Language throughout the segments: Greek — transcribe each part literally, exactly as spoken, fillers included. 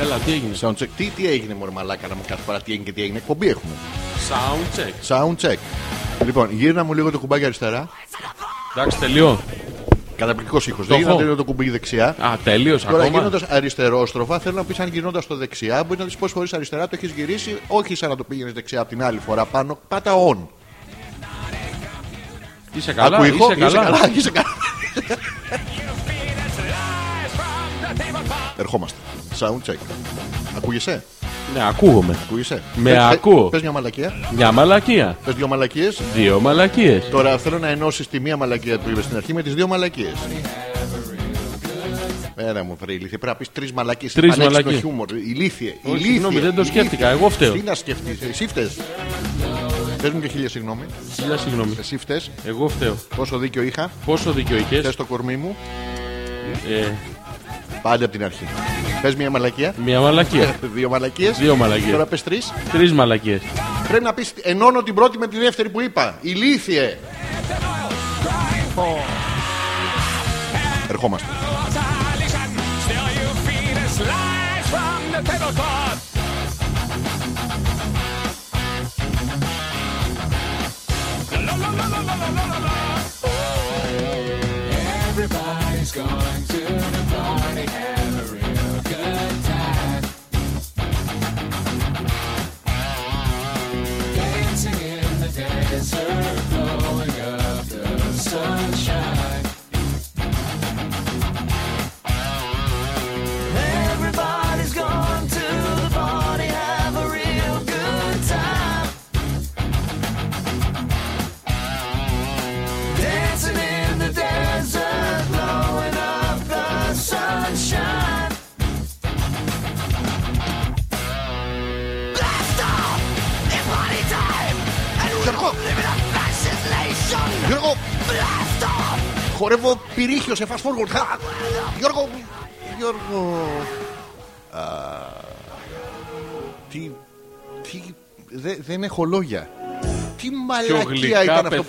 Έλα, τι έγινε. Sound check. Τι, τι έγινε, μωρέ μαλάκα, να μου κάθε φορά τι έγινε και τι έγινε. Εκπομπή έχουμε. Sound check. Sound check. Λοιπόν, γύρνα μου λίγο το κουμπάκι αριστερά. Εντάξει, τελείω. Καταπληκτικός ήχος. Δεν γινόταν το κουμπί δεξιά. Α, τέλειος. Τώρα γίνοντας αριστερόστροφα, θέλω να πεις αν γινόντας το δεξιά, μπορεί να δεις πόσες φορές αριστερά το έχεις γυρίσει, όχι σαν να το πήγαινες δεξιά από την άλλη φορά πάνω. Πάτα on. Είσαι καλά. Ακούω ήχο. Είσαι καλά. Είσαι καλά. Ερχόμαστε. Sound check. Ακούγεσαι. Ναι, ακούγομαι. Ακούγεσαι. Με πες, ακούω. Πες μια μαλακία. Μια μαλακία. Πες δύο μαλακίες. Δύο μαλακίες. Τώρα θέλω να ενώσεις τη μία μαλακία που είπες στην αρχή με τις δύο μαλακίες. Έλα μου βρε ηλίθιε. Πρέπει να πεις τρεις μαλακίες. Τρεις μαλακίες. Ηλίθιε. Συγγνώμη, δεν το σκέφτηκα. Εγώ φταίω. Τι να σκεφτείς. Εσύ φταίς. Πες μου και χίλια συγγνώμη. Χίλια συγγνώμη. Εσύ φταίς. Εγώ φταίω. Πόσο δίκιο είχα. Πόσο δίκιο είχες. Θες το κορμί μου. Ε. Πάλι από την αρχή. Πες μια μαλακία. Μια μαλακία. Δύο μαλακίες. Δύο μαλακίες. Τώρα πες τρεις. Τρεις μαλακίες. Πρέπει να πεις ενώνω την πρώτη με τη δεύτερη που είπα. Ηλίθιε. Ερχόμαστε. Everybody's going to the party, have a real good time. Dancing in the desert, blowing up the sunshine. Everybody's going to the party, have a real good time. Dancing in the desert. Γιώργο, χορεύω πυρίχιο σε fast forward. Γιώργο, Γιώργο, τι, τι, δεν έχω λόγια. Τι μαλακία ήταν αυτό.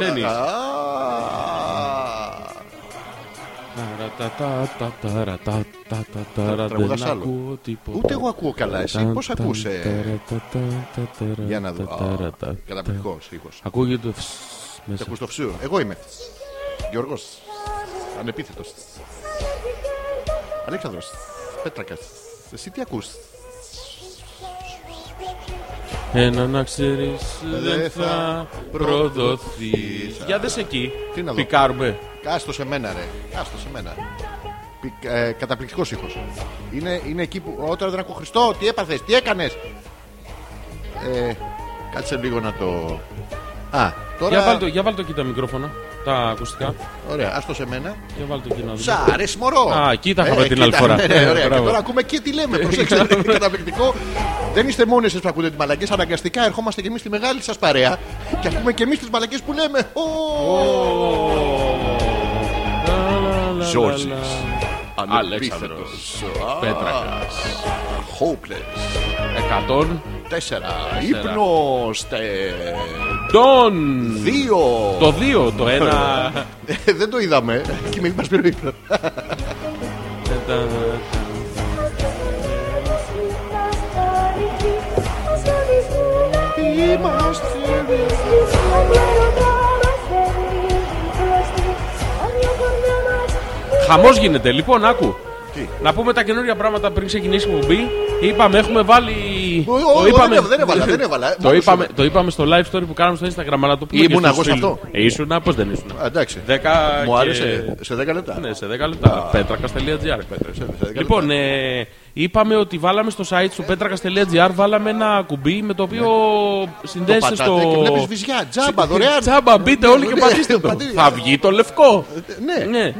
Τραγουδάς άλλο. Ούτε εγώ ακούω καλά, εσύ πώς ακούσε. Για να δω. Καταπληκτικός ήχος. Ακούγεται. Τε ακούς το φσίου. Εγώ είμαι Γιώργος Ανεπίθετος Αλέξανδρος Πέτρακας. Εσύ τι ακούς? Ένα να ξέρεις δεν θα προδοθείς. Για δες εκεί. Τι να δω. Πικάρουμε. Κάστο σε μένα ρε. Κάστο σε μένα. Πικ, ε, καταπληκτικός ήχος. Είναι, είναι εκεί που όταν δεν ακούω Χριστό. Τι έπαθες, τι έκανες. ε, Κάτσε λίγο να το... Α, τώρα... Για βάλτε, για βάλτε εκεί τα μικρόφωνα, τα ακουστικά. Ωραία, άστο σε μένα. Για βάλτε εκεί να δούμε. Σ' αρέσει μωρό. Α, εκεί τα είχαμε την άλλη φορά. Ναι, ναι, ωραία. Και τώρα ακούμε και τι λέμε. Προσέξτε, είναι καταπληκτικό. Δεν είστε μόνοι εσείς που ακούτε τις μαλακές. Αναγκαστικά ερχόμαστε και εμείς στη μεγάλη σας παρέα. Και ακούμε και εμείς τις μαλακές που λέμε. Ζόρζης. Αλέξανδρος. Πέτρακας. Hopeless. Τέσσερα. Υπνώστε. Τον δύο. Το δύο, το ένα. Δεν το είδαμε. Και μην μας πήρε ύπνο. Χαμός γίνεται. Λοιπόν, άκου. Να πούμε τα καινούργια πράγματα πριν ξεκινήσει η εκπομπή. Είπαμε, έχουμε βάλει. Δεν έβαλα. Το είπαμε στο live story που κάναμε στο Instagram. Αλλά το πούμε. Ήμουν εγώ σε αυτό. Ήσουνα, πώς δεν ήσουν. Εντάξει. Μου άρεσε. Σε δέκα λεπτά. Ναι, σε δέκα λεπτά. Πέτρακα.gr. Λοιπόν, είπαμε ότι βάλαμε στο site του πέτρακα.gr βάλαμε ένα κουμπί με το οποίο συνδέεσαι στο. Και βλέπεις βυζιά. Τζάμπα, δωρεάν. Τζάμπα, μπείτε όλοι και πατήστε το. Θα βγει το λευκό. Ναι.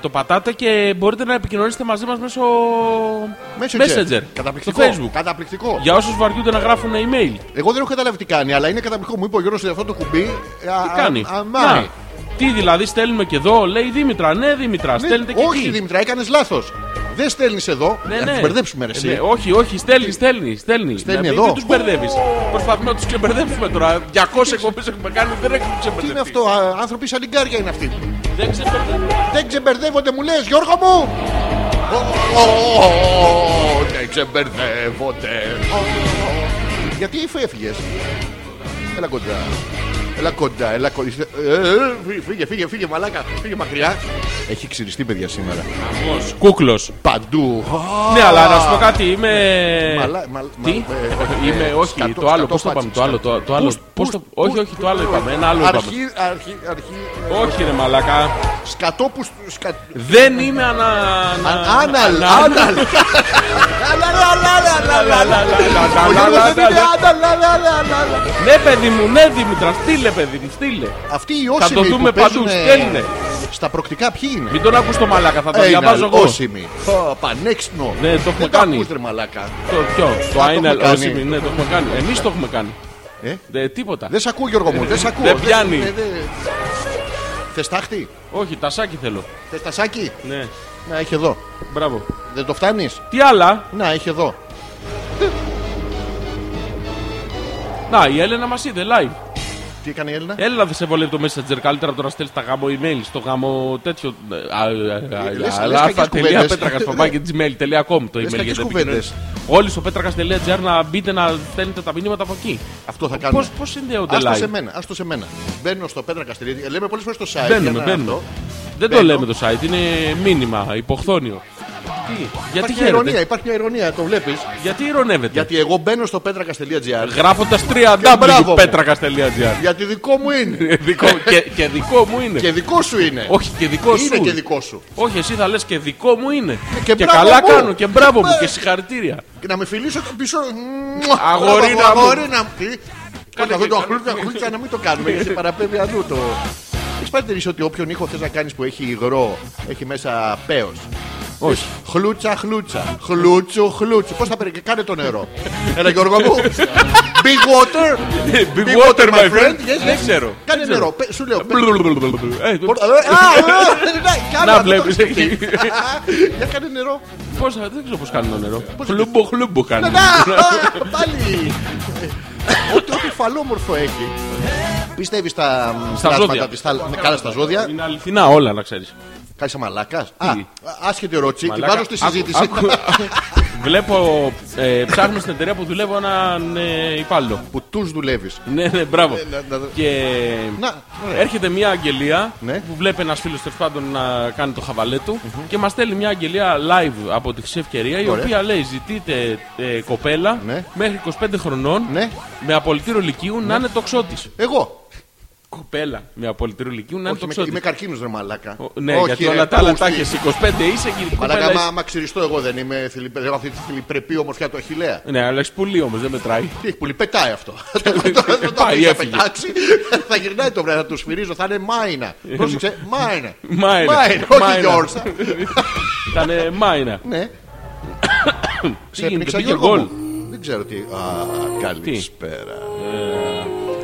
Το πατάτε και μπορείτε να επικοινωνήσετε μαζί μας μέσω Messenger. Καταπληκτικό. Καταπληκτικό. Για όσους βαριούνται να γράφουν email. Εγώ δεν έχω καταλάβει τι κάνει, αλλά είναι καταπληκτικό. Μου είπε ο Γιώργος ότι αυτό το κουμπί. Τι κάνει. Τι δηλαδή στέλνουμε και εδώ, λέει Δήμητρα. Ναι, Δήμητρα. Στέλνετε και εκεί. Όχι, Δήμητρα, έκανες λάθος. Δεν στέλνεις εδώ. Ναι, να ναι. τους μπερδέψουμε, ρε, εσύ. Ναι, όχι, όχι, στέλνει, στέλνει. Στέλνει, στέλνει εδώ. Δεν τους μπερδεύεις. Προσπαθούμε να τους ξεμπερδέψουμε τώρα. διακόσιες εκπομπές έχουμε κάνει, δεν έχουμε ξεμπερδευτεί. Τι είναι αυτό, άνθρωποι σαν λιγκάρια είναι αυτοί. Δεν ξεμπερδεύονται. Δεν ξεμπερδεύονται, μου λες, Γιώργο μου. Δεν ξεμπερδεύονται. Γιατί έφυγες? Έλα κοντά. Έλα κοντά, έλα κοντά. Φύγε, φύγε, φύγε, μαλάκα. Φύγε μακριά. Έχει ξυριστεί, παιδιά, σήμερα. Κούκλος. Παντού. Ναι, αλλά να σου πω κάτι. Είμαι. Τι? Είμαι, όχι, το άλλο. Πώς το πάμε, το άλλο. Όχι, όχι, το άλλο είπαμε. Ένα άλλο είπαμε. Αρχή, αρχή, αρχή. Όχι, ρε μαλάκα. Σκατό που. Δεν είμαι ανα. Άναλ. Άναλ. Ναι, παιδί μου, ναι, Δημήτρα, στείλε, παιδί μου, στείλε. Αυτοί οι όσιμοι. Θα το δούμε παντού, στέλνε. Στα προκτικά ποιοι είναι? Μην τον ακούς το μαλάκα, θα το διαβάζω εγώ. Όσιμοι. Πανέξυπνο. Ναι, το έχουμε κάνει. Δεν το ακούς, ρε μαλάκα. Το ποιο, το Άινελ, όσιμοι, ναι, το έχουμε κάνει. Εμείς το έχουμε κάνει. Ε, τίποτα. Δεν σ' ακούω, Γιώργο μου, δεν σ' ακούω. Δεν πιάνει. Θες τάχτη? Όχι, τασάκι θέλω. Θες τασάκι? Ναι. Να, έχει εδώ. Μπράβο. Δεν το φτάνεις? Τι άλλα? Να, έχει εδώ. Να, η Έλενα μας είδε live. Τι έκανε η Έλληνα? Έλληνα δεν σε βολεύει το Messenger. Καλύτερα από το να στέλνεις τα γάμο email στο γάμο τέτοιο. αλφα τελεία πέτρακα τελεία τζι μέιλ τελεία κομ το email για την επικοινωνία. Όλοι στο πέτρακα τελεία τζι άρ να μπείτε να στέλνετε τα μηνύματα από εκεί. Αυτό θα κάνουμε. Πώς συνδέονται live? Ας το σε μένα. Μπαίνω στο πέτρακα τελεία τζι άρ. Λέμε πολλές φορές το site. Μπαίνουμε. Δεν το λέμε το site. Είναι μήνυμα, υποχθόνιο. Γιατί υπάρχει, ηρωνία, υπάρχει μια ηρωνία, το βλέπεις. Γιατί ηρωνεύεται? Γιατί εγώ μπαίνω στο πέτρακα τελεία τζι άρ γράφοντας double-u double-u double-u τελεία πέτρακα τελεία τζι άρ. Γιατί δικό μου είναι. και, και δικό μου είναι. Και δικό σου είναι. Όχι, και δικό σου. Είναι και δικό σου. Όχι, εσύ θα λες και δικό μου είναι. Και, και καλά μου. Κάνω και μπράβο μου και συγχαρητήρια. Και να με φιλήσω πίσω. Αγορίνα, αγορίνα μου. Κάτω εδώ το αγχλούτσα να μην το κάνουμε γιατί παραπέμπει αλλού το. Έχεις παρατηρήσει ότι όποιον ήχο θες να κάνεις που έχει υγρό έχει μέσα πέος? Όχι. Χλούτσα, χλούτσα. Χλούτσου, χλούτσου. Πώς θα περι... Κάνε το νερό. Έλα, Γιώργο μου. Big water. Big water, my friend. Δεν ξέρω. Κάνε νερό. Σου λέω. Να βλέπεις εκεί. Για κάνε νερό. Πώς, δεν ξέρω πώς κάνει το νερό. Χλούμπο, χλούμπο κάνει. Πάλι. Ό,τι φαλόμορφο έχει. Πιστεύεις στα ζώδια? Καλά, στα ζώδια. Είναι αληθινά όλα, να ξέρεις. Κάλεσε μαλάκας. Α, άσχετη ερώτηση. Τη βάζω στη συζήτηση. Βλέπω, ψάχνω στην εταιρεία που δουλεύω έναν υπάλληλο. Που τους δουλεύεις. Ναι, ναι, μπράβο. Και έρχεται μια αγγελία που βλέπει ένας φίλος τέλος πάντων να κάνει το χαβαλέ του και μας στέλνει μια αγγελία live από τη Χρυσή Ευκαιρία η οποία λέει: ζητείτε κοπέλα μέχρι είκοσι πέντε χρονών με απολυτήριο λυκείου να είναι τοξότης. Εγώ. Κοπέλα με απολυτήριο λυκείου να είναι τοξότη. Είμαι καρκίνος, ρε μαλάκα. Ο, ναι, όχι, γιατί όλα τα άλλα τα έχεις. είκοσι πέντε είσαι και μαλάκα, είσαι... μα ξυριστώ εγώ δεν είμαι. Έχω αυτή τη θηλυπρεπή ομορφιά του Αχιλλέα. Ναι, αλλά έχεις πουλί όμως, δεν μετράει. Τι έχει πουλί, πετάει αυτό. Πάει, έφυγε. Θα γυρνάει το βράδυ, θα του σφυρίζω, θα είναι μάινα. Πρόσεξε, μάινα. Μάινα, όχι γιόρσα. Θα είναι μάινα. Ναι. Σε έπνιξα Γιώργο. Δεν ξέρω τι. Καλησπέρα.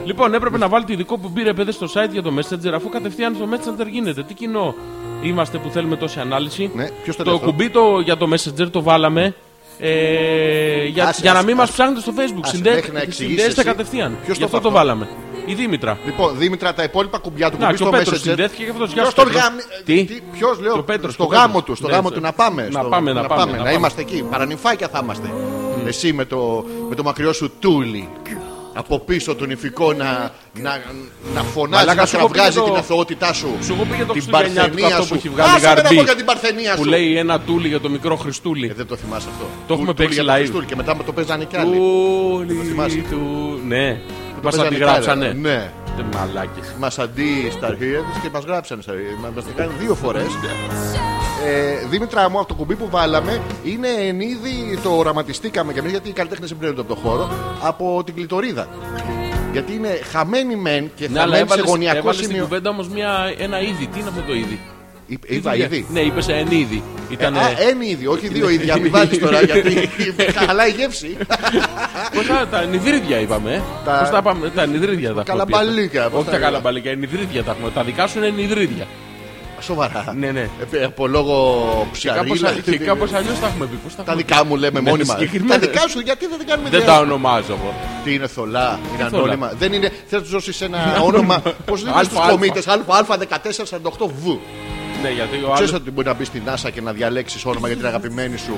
Λοιπόν, έπρεπε να βάλει το ειδικό που πήρε παιδε στο site για το Messenger, αφού κατευθείαν στο Messenger γίνεται. Τι κοινό είμαστε που θέλουμε τόση ανάλυση. Ναι, ποιος το κουμπί το, για το Messenger το βάλαμε ε, για, άσε, για να μην μας ψάχνετε στο Facebook. Συνδέστε κατευθείαν. Ποιος γι' αυτό το, το βάλαμε. Η Δήμητρα. Λοιπόν, Δήμητρα, τα υπόλοιπα κουμπιά του κουμπί στο Messenger. Συνδέθηκε και αυτός. Ποιος το γάμι... Τι, ποιος λέω, το Πέτρος, στο γάμο του, στο γάμο του να πάμε. Να πάμε, να πάμε. Να είμαστε εκεί. Παρανυμφάκια θα είμαστε. Εσύ με το μακριό σου τούλι. Από πίσω του νηφικό να, να, να φωνάζει, μαλάκα, να βγάζει το... την αθωότητά σου. Σου έχω πει για το Χριστουγεννιάτικο που έχει βγάλει Γαρμπή που λέει ένα τούλι για το μικρό Χριστούλι. Ε, δεν το θυμάσαι αυτό. Το έχουμε παίξει live. Και μετά το παίζανε κι άλλοι. Τούλι του. Ναι. Μας αντιγράψανε. Ναι. Μαλάκες. Μας αντί στα αρχεία τους και μας γράψανε. Μας το κάνει δύο φορές. Ε, Δήμητρα μου, από το κουμπί που βάλαμε είναι εν είδη, το οραματιστήκαμε κι εμείς γιατί οι καλλιτέχνες εμπνέονται από το χώρο, από την κλειτορίδα. Γιατί είναι χαμένη μεν και χαμένη, ναι, έβαλες, σε γωνιακό έβαλες σημείο. Στην κουβέντα όμως μια, ένα είδη. Τι είναι αυτό το είδη? Ή, είπα είδη. Ναι, είπες εν είδη. Ήτανε... Ε, α, εν είδη, όχι δύο είδη. Μην βάλεις τώρα γιατί χαλάει η γεύση. Πόσα, τα νιδρίδια είπαμε. Τα, τα, πάμε, τα νιδρίδια τα έχουμε. Καλαμπαλίκια. Όχι τα καλαμπαλίκια, νιδρίδια τα έχουμε. Τα δικά σου είναι νιδρίδια. Σοβαρά. Ναι, ναι. Ε, από λόγο ψυχαγωγία. Και κάπως αλλιώς τα έχουμε πει. Τα δικά μου λέμε μόνοι μας. Τα δικά σου γιατί δεν τα κάνουμε δικά. Δεν τα ονομάζω εγώ. Τι είναι θολά, είναι ανώνυμα. Δεν είναι. Θε να του δώσει ένα όνομα. Πώ δίνει του κομίτε Α1448Β. Ναι, γιατί ο άλλος... ότι μπορεί να μπει στην NASA και να διαλέξεις όνομα για την αγαπημένη σου,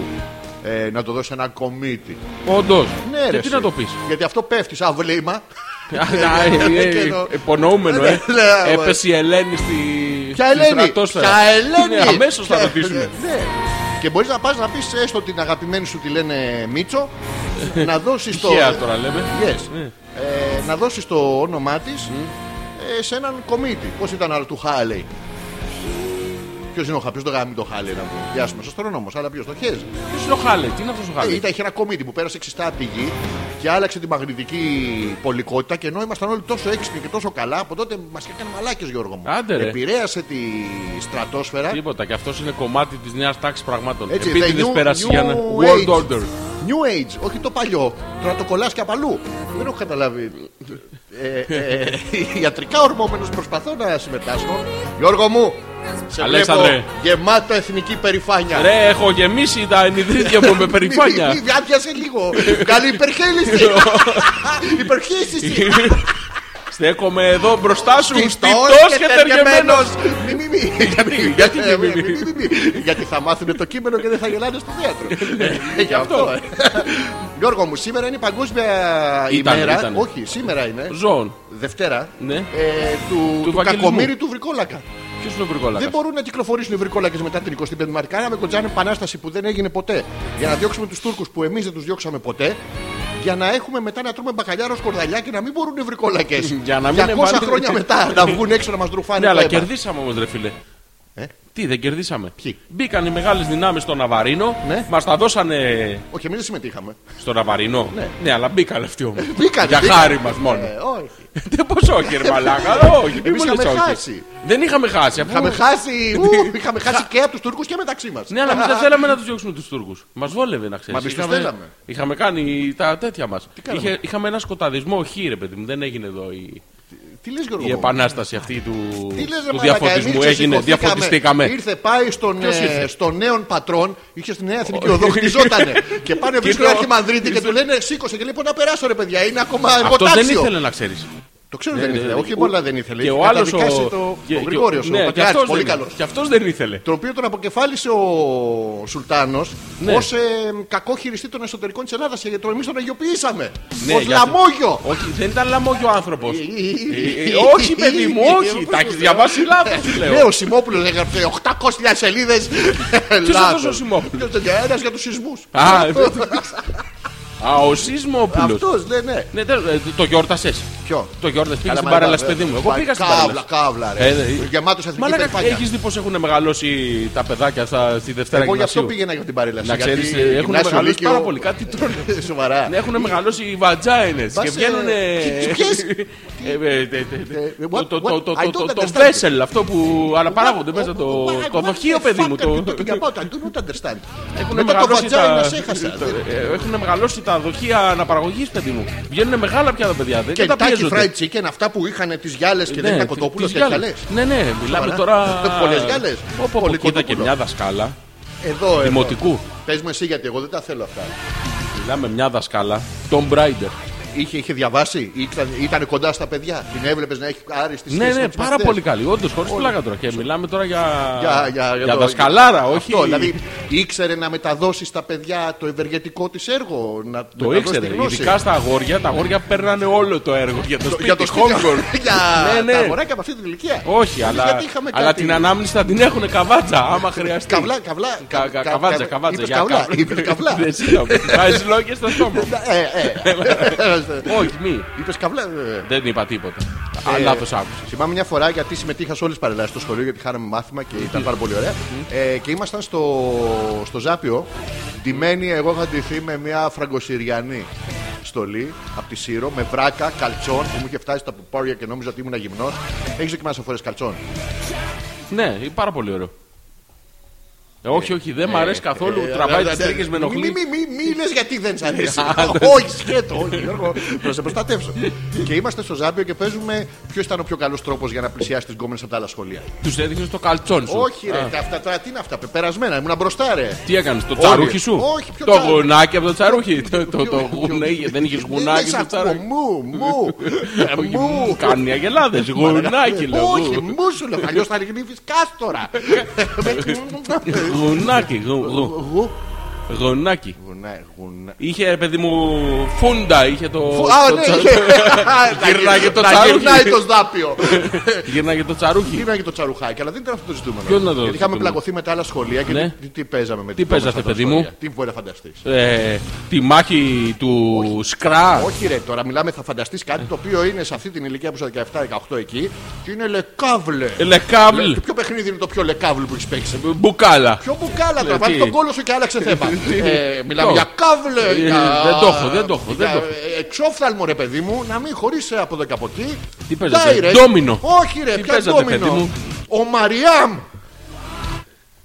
ε, να το δώσεις ένα κομίτη. Όντως. Ναι, ρε. Τι να το πεις. Γιατί αυτό πέφτεις. Α, βλήμα. Υπονοούμενο, ε. Έπεσε η Ελένη στη στρατόσφαιρα. Ποια Ελένη. Αμέσως θα ρωτήσουμε. Και μπορείς να πας να πεις έστω την αγαπημένη σου τη λένε Μίτσο. Να δώσεις το. Τώρα λέμε. Να δώσεις το όνομά της σε έναν κομίτη. Πώς ήταν άλλο του Χάλεϊ. Ποιο είναι ο Χάλε, ποιο το γάμι το Χάλε να πούμε. Διάσημο αστρονόμο, αλλά ποιο το χέζει. Ποιο είναι ο Χάλε, τι είναι αυτό ο Χάλε. Ε, είχε ένα κομίτι που πέρασε ξιστά από τη γη και άλλαξε τη μαγνητική πολυκότητα και ενώ ήμασταν όλοι τόσο έξυπνοι και τόσο καλά, από τότε μα έκανε μαλάκες, Γιώργο μου. Άντε, ρε. Επηρέασε τη στρατόσφαιρα. Τίποτα, και αυτό είναι κομμάτι τη νέα τάξη πραγμάτων. Επίτηδε πέρασε για να. World Order. New Age, όχι το παλιό. Τώρα το κολλά και απ' αλλού. Δεν έχω καταλάβει. ε, ε, ιατρικά ορμόμενο προσπαθώ να συμμετάσχω. Γιώργο μου. Σε Αλέξανδρε. Βλέπω γεμάτο εθνική περηφάνεια. Ρε, έχω γεμίσει τα ενιδρύτια μου με περηφάνεια. Άπιασε λίγο. Καλή υπερχέληση. Υπερχέληση. Στέκομαι εδώ μπροστά σου. Στιτός και τεργεμένος. Γιατί θα μάθουν το κείμενο και δεν θα γελάνε στο θέατρο. Γι' αυτό. Γιώργο μου, σήμερα είναι η παγκόσμια ημέρα. Όχι, σήμερα είναι. Ζώων. Δευτέρα. Του κακομοίρη του βρικόλακα. Δεν μπορούν να κυκλοφορήσουν οι βρικόλακες μετά την εικοστή πέμπτη Μαρτίου. Κάναμε κοντζάνη επανάσταση που δεν έγινε ποτέ. Για να διώξουμε τους Τούρκους που εμείς δεν τους διώξαμε ποτέ. Για να έχουμε μετά να τρώμε μπακαλιάρο σκορδαλιά και να μην μπορούν οι βρικόλακες. Για να μην διακόσια χρόνια μετά να βγουν έξω να μας ντρουφάνε. Ναι, αλλά κερδίσαμε όμως, ρε φίλε. Ε? Τι, δεν κερδίσαμε. Ποιοι? Μπήκαν οι μεγάλες δυνάμεις στο Ναβαρίνο, ναι. Μας τα δώσανε. Όχι, εμείς δεν συμμετείχαμε. Στο Ναβαρίνο. Ναι, ναι, αλλά μπήκαν αυτοί όμως. Μπήκαν, για μπήκαν. Χάρη μας μόνο. Ε, όχι. Δεν πω όχι, ρε μαλάκα, όχι. Εμείς είχαμε όχι. χάσει. Δεν είχαμε χάσει. Αφού... Είχαμε χάσει, ου, είχαμε χάσει και από τους Τούρκους και μεταξύ μας. Ναι, αλλά εμείς δεν θέλαμε να τους διώξουμε τους Τούρκους. Μας βόλευε να ξέρεις. Μα εμείς είχαμε... θέλαμε. Είχαμε κάνει τα τέτοια μας. Είχε... Είχαμε ένα σκοταδισμό χείρε, παιδί μου, δεν έγινε εδώ η. Τι λες, Γιώργο? Η επανάσταση αυτή του, του διαφωτισμού έγινε. Διαφωτιστήκαμε. Ήρθε, πάει στον, ε, στον νέον πατρόν, είχε στην Νέα Εθνική Οδό, χτιζότανε. Και πάνε βρίσκουν ένα αρχιμανδρίτη και του λένε σήκωσε. Και λέει να περάσω, ρε παιδιά, είναι ακόμα εργοτάξιο. Αυτό δεν ήθελε να ξέρεις. Το ξέρω, δεν ήθελε. Όχι μόνο δεν ήθελε. Και ο άλλος. Το Γρηγόριος, ο Πατριάρχης, πολύ καλός. Και αυτός δεν ήθελε. Τον οποίο τον αποκεφάλισε ο Σουλτάνος ως κακό χειριστή των εσωτερικών της Ελλάδας. Γιατί εμείς τον αγιοποιήσαμε. Ως λαμόγιο. Όχι, δεν ήταν λαμόγιο άνθρωπος. Όχι, παιδί μου, όχι. Τα έχεις διαβάσει λάθος, λέω. Ναι, ο Σιμόπουλος έγραψε οχτακόσιες χιλιάδες σελίδες. Ποιος αυτός ο Σιμόπουλος? Ένας για τους σεισμούς. Α, ο Σεισμόπουλος. Αυτός, ναι, ναι. ναι τε, το γιόρτασες. Ποιο? Το γιόρτασες. Πήγες στην παρέλαση, παιδί μου. Εγώ πήγα στην παρέλαση. Καύλα, ρε. Ε, γεμάτος εθνική περηφάνεια. Έχεις δει πως έχουν μεγαλώσει τα παιδάκια στα, στη Δευτέρα Γυμνασίου? Εγώ γι' αυτό πήγαινα για την παρέλαση. Να ξέρεις, γιατί έχουν μεγαλώσει πάρα πολύ. Κάτι τρώνε. Σοβαρά. Ναι, έχουν μεγαλώσει οι βατζάινες. Και βγαίνουν. Το βέσελ, αυτό που αναπαράγονται μέσα το δοχείο, παιδί μου. Έχουν μεγαλώσει τα. Τα δοχεία αναπαραγωγής, παιδί μου. Βγαίνουν μεγάλα πια τα παιδιά. Δεν και τα πιέζονται. Και fried chicken, αυτά που είχαν τις γυάλες και ναι, δεν ήταν κοτόπουλο και γυάλες. Ναι, ναι, μιλάμε Σοβαρά. Τώρα. Πολλές γυάλες. Πολύ κοίτα και μια δασκάλα. Εδώ, εδώ. Δημοτικού. Πες μου εσύ, γιατί εγώ δεν τα θέλω αυτά. Μιλάμε μια δασκάλα, Tom Brider. Είχε, είχε διαβάσει, ήταν, ήταν κοντά στα παιδιά. Την έβλεπες να έχει άριστη ναι, σχέση. Ναι, ναι, πάρα πολύ καλή. Όντως, χωρίς πλάκα τώρα. Και μιλάμε τώρα για, για, για, για, για δασκαλάρα, για... όχι. Αυτό, δηλαδή, ήξερε να μεταδώσει στα παιδιά το ευεργετικό της έργο. Να το ήξερε. Ειδικά στα αγόρια, τα αγόρια παίρνανε όλο το έργο για το σπίτι. Για το σπίτι. Για ναι, ναι. Τα αγοράκια από αυτή την ηλικία. Όχι, αλλά, αλλά την ανάμνηση θα την έχουν καβάτσα, άμα χρειαστεί. Καβλά, καβλά. Καβάτσα, καβάτσα. Καβλά. Βάζει λόγια στο στόμα. Όχι, μη. Είπες καβλά. Δεν είπα τίποτα. Αν λάθος άκουσες. Θυμάμαι μια φορά, γιατί συμμετείχα σε όλες τις παρελάσεις στο σχολείο, γιατί χάναμε μάθημα και ήταν πάρα πολύ ωραία. Ε, και ήμασταν στο, στο Ζάπιο. Ντυμένοι, εγώ είχα ντυθεί με μια φραγκοσυριανή στολή από τη Σύρο, με βράκα, καλτσόν που μου είχε φτάσει τα ποπάρια και νόμιζα ότι ήμουν γυμνός. Έχεις δοκιμάσει να φορέσεις καλτσόν? Ναι, πάρα πολύ ωραίο. Όχι, όχι, δεν μ' αρέσει καθόλου. Τραβάει τα τρίκες, με ενοχλεί. Μη λες γιατί δεν σ' αρέσει. Όχι, σκέτο, όχι, Γιώργο, να σε προστατεύσω. Και είμαστε στο Ζάμπιο και παίζουμε. Ποιος ήταν ο πιο καλός τρόπος για να πλησιάσει τις γκόμενες από τα άλλα σχολεία? Τους έδειχνες το καλτσόν σου. Όχι, ρε, αυτά τι είναι αυτά, πεπερασμένα, ήμουν μπροστά, ρε. Τι έκανες, το τσαρούχι σου? Όχι, ποιο τσαρούχι? Το γουνάκι από το τσαρούχι. Δεν είχε γουνάκι στο τσαρούχι? Μου, μου. Μου κάνουν οι αγελάδες. Γουνάκι, λέω. Όχι, μου σου λέω. Αλλιώς θα ρηγνήφεις κάστορα. Γουνάκι, γου. Γουνάκι. Είχε, παιδί μου, φούντα. Είχε το. Α, ναι, γυρνάγε το τσαρούχι. Γυρνάει το σδάπιο. Γυρνάγε το τσαρούχι. Γυρνάγε το τσαρουχάκι, αλλά δεν ήταν αυτό το ζητούμενο. Γιατί είχαμε πλακωθεί με τα άλλα σχολεία και τι παίζαμε με την. Τι παίζατε, παιδί μου? Τι μπορεί να φανταστεί? Τη μάχη του Σκρά. Όχι, ρε, τώρα μιλάμε, θα φανταστεί κάτι το οποίο είναι σε αυτή την ηλικία που είσαι δεκαεπτά δεκαοκτώ εκεί και είναι λεκάβλε. Λεκάβλε. Ποιο παιχνίδι είναι το πιο λεκάβλε που έχει παίξει? Μπουκάλα. Ποιο μπουκάλα? Θα βάλει τον κόλο σου και άλλαξε θέμα. Μιλάμε για κάβλε. Δεν το έχω, δεν το έχω. Εξόφθαλμο, ρε παιδί μου, να μην χωρίσει από εδώ και από εκεί. Τι παίζατε? Ντόμινο. Όχι, ρε, ποια ντόμινο? Ο Μαριάμ.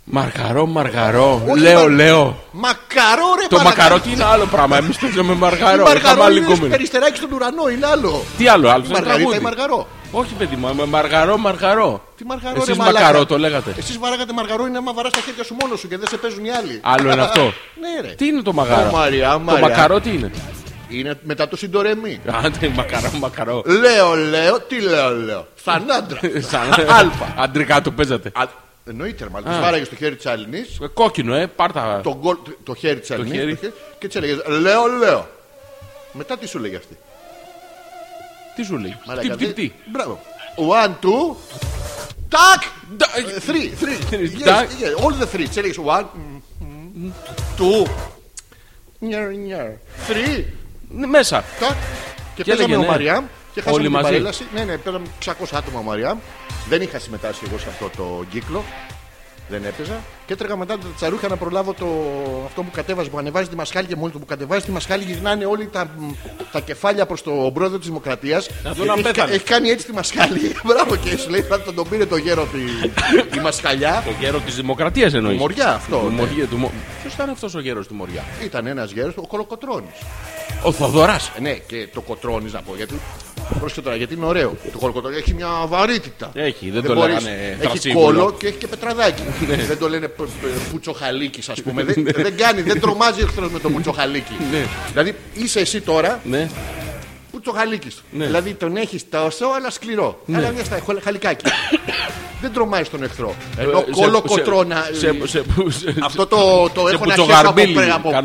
Μαργαρό, μαργαρό. Λέω, λέω. Μακαρό, ρε. Το μακαρό τι είναι άλλο πράγμα? Εμείς το λέμε μαργαρό. Μαργαρό είναι περιστεράκι στον ουρανό, είναι άλλο. Τι άλλο, άλλο? Μαργαρίτα ή μαργαρό? Όχι, παιδί μου, μαργαρό, μαργαρό. Τι μαργαρό? Εσείς μακαρό το λέγατε. Εσείς βαράγατε μαργαρό, είναι άμα βαράς τα χέρια σου μόνο σου και δεν σε παίζουν οι άλλοι. Άλλο είναι αυτό. Ναι, ρε. Τι είναι το μαγάρο? Το μακαρό τι είναι? Είναι μετά το συντορεμή. Άντε, μακαρό, μακαρό. Λέω, λέω, τι λέω, λέω. Σαν άντρα. Αλφα. Αντρικά το παίζατε? Εννοείται, ρε, μάλλον. Τη βάραγε στο χέρι τη Αλληνή. Κόκκινο, ε, πάρτα. Το χέρι τη Αλληνή. Και τη έλεγε λέω, λέω. Μετά τι σου λέγε αυτή? Τι σου λέει? Τι, τι, μπράβο. One, two. Τακ! Three, three. All the three. Τι έλεγες? One, two. Three. Μέσα. Και παίζαμε ο Μαριάμ και χάσαμε την παρέλαση. Ναι, ναι, παίζαμε εξακόσια άτομα ο Μαριάμ. Δεν είχα συμμετάσχει εγώ σε αυτό το κύκλο. Δεν έπαιζα. Και έτρεγα μετά τα τσαρούχα να προλάβω το... αυτό που κατέβαζε, που ανεβάζει τη μασχάλη. Και μόλι το που κατεβάζει τη μασχάλη, γυρνάνε όλοι τα, τα κεφάλια προς τον πρόεδρο της Δημοκρατίας. Έχει... έχει κάνει έτσι τη μασχάλη. Μπράβο, και σου λέει θα τον πήρε το γέρο τη η μασχαλιά. Το γέρο της Δημοκρατίας εννοείς? Του Μοριά αυτό. Του... ναι. Του... Ποιος ήταν αυτός ο γέρος του Μοριά? Ήταν ένας γέρος, ο Κολοκοτρώνης. Ο Θοδωράς. Ναι, και το Κοτρώνης να πω γιατί. Πρόσεχε τώρα γιατί είναι ωραίο. Το Κολοκοτρώνης έχει μια βαρύτητα. Έχει, δεν, δεν το λένε. Έχει κόλο και έχει και πετραδάκι. Δεν το λένε Πουτσοχαλίκης, ας πούμε. δεν, δεν κάνει, δεν τρομάζει εχθρός με το Πουτσοχαλίκη. Δηλαδή είσαι εσύ τώρα Πουτσοχαλίκης. Δηλαδή τον έχεις τόσο, αλλά σκληρό. Αλλά μια στα χαλικάκι. Δεν τρομάζεις τον εχθρό. Ενώ Κολοκοτρόνα. Αυτό το έχω να χέσω από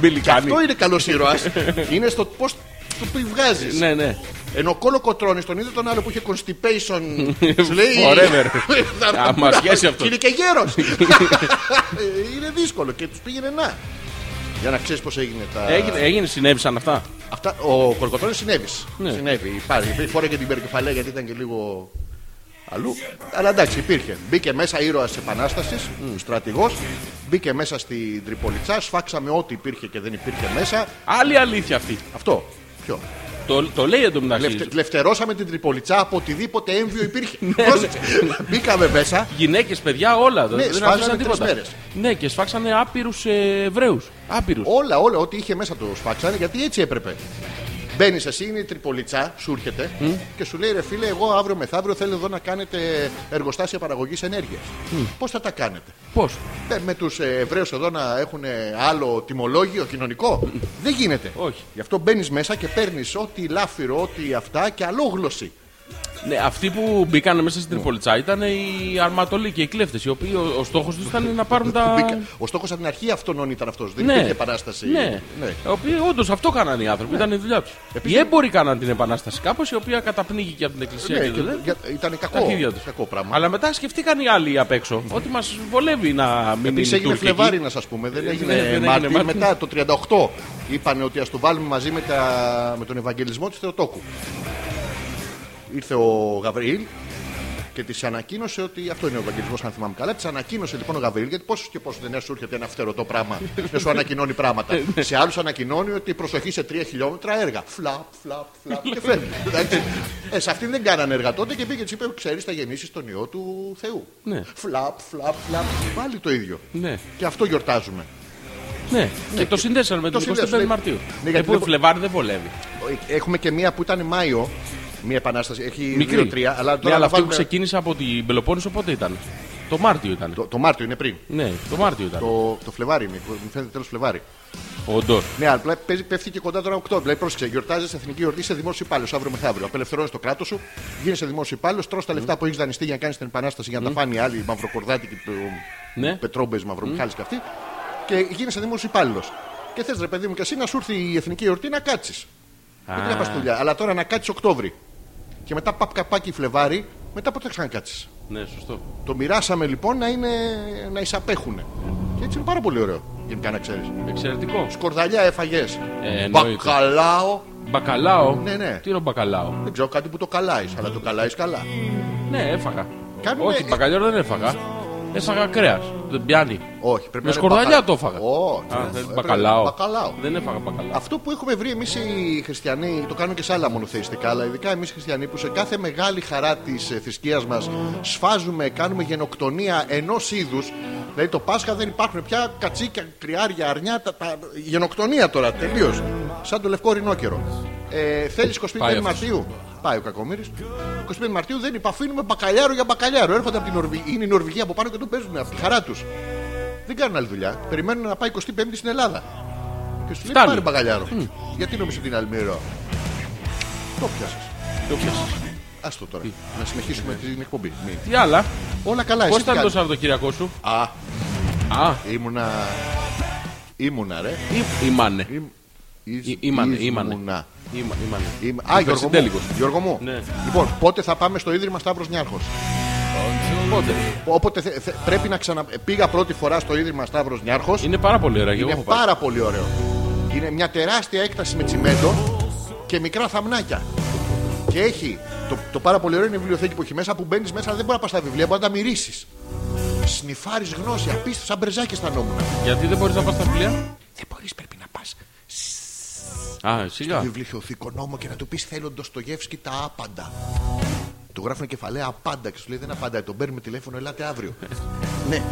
πριν. Αυτό είναι καλός ήρωας. Είναι στο πώς του πει βγάζεις. Ναι, ναι. Ενώ ο Κολοκοτρώνης τον είδε τον άλλο που είχε constipation. Σου λέει forever. Θα μα πιάσει αυτό. Είναι και γέρος. Είναι δύσκολο και τους πήγαινε να. Για να ξέρεις πώς έγινε τα. Έγινε, έγινε, συνέβησαν αυτά. Αυτά ο Κολοκοτρώνης συνέβης. Ναι. Συνέβη. Υπάρχει. Φόραγε την περικεφαλαία γιατί ήταν και λίγο αλλού. Αλλά εντάξει, υπήρχε. Μπήκε μέσα ήρωας επανάστασης, στρατηγός. Μπήκε μέσα στην Τριπολιτσά. Σφάξαμε ό,τι υπήρχε και δεν υπήρχε μέσα. Άλλη αλήθεια αυτή. Αυτό. Ποιο? Το, το λέει εδώ μεταξύ. Λευτε, Λευτερώσαμε την Τριπολιτσά από οτιδήποτε έμβιο υπήρχε. Μπήκαμε μέσα. Γυναίκες, παιδιά, όλα. Ναι, δεν άφησαν τίποτα. Ναι, και σφάξανε άπειρους ε, Εβραίους. Άπειρους. Όλα, όλα. Ό,τι είχε μέσα το σφάξανε γιατί έτσι έπρεπε. Μπαίνεις εσύ, είναι η Τριπολιτσά, σου έρχεται mm. και σου λέει ρε φίλε, εγώ αύριο μεθαύριο θέλω εδώ να κάνετε εργοστάσια παραγωγής ενέργειας. Mm. Πώς θα τα κάνετε? Πώς? Ε, με τους Εβραίους εδώ να έχουν άλλο τιμολόγιο κοινωνικό. Mm. Δεν γίνεται. Όχι. Γι' αυτό μπαίνεις μέσα και παίρνεις ό,τι λάφυρο, ό,τι αυτά και αλόγλωση. Ναι, αυτοί που μπήκαν μέσα στην Τριπολιτσά ήταν οι αρματολοί και οι κλέφτες. Οι οποίοι ο, ο στόχος τους ήταν να πάρουν τα. Ο στόχος από την αρχή αυτών ήταν αυτός. Δεν ναι, υπήρχε επανάσταση. Ναι, ναι. Οι οποίοι όντως αυτό κάνανε οι άνθρωποι, ναι. Ήταν η δουλειά τους. Επίσης... οι έμποροι κάνανε την επανάσταση κάπως, η οποία καταπνίγηκε από την εκκλησία. Ναι, και το... και... ήταν κακό, κακό πράγμα. Αλλά μετά σκεφτήκαν οι άλλοι απ' έξω mm. ότι μας βολεύει να μην. Επίσης έγινε Φλεβάρι, να σας πούμε. Δεν έγινε, ναι, ναι, Μάρτιο. Μετά το τριάντα οκτώ είπαν ότι ας το βάλουμε μαζί με, τα... με τον Ευαγγελισμό του Θεοτόκου. Ήρθε ο Γαβριήλ και της ανακοίνωσε ότι. Αυτό είναι ο Ευαγγελισμός, αν θυμάμαι καλά. Της ανακοίνωσε λοιπόν ο Γαβριήλ, γιατί πόσους και πόσους δεν σου έρχεται ένα φτερωτό πράγμα και σου ανακοινώνει πράγματα. Σε άλλους ανακοινώνει ότι προσοχή σε τρία χιλιόμετρα έργα. Φλαπ, φλαπ, φλαπ και φεύγει. ε, σε αυτήν δεν κάνανε έργα τότε και πήγε και είπε: ξέρεις, θα γεννήσεις τον ιό του Θεού. Φλαπ, φλαπ, φλαπ. Πάλι το ίδιο. Και αυτό γιορτάζουμε. Ναι, και το συνδέσαμε με το εικοστή πέμπτη Μαρτίου. Επειδή Φλεβάρι δεν βολεύει. Έχουμε και μία που ήταν Μάιο. Μία επανάσταση, έχει δύο τρία. Αλλά τώρα ναι, αυτή που ξεκίνησε από την Πελοπόννησο πότε ήταν? Το Μάρτιο ήταν. Το, το Μάρτιο είναι πριν. Ναι, το Μάρτιο ήταν. Το, το Φλεβάρι είναι, μου φαίνεται τέλος Φλεβάρι. Όντως. Ναι, αλλά πέφτει και κοντά τώρα Οκτώβριο. Δηλαδή, πρόσεξε, γιορτάζεις εθνική γιορτή, είσαι δημόσιο υπάλληλος αύριο μεθαύριο. Απελευθερώνεις το κράτος σου, γίνεσαι δημόσιο υπάλληλος, τρως τα λεφτά mm. που έχεις δανειστεί για να κάνεις την επανάσταση, για να mm. τα φάνει άλλοι μαυροκορδάτοι και ναι. πετρόμπες μαυρομιχάλης mm. και αυτοί. Και γίνεσαι δημόσιο υπάλληλος. Και θες ρε παιδί μου και εσύ να σου έρθει η εθνική γιορτή να κάτσεις. Δεν τρέπα δουλειά. Αλλά τώρα να κάτσεις Οκτώβρη. Και μετά παπ καπάκι Φλεβάρι, μετά ποτέ ξανακάτσεις. Ναι, σωστό. Το μοιράσαμε λοιπόν να, είναι, να εισαπέχουνε. Και έτσι είναι πάρα πολύ ωραίο. Γενικά να ξέρεις. Εξαιρετικό. Σκορδαλιά έφαγες. Ε, μπακαλάο. Μπακαλάο. Ναι, ναι. Τι είναι ο μπακαλάο? Δεν ξέρω, κάτι που το καλάει. Αλλά το καλάει καλά. Ναι, έφαγα. Κάνουμε... Όχι, μπακαλιό δεν έφαγα. Έφαγα κρέας. Δεν πιάνει. Όχι, πρέπει με να σκορδαλιά μπακα... το έφαγα. Όχι. Oh, μπακαλάο. Μπακαλάο. Δεν έφαγα μπακαλάο. Αυτό που έχουμε βρει εμείς οι χριστιανοί, το κάνουμε και σε άλλα μονοθεϊστικά, αλλά ειδικά εμείς οι χριστιανοί που σε κάθε μεγάλη χαρά της θρησκείας μας σφάζουμε, κάνουμε γενοκτονία ενός είδους. Δηλαδή το Πάσχα δεν υπάρχουν πια κατσίκια, κρυάρια, αρνιά. Τα, τα... Γενοκτονία τώρα τελείως. Σαν το λευκό ρινόκερο. Ε, Θέλεις εικοστή πέμπτη Μαρτίου. Πάει ο Κακομοίρης. εικοστή πέμπτη Μαρτίου δεν είπα, αφήνουμε μπακαλιάρο για μπακαλιάρο. Έρχονται από την Νορβη... Είναι η Νορβηγία από πάνω και τον παίζουν από τη χαρά τους. Δεν κάνουν άλλη δουλειά. Περιμένουν να πάει εικοστή πέμπτη στην Ελλάδα. Και σου λέει πάρε μπακαλιάρο. Mm. Γιατί νόμιζε την Αλμύρα. Το πιάσε. Το πιάσε. Άστο τώρα. Τι? Να συνεχίσουμε την εκπομπή. Μην. Τι άλλα. Όλα καλά. Πώς ήταν το Σαββατοκύριακό σου? Α. Α. Ήμουνα. Ήμουνα ρε. Ή... Ήμανε. Ή... Ή... Ήμανε. Ήμουνα. Είμα, Είμα... Α, Γιώργο μου. Γιώργο μου. Ναι. Λοιπόν, πότε θα πάμε στο Ίδρυμα Σταύρος Νιάρχος? Πότε. Όποτε θε, θε, πρέπει να ξανα... Πήγα πρώτη φορά στο Ίδρυμα Σταύρος Νιάρχος. Είναι πάρα πολύ ωραίο. Είναι πάρα πολύ ωραίο. Είναι μια τεράστια έκταση με τσιμέντο και μικρά θαμνάκια. Και έχει το, το πάρα πολύ ωραίο είναι η βιβλιοθήκη που έχει μέσα, που μπαίνεις μέσα, δεν μπορεί να πας στα βιβλία, μπορεί να τα μυρίσεις. Σνιφάρεις γνώση, απίστευτα, σαν μπρεζάκια στα νόμου. Γιατί δεν μπορείς να πας στα βιβλία? Δεν μπορείς, πρέπει να πας. Α, στο βιβλιοθήκο νόμο και να του πεις θέλω Ντοστογεύσκη τα άπαντα. Του γράφουν κεφαλαία απάντα και σου λέει δεν απαντάει. Τον παίρνουμε τηλέφωνο, ελάτε αύριο. Ναι.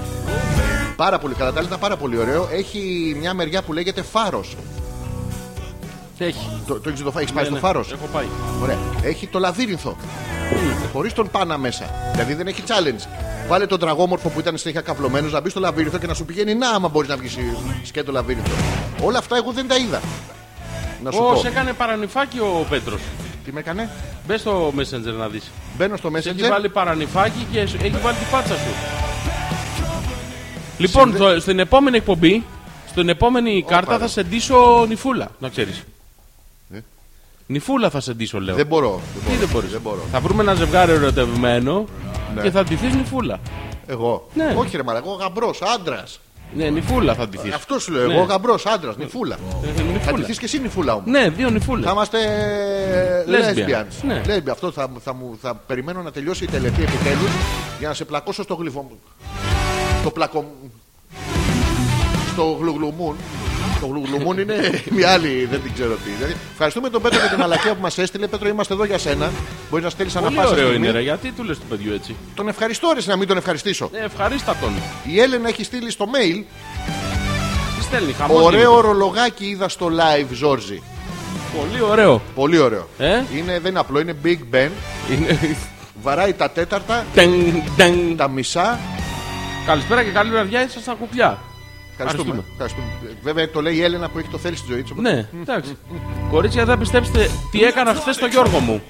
Πάρα πολύ καλά. Τα ήταν πάρα πολύ ωραίο. Έχει μια μεριά που λέγεται Φάρος. Έχει. Το, το έχεις το, έχεις ναι, πάει ναι, στο Φάρος? Έχω πάει. Ωραία. Έχει το Λαβύρινθο. Χωρίς τον Πάνα μέσα. Δηλαδή δεν έχει challenge. Βάλε τον τραγόμορφο που ήταν συνέχεια καυλωμένος να μπει στο Λαβύρινθο και να σου πηγαίνει να άμα μπορεί να βγει σκέτο Λαβύρινθο. Όλα αυτά εγώ δεν τα είδα. Πώς έκανε παρανυφάκι ο Πέτρος? Τι με έκανε? Μπες στο Messenger να δεις. Μπαίνω στο Messenger. Έχει βάλει παρανυφάκι και έχει βάλει τη φάτσα σου. Λοιπόν, Συνδε... το, στην επόμενη εκπομπή, στην επόμενη oh, κάρτα πάρα. θα σε ντύσω νυφούλα. Να ξέρεις. Ε? Νυφούλα θα σε ντύσω, λέω. Δεν μπορώ. Τι δεν μπορείς? Δεν μπορώ. Θα βρούμε ένα ζευγάρι ερωτευμένο ναι. και θα ντυθείς νυφούλα. Εγώ. Ναι. Όχι ρε μάρα, εγώ γαμπρός, άντρας. Ναι, νυφούλα θα ντυθείς. Αυτό σου λέω ναι. εγώ, γαμπρός, άντρας, νυφούλα. Ε, θα ντυθείς και εσύ νυφούλα όμως. Ναι, δύο νυφούλα. Θα είμαστε lesbians. Ναι. Lesbian. Αυτό θα, θα, μου, θα περιμένω να τελειώσει η τελετή επιτέλους για να σε πλακώσω στο γλυφό μου. Το πλακό μου. Στο γλουγλουμούν. Το γλουγλουμούν είναι μια άλλη, δεν την ξέρω τι. Δηλαδή, ευχαριστούμε τον Πέτρο για την μαλακία που μας έστειλε. Πέτρο, είμαστε εδώ για σένα. Μπορείς να στέλνεις ανά πάσα στιγμή. Είναι, ρε, γιατί του λες του παιδιού έτσι? Τον ευχαριστώ, ρε, να μην τον ευχαριστήσω. Ε, ευχαρίστα τον. Η Έλενα έχει στείλει στο mail. Τι στέλνει, ωραίο ρολογάκι είδα στο live, Ζόρζι. Πολύ ωραίο. Πολύ ωραίο. Ε? Είναι, δεν είναι απλό, είναι Big Ben. Είναι... Βαράει τα τέταρτα, τεν, τεν. τα μισά. Καλησπέρα και καλή βραδιά, είσαι στα κουπιά. Ευχαριστούμε. Ευχαριστούμε. Βέβαια το λέει η Έλενα που έχει το θέλει στη ζωή του. Ναι, εντάξει. Κορίτσια, θα πιστέψετε τι έκανα χθες στο Γιώργο μου.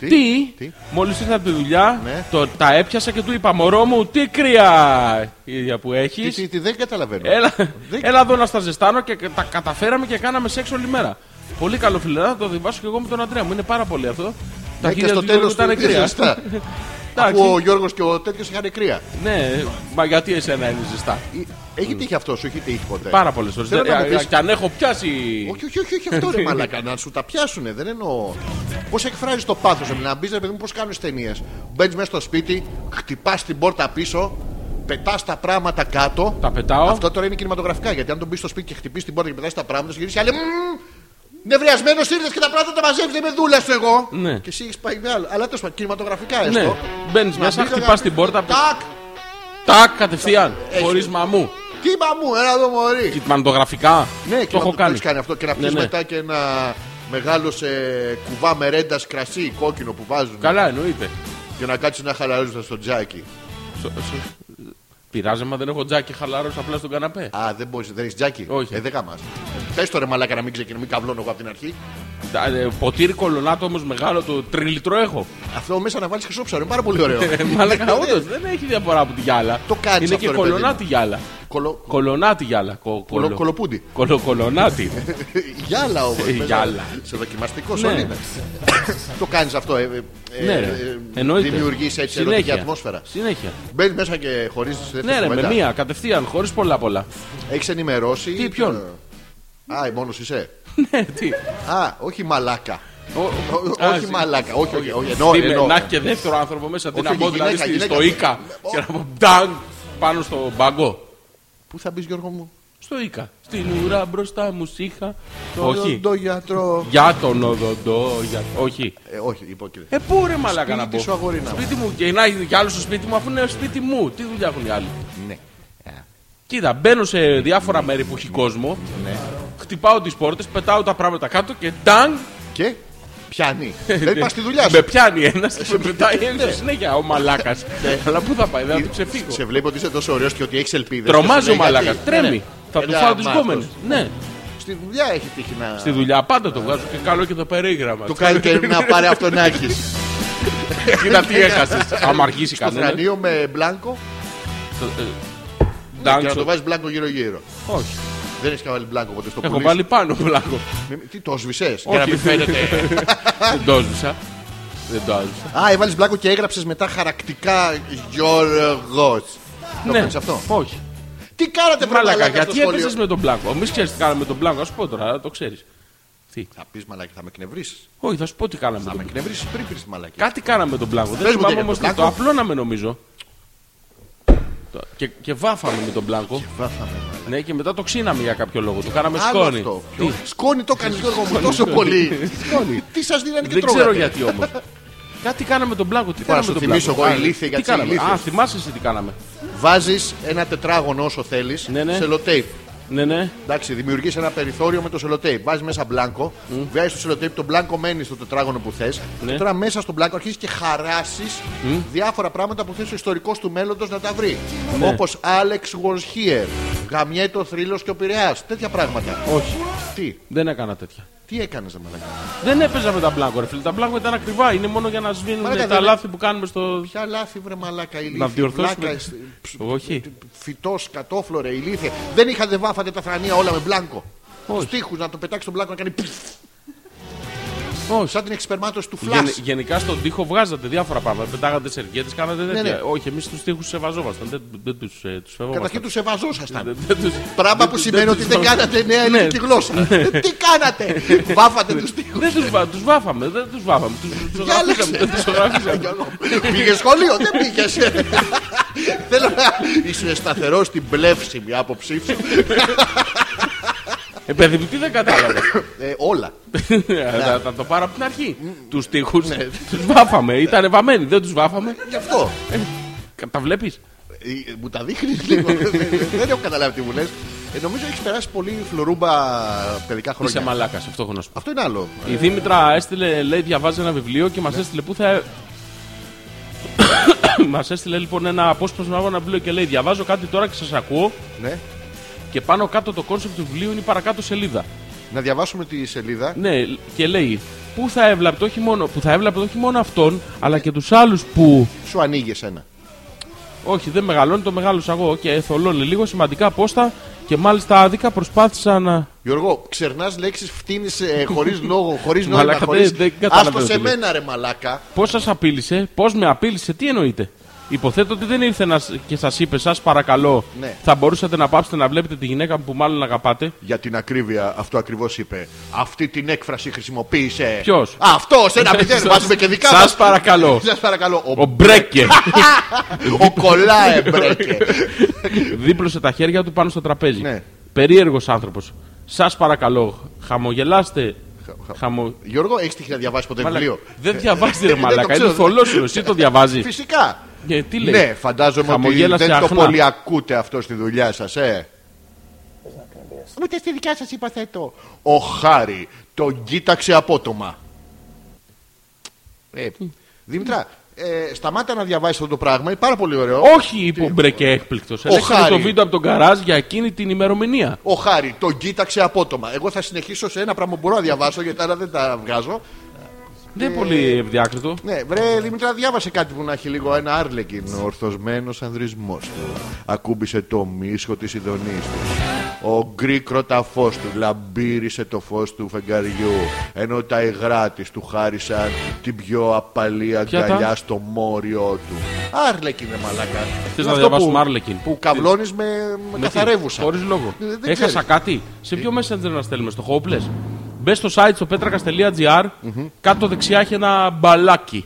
Τι, τι? τι? Μόλις ήρθα από τη δουλειά, ναι. το, τα έπιασα και του είπα: μωρό μου, τι κρύα ίδια που έχεις. Τι, τι, τι, δεν καταλαβαίνω. Έλα, δεν... έλα εδώ να στα ζεστάνω και τα καταφέραμε και κάναμε σεξ όλη μέρα. Πολύ καλό φιλερά, θα το διαβάσω και εγώ με τον Αντρέα μου. Είναι πάρα πολύ αυτό. Τα ναι, χέρια του Γιώργου ήταν κρύα. Αφού ο Γιώργος και ο τέτοιος είχαν κρύα. Ναι, μα γιατί εσένα είναι ζεστά. Έχει τύχει αυτό, σου έχει τύχει ποτέ? Πάρα πολλέ φορέ. Και αν έχω πιάσει. Όχι, όχι, όχι, αυτό είναι μαλακά. Να σου τα πιάσουνε, δεν εννοώ. Πώς εκφράζεις το πάθος, να μπεις, ρε παιδί μου, πώς κάνεις ταινίες. Μπαίνεις μέσα στο σπίτι, χτυπάς την πόρτα πίσω, πετάς τα πράγματα κάτω. Τα πετάω. Αυτό τώρα είναι κινηματογραφικά, γιατί αν τον μπεις στο σπίτι και χτυπήσεις την πόρτα και πετάς τα πράγματα, σου γυρίσει άλλη. Νευριασμένος ήρθες και τα πράγματα τα μαζεύεις, δεν με δούλασε εγώ. Ναι. Και εσύ έχεις πάει με άλλο. Αλλά τέλος πάντων, κινηματογραφικά έστω. Ναι. Μπαίνεις μέσα, χτυπάς την πόρτα. Τάκ! Τάκ κατευθείαν. Χωρίς μαμού. Τι μαμού, ένα εδώ μωρί. Κινηματογραφικά. Ναι, το έχω κάνει. κάνει αυτό και να πεις μετά και να. Μεγάλο σε κουβά μερέντα κρασί κόκκινο που βάζουν. Καλά, εννοείται. Για να κάτσει να χαλαρώσει στο τζάκι. So, so, πειράζει, μα δεν έχω τζάκι, χαλαρώσει απλά στον καναπέ. Α, δεν μπορεί, δεν έχει τζάκι. Όχι. Ε, δεν γαμά. Πες το ρε μαλάκα να μην ξεκινήσει, μην καβλώνω εγώ από την αρχή. Ε, ποτήρι κολονάτο όμω μεγάλο, το τριλιτρό έχω. Αυτό μέσα να βάλει χρυσόψαρο, πάρα πολύ ωραίο. Μαλάκα, όντω δεν έχει διαφορά από τη γυάλα. Το κάνει. Είναι και κολονάτη γυάλα. Κολονάτη γυάλα. Κολοπούντι. Κολοκολονάτη. Γυάλα όμως. Σε δοκιμαστικό σου είναι. Το κάνεις αυτό. Δημιουργείς έτσι ερωτική ατμόσφαιρα. Συνέχεια. Μπαίνεις μέσα και χωρίς δεύτερη κουβέντα. Ναι, με μία κατευθείαν, χωρίς πολλά πολλά. Έχεις ενημερώσει. Τι, ποιον? Α, μόνος είσαι. Ναι, τι. Α, όχι μαλάκα. Όχι μαλάκα, όχι, όχι. Να έχει και δεύτερο άνθρωπο μέσα. Την να μπω δηλαδή στο Ίκα και να πω ντάν πάνω στο μπαγκό. Πού θα μπεις, Γιώργο μου? Στο Ίκα. Στην ουρά μπροστά μου είχα τον οδοντόγιατρο. Για τον οδοντόγιατρο. Όχι. Ε, όχι, υπόκειται. Ε, πού ρε μαλάκα να πω. Σπίτι σου, αγορίνα. Σπίτι μου. Και να έχει κι άλλο στο σπίτι μου, αφού είναι σπίτι μου. Τι δουλειά έχουν οι άλλοι. Ναι. Κοίτα, μπαίνω σε διάφορα μέρη που έχει κόσμο. Ναι. Χτυπάω τις πόρτες, πετάω τα πράγματα κάτω και τάν. Και πιάνει. Δεν πα στη δουλειά σου. Με πιάνει ένα και με πετάει ένα συνέχεια ο μαλάκα. Αλλά πού θα πάει, δεν θα του ξεφύγω. Σε βλέπω ότι είσαι τόσο ωραίο και ότι έχει ελπίδες. Τρομάζει ο μαλάκα, τρέμει. Θα του φάω του γκόμενου. Ναι. Στη δουλειά έχει τύχει να. Στη δουλειά πάντα το βγάζω και καλό και το περίγραμμα. Του κάνει και να πάρει αυτό να έχει. Κοίτα τι έχασε. Αν αργήσει κανένα. Στο θρανείο με μπλάνκο. Και να το βάζει μπλάνκο γύρω-γύρω. Όχι. Δεν έχει βάλει μπλάκο ποτέ στο πουλί. Έχω βάλει πάνω μπλάκο. Τι το σβησέ? Για να μην φαίνεται. Δεν το σβήσα. Δεν το σβήσα. Α, έβαλες μπλάκο και έγραψες μετά χαρακτικά Γιώργος. Το κάνεις αυτό? Όχι. Τι κάνατε μαλάκα? Γιατί έπαιζες με τον μπλάκο? Εμείς ξέρεις τι κάναμε με τον μπλάκο. Να σου πω τώρα, το ξέρεις. Τι. Θα πεις μαλάκα, θα με εκνευρίσεις. Όχι, θα σου πω τι κάναμε. Θα με εκνευρίσεις πριν πεις μαλάκα. Κάτι κάναμε με τον μπλάκο. Δεν θυμάμαι όμως τι. Το απλώναμε νομίζω. Και, και βάφαμε με τον μπλάνκο. Και βάφαμε, ναι, και μετά το ξύναμε για κάποιο λόγο. Το κάναμε σκόνη. Αυτό. Τι? Σκόνη το έκανε, Γιώργο μου, τόσο πολύ. Σκόνη. Τι σας δίνανε και τρώγατε? Δεν ξέρω γιατί όμως. Κάτι κάναμε τον μπλάνκο. Τι κάναμε τον μπλάνκο? Θα σου θυμίσω εγώ ηλίθεια γιατί ηλίθεια. Α, θυμάσαι εσύ τι κάναμε. Βάζεις ένα τετράγωνο όσο θέλεις, ναι, ναι. Σελοτέιπ. Ναι, ναι. Εντάξει, δημιουργείς ένα περιθώριο με το σελοτέιπ. Βάζεις μέσα μπλάνκο, mm. βγάζεις το σελοτέιπ, το μπλάνκο μένει στο τετράγωνο που θες. Ναι. Και τώρα μέσα στο μπλάνκο αρχίζεις και χαράσεις mm. διάφορα πράγματα που θες ο ιστορικός του μέλλοντος να τα βρει. Ναι. Όπως Alex was here, γαμιέτο ο θρύλος και ο Πειραιάς. Τέτοια πράγματα. Όχι. Τι? Δεν έκανα τέτοια. Τι έκανες δε μαλάκα? Δεν έπαιζα με τα μπλάνκο, ρε φίλε. Τα μπλάνκο ήταν ακριβά. Είναι μόνο για να σβήνουν τα δεν... λάθη που κάνουμε στο. Ποια λάθη, βρε μαλάκα, ηλίθεια. Να διορθώσουμε. Όχι. Φυτός, κατόφλωρε, ηλίθεια. Δεν είχατε βάφατε τα θρανία όλα με μπλάνκο? Τους τοίχους να το πετάξει τον μπλάνκο να κάνει. Όχι. Σαν την εξπερμάτωση του φλάσ. Γεν, γενικά στον τοίχο βγάζατε διάφορα πράγματα. Πετάγατε σερβιέτες, κάνατε τέτοια. Ναι, ναι. Όχι, εμείς τους τοίχους σεβαζόμασταν. Δεν, δεν τους ε, τους φεύγαμε. Καταρχήν τους σεβαζόσασταν. Πράγμα που σημαίνει ότι δεν κάνατε νέα ελληνική γλώσσα. Τι κάνατε? Βάφατε τους τοίχους. Δεν τους βάφαμε. Τους βάφαμε. Δεν τους βάφαμε. Τους ζωγραφίσαμε. Πήγες σχολείο, δεν πήγες. Θέλω να είσαι σταθερός στην πλεύσιμη άποψή σου. Ε, παιδί μου, τι δεν κατάλαβα. Ε, όλα. Θα, θα το πάρω από την αρχή. Τους τοίχους τους βάφαμε. Ήτανε βαμμένοι, δεν τους βάφαμε. Γι' αυτό. Ε, τα βλέπεις. Ε, μου τα δείχνεις λίγο. Δεν έχω καταλάβει τι μου λες. Ε, νομίζω έχεις περάσει πολύ φλωρούμπα παιδικά χρόνια. Είσαι μαλάκας, αυτό έχω να σου πω. Αυτό είναι άλλο. Η ε... Δήμητρα έστειλε, λέει, διαβάζει ένα βιβλίο και μας ναι. έστειλε πού θα. Μας έστειλε λοιπόν ένα απόσπασμα από ένα βιβλίο και λέει: διαβάζω κάτι τώρα και σας ακούω. Ναι. Και πάνω κάτω το κόνσεπτ του βιβλίου είναι η παρακάτω σελίδα. Να διαβάσουμε τη σελίδα. Ναι, και λέει: πού θα έβλαπτε όχι μόνο, που θα έβλαπτε όχι μόνο αυτόν, αλλά και τους άλλους που. Σου ανοίγει ένα. Όχι, δεν μεγαλώνει, το μεγάλωσα εγώ. Και okay, θολώνει λίγο. Σημαντικά πόστα Και μάλιστα άδικα προσπάθησα να... Γιώργο, ξερνάς λέξεις, φτύνεις ε, χωρίς λόγο, χωρίς νόημα. Μαλάκα, χωρίς... δεν καταλαβαίνω. Άστο σε μένα, ρε μαλάκα. Πώς σας απείλησε, πώς με απείλησε, τι εννοείτε. Υποθέτω ότι δεν ήρθε να... και σας είπε, σας παρακαλώ, ναι. Θα μπορούσατε να πάψετε να βλέπετε τη γυναίκα που μάλλον αγαπάτε. Για την ακρίβεια, αυτό ακριβώς είπε. Αυτή την έκφραση χρησιμοποίησε. Ποιος? Αυτός, ένα μηδέν, βάζουμε και δικά μας. Σας παρακαλώ. Σας παρακαλώ. Ο, ο Μπρέκε. Ο Κολάε Μπρέκε. Δίπλωσε τα χέρια του πάνω στο τραπέζι. Ναι. Περίεργος άνθρωπος. Σας παρακαλώ, χαμογελάστε. Χαμο... Γιώργο, έχεις τύχει να διαβάσεις ποτέ βιβλίο? Δεν διαβάζει, ρε μαλάκα. Είναι θολόσυνο, εσύ το διαβάζει. Φυσικά. Και τι λέει? Ναι, φαντάζομαι χαμογέλασε ότι δεν αχνά. Το πολύ ακούτε αυτό στη δουλειά σας, ε. Ούτε στη δικιά σας υποθέτω. Ο Χάρη τον κοίταξε απότομα. Ε, mm. Δήμητρα, ε, σταμάτα να διαβάσεις αυτό το πράγμα, είναι πάρα πολύ ωραίο. Όχι, είπε ο Μπρέκε έκπληκτος. Έδειξε το βίντεο από τον καράζ για εκείνη την ημερομηνία. Ο Χάρη τον κοίταξε απότομα. Εγώ θα συνεχίσω σε ένα πράγμα που μπορώ να διαβάσω, γιατί άρα δεν τα βγάζω. Δεν είναι πολύ ευδιάκριτο. Ναι, βρε Δημητρά, διάβασε κάτι που να έχει λίγο ένα άρλεκιν. Ο ορθωσμένος ανδρισμός του ακούμπησε το μίσχο της ειδονής του. Ο γκρίκρο ταφός του λαμπύρισε το φως του φεγγαριού, ενώ τα υγρά της του χάρισαν την πιο απαλή αγκαλιά στο μόριό του. Άρλεκιν, ρε μαλάκα. Θες να διαβάσουμε άρλεκιν? Που καυλώνεις με, με, με καθαρεύουσα. Χωρίς λόγο. Δεν, δεν έχασα ξέρεις. Κάτι. Σε ποιο μέσα δεν να στέλνουμε, στο Hopeless? Μπε στο site στο petrakas.gr, mm-hmm. Κάτω δεξιά έχει ένα μπαλάκι.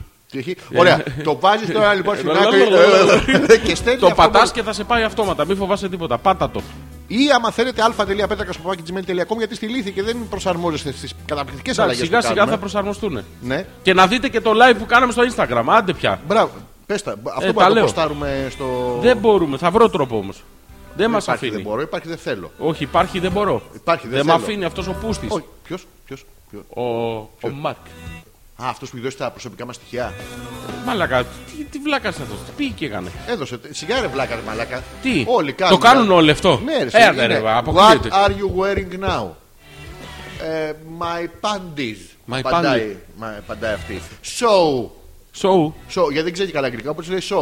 Ωραία, το βάζεις τώρα λοιπόν στην άκρη. Το πατάς και θα σε πάει αυτόματα, μην φοβάσαι τίποτα, πάτα το. Ή άμα θέλετε α.πέτρακας τελεία τζι μέιλ τελεία κομ, γιατί στηλήθηκε και δεν προσαρμόζεστε στις καταπληκτικές αλλαγές. Σιγά σιγά θα προσαρμοστούν. Και να δείτε και το live που κάναμε στο Instagram, άντε πια. Μπράβο, πες τα, αυτό που θα το ποστάρουμε στο... Δεν μπορούμε, θα βρω τρόπο όμως. Δεν μας αφήνει. Δεν μπορώ, υπάρχει, δεν θέλω. Όχι, υπάρχει, δεν μπορώ. Υπάρχει, δεν με αφήνει αυτός ο πούστης. Όχι, ποιος, ποιος, ποιος. Ο, ο Μαρκ. Α, αυτός που δώσει τα προσωπικά μας στοιχεία. Μαλάκα, τι, τι βλάκα είναι αυτός, τι πήγε και έκανε. Έδωσε, σιγά ρε βλάκα, ρε μαλάκα. Τι, όλοι κάνουν, το κάνουν όλοι αυτό. Ναι, ρε, σιγά, ρε, what are you wearing now? Uh, my panties. My panties. Παντάει αυτή. So... So. So, γιατί δεν ξέρει καλά αγγλικά, όπως λέει so.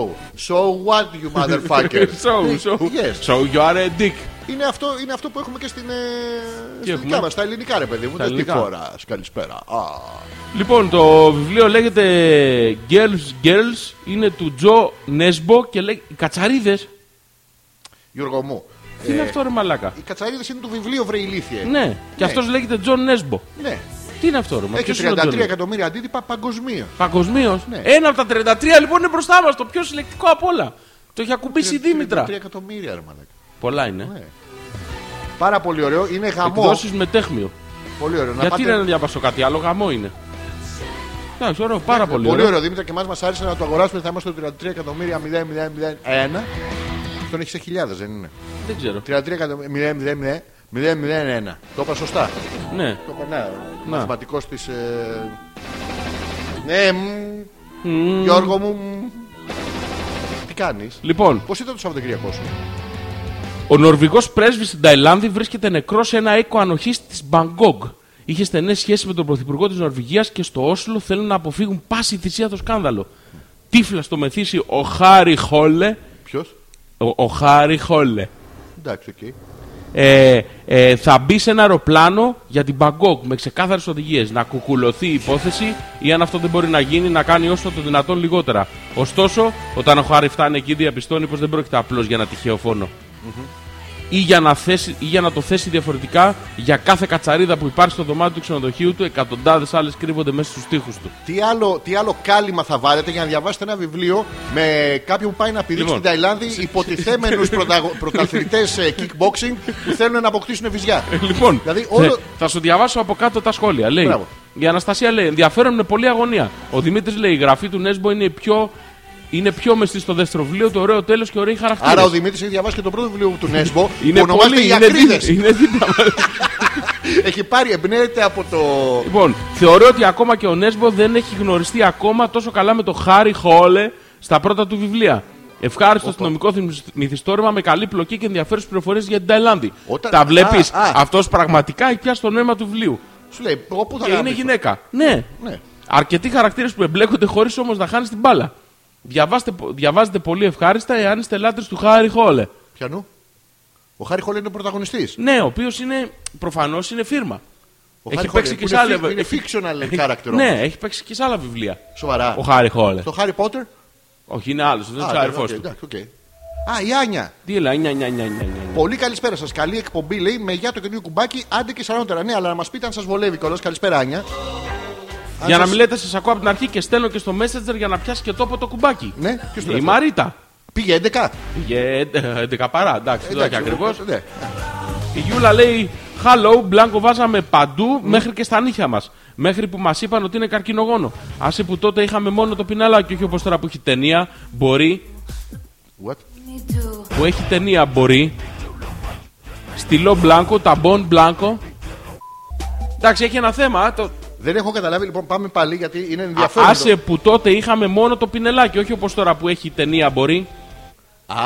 So what you motherfucker. So, so. Yes. So you are a dick. Είναι αυτό, είναι αυτό που έχουμε και στην ελληνικά μας, στα ελληνικά ρε παιδί μου. Τι φοράς, καλησπέρα. Λοιπόν, το βιβλίο λέγεται Girls, Girls, είναι του Τζο Νέσμπο και λέει κατσαρίδες. Γιώργο μου. Τι είναι αυτό ρε μαλάκα? Οι κατσαρίδες είναι του βιβλίου, βρε ηλίθιε. Ναι, και αυτός λέγεται Τζο Νέσμπο. Ναι. Τι είναι αυτό, ρε? Έχει τριάντα τρία εκατομμύρια αντίτυπα παγκοσμίως. Παγκοσμίως, ναι. Ένα από τα τριάντα τρία λοιπόν είναι μπροστά μας, το πιο συλλεκτικό από όλα. Το έχει ακουμπήσει η Δήμητρα. τριάντα τρία εκατομμύρια, ρε μαλάκα. Πολλά είναι. Ναι. Πάρα πολύ ωραίο, είναι γαμό. Εκδόσεις με τέχμιο. Πολύ ωραίο. Γιατί να πάτε... να διαβάσω κάτι άλλο, γαμό είναι. Εντάξει, ωραίο, πάρα ναι, πολύ ωραίο. Πολύ ωραίο, Δήμητρα, και εμάς μας άρεσε να το αγοράσουμε. Θα είμαστε το τριάντα τρία εκατομμύρια μηδέν μηδέν μηδέν ένα. Τον έχει σε χιλιάδες, δεν είναι? Δεν ξέρω. τριάντα τρία εκατομμύρια μηδέν μηδέν μηδέν. μηδέν μηδέν ένα. Το είπα σωστά? Ναι. Το είπα, ναι. Μαθηματικός της... Ε... Ναι, μ... mm. Γιώργο μου... Μ... Τι κάνεις? Λοιπόν... Πώς ήταν το Σαββατοκύριακό σου? Ο Νορβηγός πρέσβης στην Ταϊλάνδη βρίσκεται νεκρός σε ένα οίκο ανοχής της Μπαγκόγκ. Είχε στενές σχέσεις με τον πρωθυπουργό της Νορβηγίας και στο Όσλο θέλουν να αποφύγουν πάση θυσία το σκάνδαλο. Τύφλα στο μεθύσι ο Χάρι Χόλε... Ποιος? Ο, ο Χάρι Χόλε. Εντάξει, okay. Ε, ε, θα μπει σε ένα αεροπλάνο για την Μπαγκόγκ με ξεκάθαρες οδηγίες. Να κουκουλωθεί η υπόθεση ή αν αυτό δεν μπορεί να γίνει, να κάνει όσο το δυνατόν λιγότερα. Ωστόσο, όταν ο Χάρη φτάνει εκεί, διαπιστώνει πως δεν πρόκειται απλώς για ένα τυχαίο φόνο. Mm-hmm. Ή, για να θέσει, ή για να το θέσει διαφορετικά, για κάθε κατσαρίδα που υπάρχει στο δωμάτιο του ξενοδοχείου του, εκατοντάδες άλλες κρύβονται μέσα στους τοίχους του. Τι άλλο, τι άλλο κάλυμα θα βάλετε για να διαβάσετε ένα βιβλίο με κάποιον που πάει να πηδήξει λοιπόν στην Ταϊλάνδη υποτιθέμενους προταγω... πρωταθλητές kickboxing που θέλουν να αποκτήσουν βυζιά? Λοιπόν, δηλαδή, όλο... ναι, θα σου διαβάσω από κάτω τα σχόλια. Λέει, η Αναστασία λέει: ενδιαφέρον με πολλή αγωνία. Ο Δημήτρης λέει: η γραφή του Νέσμπο είναι πιο. Είναι πιο μεστή στο δεύτερο βιβλίο, το ωραίο τέλος και ωραίοι χαρακτήρες. Άρα ο Δημήτρης έχει διαβάσει και το πρώτο βιβλίο του Νέσμπο που ονομάζεται πολύ, Οι Ακρίδες. Είναι, είναι έχει πάρει, εμπνέεται από το... Λοιπόν, θεωρώ ότι ακόμα και ο Νέσμπο δεν έχει γνωριστεί ακόμα τόσο καλά με το Χάρι Χόλε στα πρώτα του βιβλία. Ευχάριστο αστυνομικό μυθιστόρημα με καλή πλοκή και ενδιαφέρουσες πληροφορίες για την Ταϊλάνδη. Όταν... Τα βλέπεις, αυτός πραγματικά έχει πιάσει το νόημα του βιβλίου. Σου λέει, όπου θα και είναι γυναίκα. Ναι. Ναι. Αρκετοί χαρακτήρες που εμπλέκονται χωρίς όμως να χάνεις την μπάλα. Διαβάστε, διαβάζετε πολύ ευχάριστα εάν είστε λάτρες του Χάρι Χόλε. Πιανού? Ο Χάρι Χόλε είναι ο πρωταγωνιστής. Ναι, ο οποίος είναι προφανώς είναι φίρμα. Ο έχει παίξει και σε άλλα βιβλία. Είναι fictional character. Ναι, έχει παίξει και σε άλλα βιβλία. Σοβαρά. Ο Χάρι Χόλε. Το Χάρι Πότερ. Όχι, είναι άλλο. Δεν είναι αδερφός του. Α, η Άνια. Τι λέει, Άνια, Άνια, Άνια. Πολύ καλησπέρα σας. Καλή εκπομπή, λέει, με γεια το καινούριο κουμπάκι, άντε και σαράντα. Ναι, αλλά να μας πείτε αν σας βολεύει κιόλας. Καλησπέρα, Άνια. Για σας... να μην λέτε, σας ακούω από την αρχή και στέλνω και στο Messenger για να πιάσει και τόπο το κουμπάκι. Ναι, ποιος το λέει. Η Μαρίτα. Πήγε έντεκα. Πήγε έντεκα παρά, εντάξει, εδώ και ακριβώς. Ναι. Η Γιούλα λέει: Hello, μπλάνκο βάζαμε παντού mm. μέχρι και στα νύχια μας. Μέχρι που μας είπαν ότι είναι καρκινογόνο. Άσε που τότε είχαμε μόνο το πινάλα και όχι όπως τώρα που έχει ταινία. Μπορεί. What? Που έχει ταινία μπορεί. Στυλό μπλάνκο, ταμπον μπλάνκο. Εντάξει, έχει ένα θέμα. Το... Δεν έχω καταλάβει, λοιπόν, πάμε πάλι γιατί είναι ενδιαφέρον. Άσε το... που τότε είχαμε μόνο το πινελάκι, όχι όπως τώρα που έχει ταινία μπορεί. Α!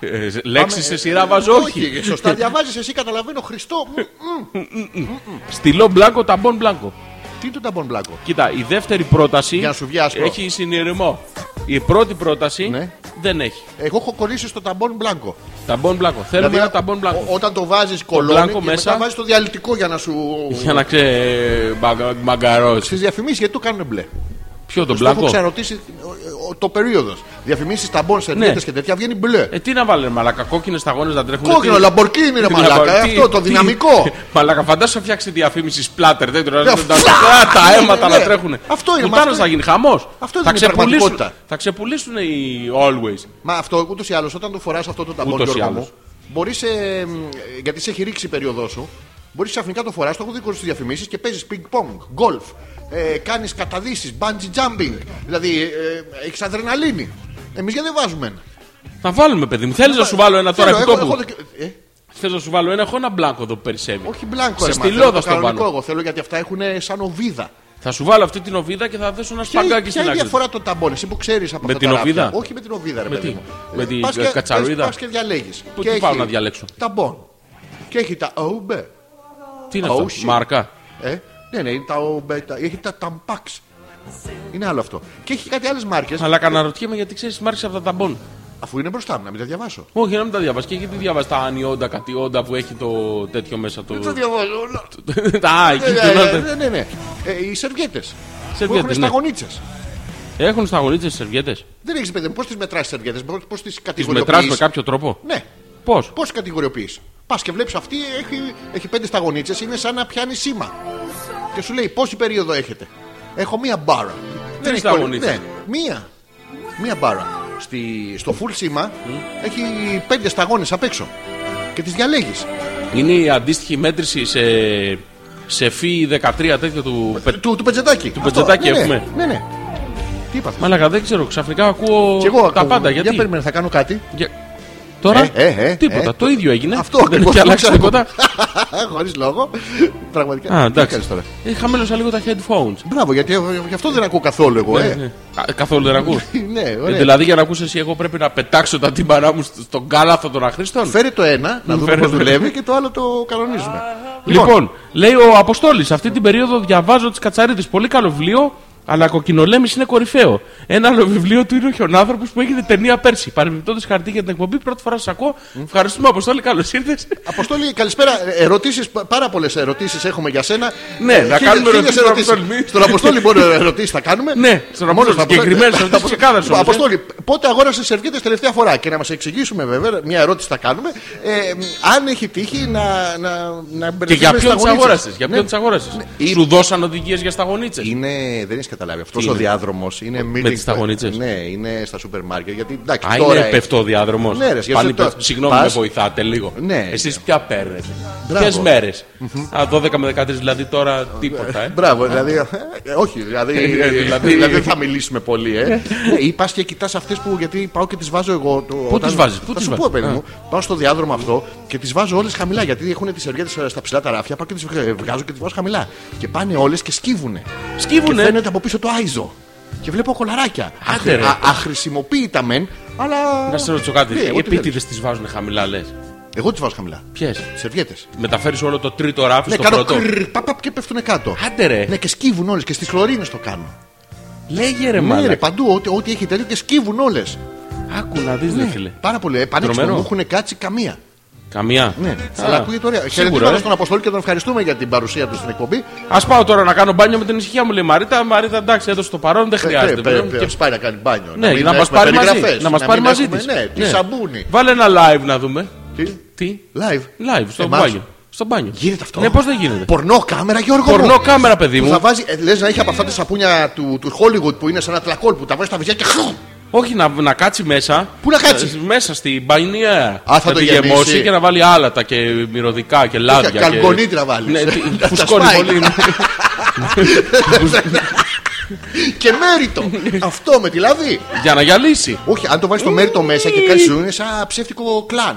Ε, λέξεις σε σειρά ε, βάζω ε, όχι. όχι. Σωστά διαβάζεις εσύ, καταλαβαίνω Χριστό. Στυλό μπλάνκο, ταμπον μπλάνκο. Τι είναι το ταμπον μπλάνκο? Κοίτα, η δεύτερη πρόταση έχει συνειρημό. Η πρώτη πρόταση ναι. δεν έχει. Εγώ έχω κολλήσει στο ταμπόν μπλάνκο. Ταμπόν μπλάνκο. Θέλουμε δηλαδή, ένα ταμπόν μπλάνκο. Ό, όταν το βάζεις κολόνι και μέσα... μετά βάζεις το διαλυτικό για να σου... για να ξεμαγκαρώσεις. Στις διαφημίσεις γιατί το κάνουν μπλε. Ποιο τον μπλάνκο? Το έχω ξαρωτήσει το περίοδος. Διαφημίσεις ταμπών σε εταιρείες ναι. και τέτοια βγαίνει μπλε. Ε, τι να βάλε μαλακα, κόκκινες σταγόνες να τρέχουν. Κόκκινο, τι... λαμπορκίνι είναι μαλακα. Τι... αυτό το τι... δυναμικό. Μαλακα, φαντάσου να φτιάξει διαφήμιση σπλάτερ. Δεν τρώνε τα αίματα να τρέχουν. Αυτό είναι. Πουτάνος θα γίνει χαμός. Αυτό είναι η πραγματικότητα. Θα ξεπουλήσουν οι Always. Μα αυτό ούτως ή άλλως όταν το φοράς αυτό το ταμπόν Γιώργο, μπορείς γιατί σε έχει ρίξει η περίοδό σου, μπορείς ξαφνικά το φοράς, το έχω δει στις διαφημίσεις και παίζεις πινκ-πονγκ, γκολφ. Ε, κάνεις καταδύσεις, bungee jumping. Δηλαδή ε, έχεις αδρεναλίνη. Εμείς γιατί δεν βάζουμε ένα? Θα βάλουμε, παιδί μου. Θέλεις να σου βάλω ένα τώρα επιτόπου? Ε? Θέλεις να σου βάλω ένα? Έχω ένα μπλάνκο εδώ που περισσεύει. Όχι μπλάνκο, σε θέλω το κανονικό εγώ. Θέλω γιατί αυτά έχουν σαν οβίδα. Θα σου βάλω αυτή την οβίδα και θα δέσω ένα σπαγκάκι στην άκρη. Ποια διαφορά το ταμπόν, εσύ που ξέρεις από με αυτά τα οβίδα? Όχι με την οβίδα, ρε παιδί μου. Με την κατσαρίδα. Πας και διαλέγεις. Τι πάω να διαλέξω? Ταμπόν. Και έχει τα ΟΜΠΕ. Τι είναι αυτό, μάρκα? Ναι, ναι, είναι τα, έχει τα ταμπάξ. Είναι άλλο αυτό. Και έχει κάτι άλλες μάρκες. Αλλά καναρωτιέμαι γιατί ξέρεις μάρκες από τα ταμπών. Αφού είναι μπροστά μου, να μην τα διαβάσω. Όχι, να μην τα διαβάσεις. Και γιατί διαβάσεις τα ανιόντα, κατιόντα που έχει το τέτοιο μέσα το. Δεν τα διαβάζω. Α, εκεί. Ναι, ναι. Οι σερβιέτες. Έχουν σταγονίτσες. Έχουν σταγονίτσες οι σερβιέτες. Δεν έχεις παιδί μου, πώς τις μετράς τις σερβιέτες, πώς τις κατηγοριοποιείς? Τις μετράς με κάποιο τρόπο. Ναι. Πώς? Πώς κατηγοριοποιείς? Πας και βλέπεις αυτή έχει, έχει πέντε σταγονίτσες, είναι σαν να πιάνει σήμα. Και σου λέει πόση περίοδο έχετε. Έχω μία μπάρα. Δεν έχει σταγονίτσες. Ναι, μία. Μία μπάρα. Στη, στο full σήμα mm. έχει πέντε σταγόνες απ' έξω. Και τις διαλέγεις. Είναι η αντίστοιχη μέτρηση σε, σε φι δεκατρία τέτοιο του, του, του, του Πετζετάκη. Του Πετζετάκη ναι, έχουμε. Ναι, ναι. ναι. Τι είπα? Μαλάκα, δεν ξέρω. Ξαφνικά ακούω τα ακούω, πάντα. Γιατί? Για περίμενα, θα κάνω κάτι. Για... Τώρα ε, ε, ε, τίποτα, ε, το ίδιο έγινε. Αυτό δεν έχει αλλάξει τίποτα. Χωρίς λόγο. Πραγματικά. Α, εντάξει. Χαμέλωσα λίγο τα headphones. Μπράβο, γιατί γι' αυτό δεν ακούω καθόλου εγώ. Ναι, ε. ναι. Α, καθόλου δεν ακούω. ναι, ωραία. Ε, δηλαδή για να ακούσει εσύ, εγώ πρέπει να πετάξω τα τύμπανά μου στον κάλαθο των αχρήστων. Φέρε το ένα, να δούμε πώς δουλεύει και το άλλο το κανονίζουμε. Λοιπόν, λοιπόν λέει ο Αποστόλης, αυτή την περίοδο διαβάζω τις Κατσαρίδες. Πολύ καλό βιβλίο. Αλλά κοκκινολέμηση είναι κορυφαίο. Ένα άλλο βιβλίο του είναι ο Χιονάνθρωπος που έγινε ταινία πέρσι. Παρεμπιπτόντως χαρτί για την εκπομπή, πρώτη φορά σας ακούω. Mm. Ευχαριστούμε, Αποστόλη, καλώς ήρθες. Αποστόλη, καλησπέρα. Ερωτήσεις, πάρα πολλές ερωτήσεις έχουμε για σένα. Ναι, ε, να χίλιες, κάνουμε χίλιες ερωτήσεις. ερωτήσεις. Στον Αποστόλη, μόνο ερωτήσεις θα κάνουμε. Ναι, στον Αποστόλη. Συγκεκριμένες ερωτήσεις θα κάνουμε. Αποστόλη, πότε αγόρασες σερβιέτες τελευταία φορά? Και να μας εξηγήσουμε, βέβαια, μια ερώτηση θα κάνουμε. Αν έχει τύχει να μπερδευτεί. Και για ποιον τις αγόρασες? Σου δώσαν οδηγίες για σταγονίτσες? Δεν έχει καταλάβει. Αυτός ο διάδρομος είναι μίλινγκ. Ναι, είναι στα σούπερ μάρκετ. Γιατί εντάξει, α, τώρα είναι πεφτό διάδρομος. Ναι, το... Συγγνώμη, με βοηθάτε λίγο. Ναι, εσείς πια παίρνετε. Ποιες μέρες? Α, δώδεκα με δεκατρία δηλαδή τώρα τίποτα. Ε. Μπράβο, δηλαδή. Όχι, δηλαδή. Δηλαδή δεν θα μιλήσουμε πολύ. Ε. Ή πας και κοιτάς αυτές που. Γιατί πάω και τις βάζω εγώ. Πού τις βάζεις? Θα σου πω, παιδί μου. Πάω στο διάδρομο αυτό και τις βάζω όλες χαμηλά. Γιατί έχουν τις σερβιέτες στα ψηλά τα ράφια. Πάω και τις βγάζω και τις βάζω χαμηλά. Και πάνε όλες και σκύβουνε. Σκύβουνε. Από πίσω το άιζο και βλέπω κολαράκια. Αχρησιμοποιητά μεν, αλλά. Να σε ρωτήσω κάτι. Οι επίτηδες τις βάζουν χαμηλά, λες? Εγώ τις βάζω χαμηλά. Ποιες? Τις σερβιέτες. Μεταφέρεις όλο το τρίτο ράφι στο πρώτο. Ναι, κάνω και πέφτουνε κάτω. Άντε ρε. Ναι, και σκύβουν όλες και στις χλωρίνες το κάνουν. Λέγε ρε μάλλον. Ναι, ρε παντού, ό,τι έχει τέτοιο και σκύβουν όλες. Άκου να δεις, δε φίλε. Πάρα πολύ. Επανέξω, μου έχουν κάτσει καμία. Καμία. Ναι. Αλλά ακούγεται ωραία. Χαιρετίζω τον Αποστόλη και τον ευχαριστούμε για την παρουσία του στην εκπομπή. Ας πάω τώρα να κάνω μπάνιο με την ησυχία μου, λέει Μαρίτα. Μαρίτα, εντάξει, έδωσε το παρόν, δεν χρειάζεται. Και πάει να κάνει μπάνιο. Να μας πάρει μαζί τη. Τι σαμπούνι. Βάλε ένα live να δούμε. Τι. Live στο μπάνιο. Στο μπάνιο. Γίνεται αυτό. Ναι, πώς δεν γίνεται. Πορνό κάμερα, Γιώργο. Πορνό κάμερα, παιδί μου. Λες να έχει από αυτά τα σαπούνια του Χόλιγουντ που είναι σαν ένα τρακόλ που τα βάζει στα βυζιά και. Όχι, να, να κάτσει μέσα. Πού να κάτσει? Μέσα στην μπανιά. Α, θα να το γεμώσει και να βάλει άλατα και μυρωδικά και λάδια. Και καλκονίτρα βάλει. Ναι, φουσκώνει πολύ. Και μέριτο. Αυτό με τη λάδι. Για να γυαλίσει. Όχι, αν το βάλει το μέριτο μέσα και κάνει ζούνε σαν ψεύτικο κλάν.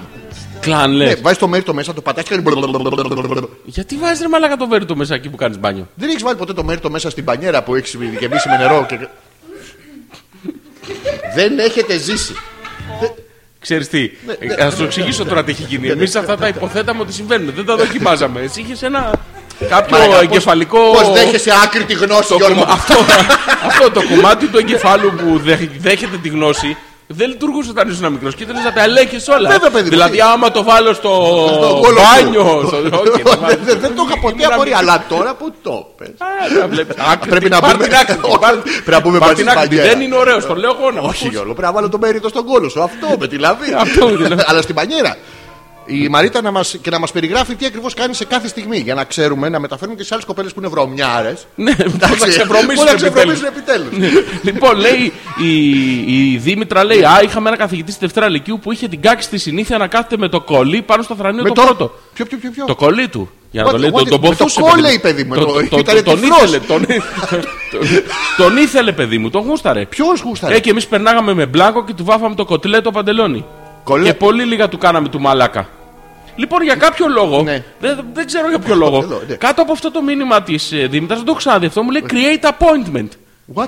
Κλάν, λες. Ναι, βάζει το μέριτο μέσα, το πατάκι και κάνει. Γιατί βάζει ρε μαλάκα το μέριτο μέσα εκεί που κάνει μπάνιο? Δεν έχει βάλει ποτέ το μέριτο μέσα στην μπανιέρα που έχει γεμίσει με νερό και. Δεν έχετε ζήσει. Ξέρεις τι, θα σου εξηγήσω τώρα τι έχει γίνει. Εμείς αυτά τα υποθέταμε ότι συμβαίνουν. Δεν τα δοκιμάζαμε. Εσύ είχες ένα κάποιο εγκεφαλικό. Πώς δέχεσαι άκρη τη γνώση, Γιώργο? Αυτό το κομμάτι του εγκεφάλου που δέχεται τη γνώση δεν λειτουργούσε όταν ήσουν μικρός και ήθελες να τα ελέγχεις όλα. Δηλαδή, άμα το βάλω στο μπάνιο. Δεν το είχα ποτέ απορία, αλλά τώρα που το πες. Πρέπει να πούμε. Πρέπει να πούμε μαζί. Δεν είναι ωραίο, το λέω εγώ. Όχι, Γιώργο, πρέπει να βάλω το μέριτο στον κόλο σου. Αυτό με τη λαβή. Αλλά στην πανιέρα. Η Μαρίτα να μας, και να μας περιγράφει τι ακριβώς κάνει σε κάθε στιγμή. Για να ξέρουμε, να μεταφέρουμε και σε άλλες κοπέλες που είναι βρωμιάρες. Ναι, εντάξει, να ξεβρωμίσουν επιτέλους. επιτέλους. Ναι. Λοιπόν, λέει η, η Δήμητρα, λέει: Α, είχαμε ένα καθηγητή στη Δευτέρα Λυκείου που είχε την κάκι στη συνήθεια να κάθεται με το κολλί πάνω στο θρανίο το, το πρώτο. Ποιο, ποιο, ποιο, ποιο. Το κολλί του. Για να what, το λέει, what, τον ποθούσε. Το κόλλε, παιδί μου. Τον ήθελε, παιδί μου, τον γούσταρε. Ποιο γούσταρε? Ε, και εμείς περνάγαμε με μπλάκο και του βάφαμε το κοτλέτο παντελόνι. Και πολύ λίγα του κάναμε του μαλάκα. Λοιπόν, για κάποιο λόγο, ναι. δεν, δεν ξέρω για ποιο λόγο, θέλω, ναι. Κάτω από αυτό το μήνυμα της ε, Δήμητρας, δεν το ξαναδεί αυτό, μου λέει create appointment. What?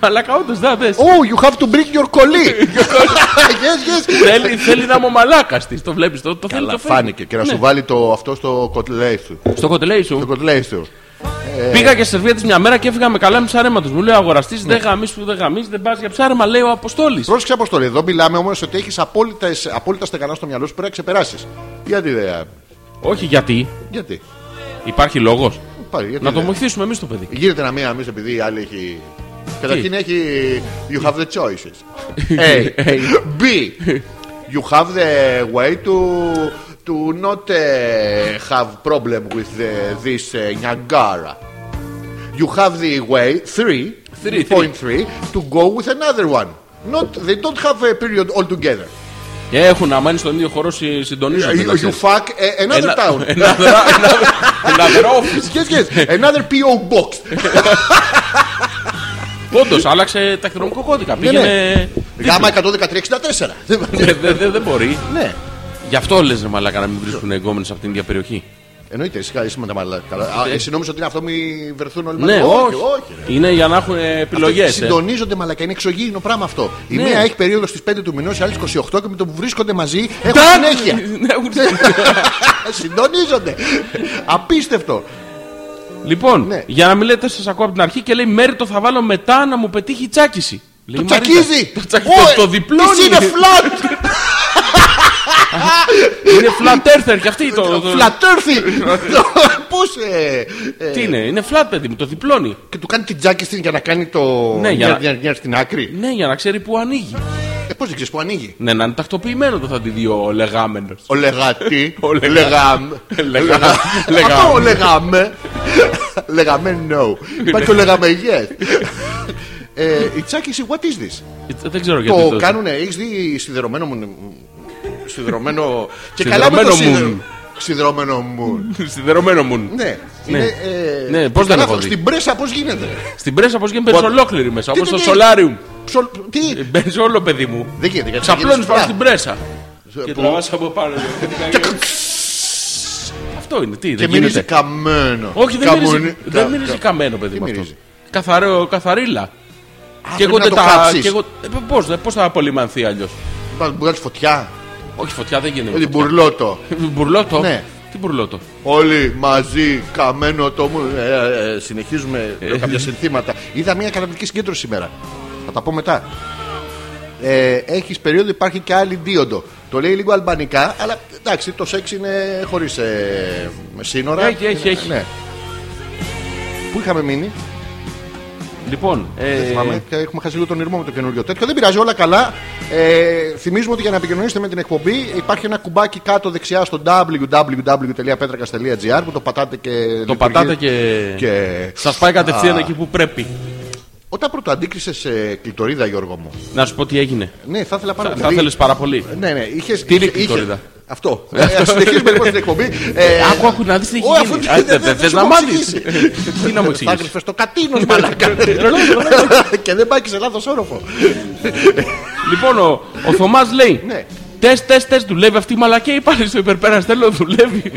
Μαλάκα, όντως, δεν δες. Oh, you have to bring your collie. Yes, yes. θέλει, θέλει να είμαι ο μαλάκας της, το βλέπεις, το, το θέλει. Καλά, το φάνηκε και να ναι. σου βάλει το, αυτό στο κοτελέι σου. Στο κοτελέι σου. Στο κοτελέι σου. Ε... Πήγα και στη Σερβία της μια μέρα και έφυγα με καλά ψαρέματος. Μου λέει ο αγοραστής: ναι. Δεν γαμίσεις που δεν γαμίσεις, δεν πας για ψάρεμα, λέει ο Αποστόλης. Πρόσεξε, Αποστόλη, εδώ μιλάμε όμως ότι έχεις απόλυτα στεγανά στο μυαλό σου, πρέπει να ξεπεράσεις. Γιατί δεν. Όχι γιατί. Γιατί. Υπάρχει λόγος. Υπάρχει, γιατί να το βοηθήσουμε εμείς το παιδί. Γίνεται να μία εμείς επειδή η άλλη έχει. Καταρχήν έχει. You have the choices. A. B. You have the way to. To not uh, have problem with uh, this uh, Niagara. You have the way three point three to go with another one. Not they don't have a period altogether. Έχουν να μένουν στον ίδιο χώρο, συντονίζονται. You, you fuck uh, another town. Another, another, another office. Yes, yes. Another πι ο box. Όντως, άλλαξε ταχυδρομικό κώδικα. Πήγαινε. Γάμα εκατόν δεκατρία εξήντα τέσσερα. Δεν μπορεί. Ναι. Γι' αυτό λες ρε μαλάκα να μην βρίσκουν εγκόμενες από την ίδια περιοχή. Εννοείται, εσύ με τα μαλάκα. Εσύ νόμιζες ότι είναι αυτό, μην βρεθούν όλοι μαζί. Ναι, όχι, όχι. Είναι για να έχουν επιλογές. Συντονίζονται μαλάκα, είναι εξωγήινο πράγμα αυτό. Η μία έχει περίοδο στις πέντε του μηνός, η άλλη στις είκοσι οκτώ και με το που βρίσκονται μαζί έχουν συνέχεια. Συντονίζονται. Απίστευτο. Λοιπόν, για να μην λέτε, σας ακούω από την αρχή και λέει μέριτο θα βάλω μετά να μου πετύχει τσάκιση. Το τσακίζει! Το διπλώνει! Είναι flat! Είναι flat earther και αυτή το. Flat earther! Πώς. Τι είναι, είναι flat παιδί μου, το διπλώνει. Και του κάνει την τζάκι στην για να κάνει το. Ναι, για στην άκρη. Ναι, για να ξέρει που ανοίγει. Ε, πώς δεν ξέρει που ανοίγει. Ναι, να είναι τακτοποιημένο το θα τη δει ο λεγάμενο. Ο λεγάτη. Ο λεγάμε. Αυτό ο λεγάμε. Λεγάμε no. Υπάρχει το λεγάμε yes. Η τσάκιση, what is this? Δεν ξέρω γιατί. Το κάνουνε, έχεις δει σιδερωμένο μου. Σιδερωμένο. Και καλά με το σιδερωμένο. Σιδερωμένο μουν. Σιδερωμένο μουν. Ναι. Ναι, πώς δεν έχω δει. Στην πρέσα πώς γίνεται. Στην πρέσα πώς γίνεται, μπαίνεις ολόκληρη μέσα. Όπως στο σολάριουμ. Τι. Μπαίνεις όλο παιδί μου. Δεν γίνεται. Ξαπλώνεις πάνω στην πρέσα. Και τραβάς από πάνω. Αυτό είναι. Τι. Και μυρίζει καμένο. Όχι, δεν μυρίζει καμένο παιδί μου αυτό. Καθαρίλα. Και εγώ δεν τα έχω. Πώς θα απολυμανθεί αλλιώς. Μπορεί φωτιά. Όχι, φωτιά δεν γίνεται. Μπουρλότο. Μπουρλότο. Ναι. Τι μπουρλότο. Όλοι μαζί, καμένο το. Ε, ε, συνεχίζουμε ε, κάποια συνθήματα. Είδα μια καταπληκτική συγκέντρωση σήμερα. Θα τα πω μετά. Ε, έχεις περίοδο, υπάρχει και άλλη δίοντο. Το λέει λίγο αλμπανικά, αλλά εντάξει, το σεξ είναι χωρίς ε, σύνορα. Έχει, έχει, έχει. Ναι. Πού είχαμε μείνει? Λοιπόν, ε... δεν θυμάμαι, έχουμε χάσει λίγο τον ήρμο με το καινούριο τέτοιο. Δεν πειράζει, όλα καλά. Ε, θυμίζουμε ότι για να επικοινωνήσετε με την εκπομπή υπάρχει ένα κουμπάκι κάτω δεξιά στο double-u double-u double-u τελεία petrakas τελεία gr που το πατάτε και. Το πατάτε και. και... σας πάει κατευθείαν εκεί που πρέπει. Όταν πρώτο αντίκρισες ε, κλειτορίδα, Γιώργο μου. Να σου πω τι έγινε. Ναι, θα ήθελα πάρα πολύ. Θα ήθελες δηλαδή... πάρα πολύ. Ναι, ναι, είχες. Τι είναι κλειτορίδα? Αυτό. Συνεχίζουμε λοιπόν την εκπομπή. Άκου, άκου να δεις τι έχει γίνει. Δεν θες να μάθεις? Τι να μου εξηγήσεις? Θα γρυφες το κατίνος μαλάκα. Και δεν πάει και σε λάθος όροφο. Λοιπόν, ο Θωμάς λέει: τεστ, τεστ, τεστ, δουλεύει αυτή η μαλακία ή πάλι στο υπερπέρας? Θέλω, δουλεύει.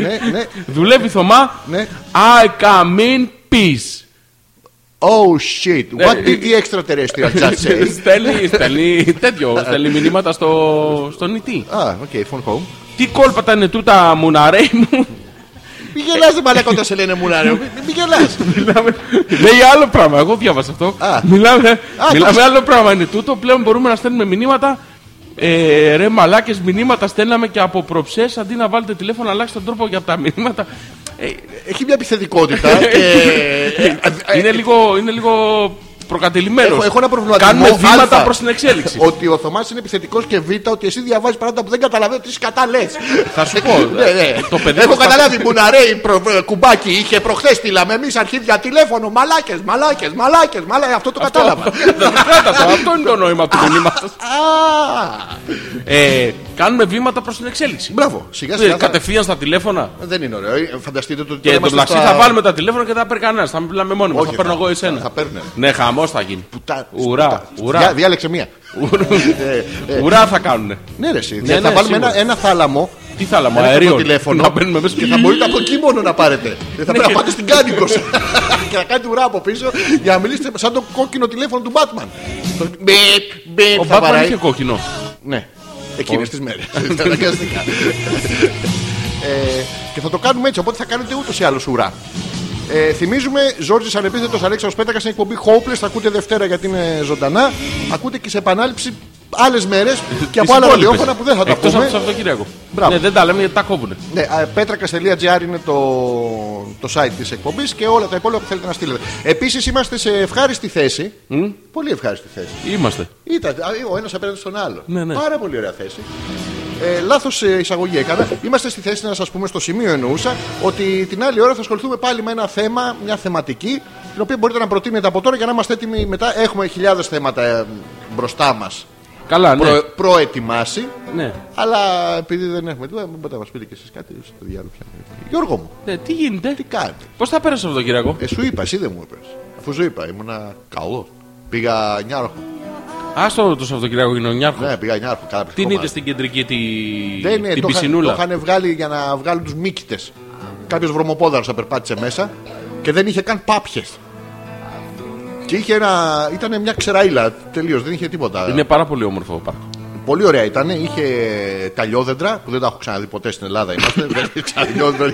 Δουλεύει, Θωμά. I come in peace. Oh shit, what did the extraterrestrial just say? Στέλνει τέτοιο, στέλνει μηνύματα στον ι τι. Α, ok, phone home. Τι κόλπατα είναι τούτα, μουναρέι μου. Μην γελάς, δεν μαλακώ όταν σε λένε μουναρέι. Μην γελάς. Λέει άλλο πράγμα, εγώ διάβασα αυτό. Μιλάμε άλλο πράγμα, είναι τούτο. Πλέον μπορούμε να στέλνουμε μηνύματα. Ρε μαλάκες, μηνύματα στέλναμε και από προψές. Αντί να βάλετε τηλέφωνο, αλλάξτε τον τρόπο για τα μηνύματα. Έχει μια επιθετικότητα. Είναι λίγο προκατελημένο. Έχω, έχω ένα προβληματισμό. Κάνουμε βήματα προς την εξέλιξη. Ότι ο Θωμάς είναι επιθετικός και β. Ότι εσύ διαβάζεις πράγματα που δεν καταλαβαίνω τι σκατά λες. Θα σου πω. ναι, ναι. Το παιδί έχω θα... καταλάβει. Μπουναρέι κουμπάκι είχε προχθές. Στείλαμε εμείς αρχίδια τηλέφωνο. Μαλάκες, μαλάκες, μαλάκες. μαλάκες. Αυτό το αυτό, κατάλαβα. Αυτό είναι το νόημα του μηνύματος. ε, κάνουμε βήματα προς την εξέλιξη. Μπράβο. Σιγά σιγά. Κατευθείαν στα τηλέφωνα. Δεν είναι ωραίο. Φανταστείτε το. Και μεταξύ θα βάλουμε τα τηλέφωνα και θα παίρνει κανένα. Θα μιλάμε μόνοι μας. Θα παίρνω εγώ εσένα. Ναι, χαμός θα γίνει. Πουτά, ουρά, πουτά. Ουρά. Διά, διάλεξε μία. ε, ε. Ουρά θα κάνουνε. Ναι, ρε, εσύ. Ναι, θα ναι, βάλουμε ένα, ένα θάλαμο. Τι θάλαμο, αέριο. Τηλέφωνο. Να μέσα και θα μπορείτε από εκεί μόνο να πάρετε. Δεν θα πρέπει να πάτε στην Κάνικο. Και να κάνετε ουρά από πίσω για να μιλήσετε σαν το κόκκινο τηλέφωνο του Batman. Ο Batman είχε κόκκινο. Ναι, εκείνες τις μέρες. Αναγκαστικά. Και θα το κάνουμε έτσι. Οπότε θα κάνετε ούτως ή άλλως ουρά. Ε, θυμίζουμε, Ζόρζης Ανεπίθετος, Αλέξανδρος Πέτρακας, στην εκπομπή Hopeless. Θα ακούτε Δευτέρα γιατί είναι ζωντανά. Ακούτε και σε επανάληψη άλλες μέρες και από άλλα ραδιόφωνα που δεν θα τα πούμε. Εκτός από Σαββατοκύριακο. Ναι, δεν τα λέμε γιατί τα κόβουνε. Ναι, petrakas τελεία gr είναι το, το site της εκπομπής και όλα τα υπόλοιπα που θέλετε να στείλετε. Επίσης είμαστε σε ευχάριστη θέση. Mm? Πολύ ευχάριστη θέση. Είμαστε. Ήταν ο ένας απέναντι στον άλλο. Ναι, ναι. Πάρα πολύ ωραία θέση. Ε, λάθος εισαγωγή έκανα. Είμαστε στη θέση να σας πούμε, στο σημείο εννοούσα, ότι την άλλη ώρα θα ασχοληθούμε πάλι με ένα θέμα, μια θεματική, την οποία μπορείτε να προτείνετε από τώρα για να είμαστε έτοιμοι μετά. Έχουμε χιλιάδες θέματα ε, μπροστά μας. Καλά, ναι. Προ, προετοιμάσει. Ναι. Αλλά επειδή δεν έχουμε τίποτα, μην πάτε να μας πείτε και εσείς κάτι στο διάλογο πια. Γιώργο μου. Ναι, τι γίνεται? Τι κάνετε? Πώς θα πέρασε αυτό το κυριακό? Ε, σου είπα, εσύ δεν μου έπαιρες. Αφού σου είπα, ήμουνα καλό. Πήγα νιάρχο. Άστο το Σαββατοκύριακο είναι ο Νιάρχος. Ναι, πήγα Νιάρχο. Την είδε στην κεντρική τη... Δεν, την το πισινούλα. Το είχαν βγάλει για να βγάλουν τους μύκητες. Κάποιος βρωμοπόδαρος απερπάτησε μέσα και δεν είχε καν πάπιες. Και είχε ένα... ήταν μια ξεραίλα τελείως, δεν είχε τίποτα. Είναι πάρα πολύ όμορφο πάρκο. Πολύ ωραία ήταν. Είχε ταλιόδεντρα που δεν τα έχω ξαναδεί ποτέ στην Ελλάδα. Είμαστε. Δεν ξαναδεί, δεν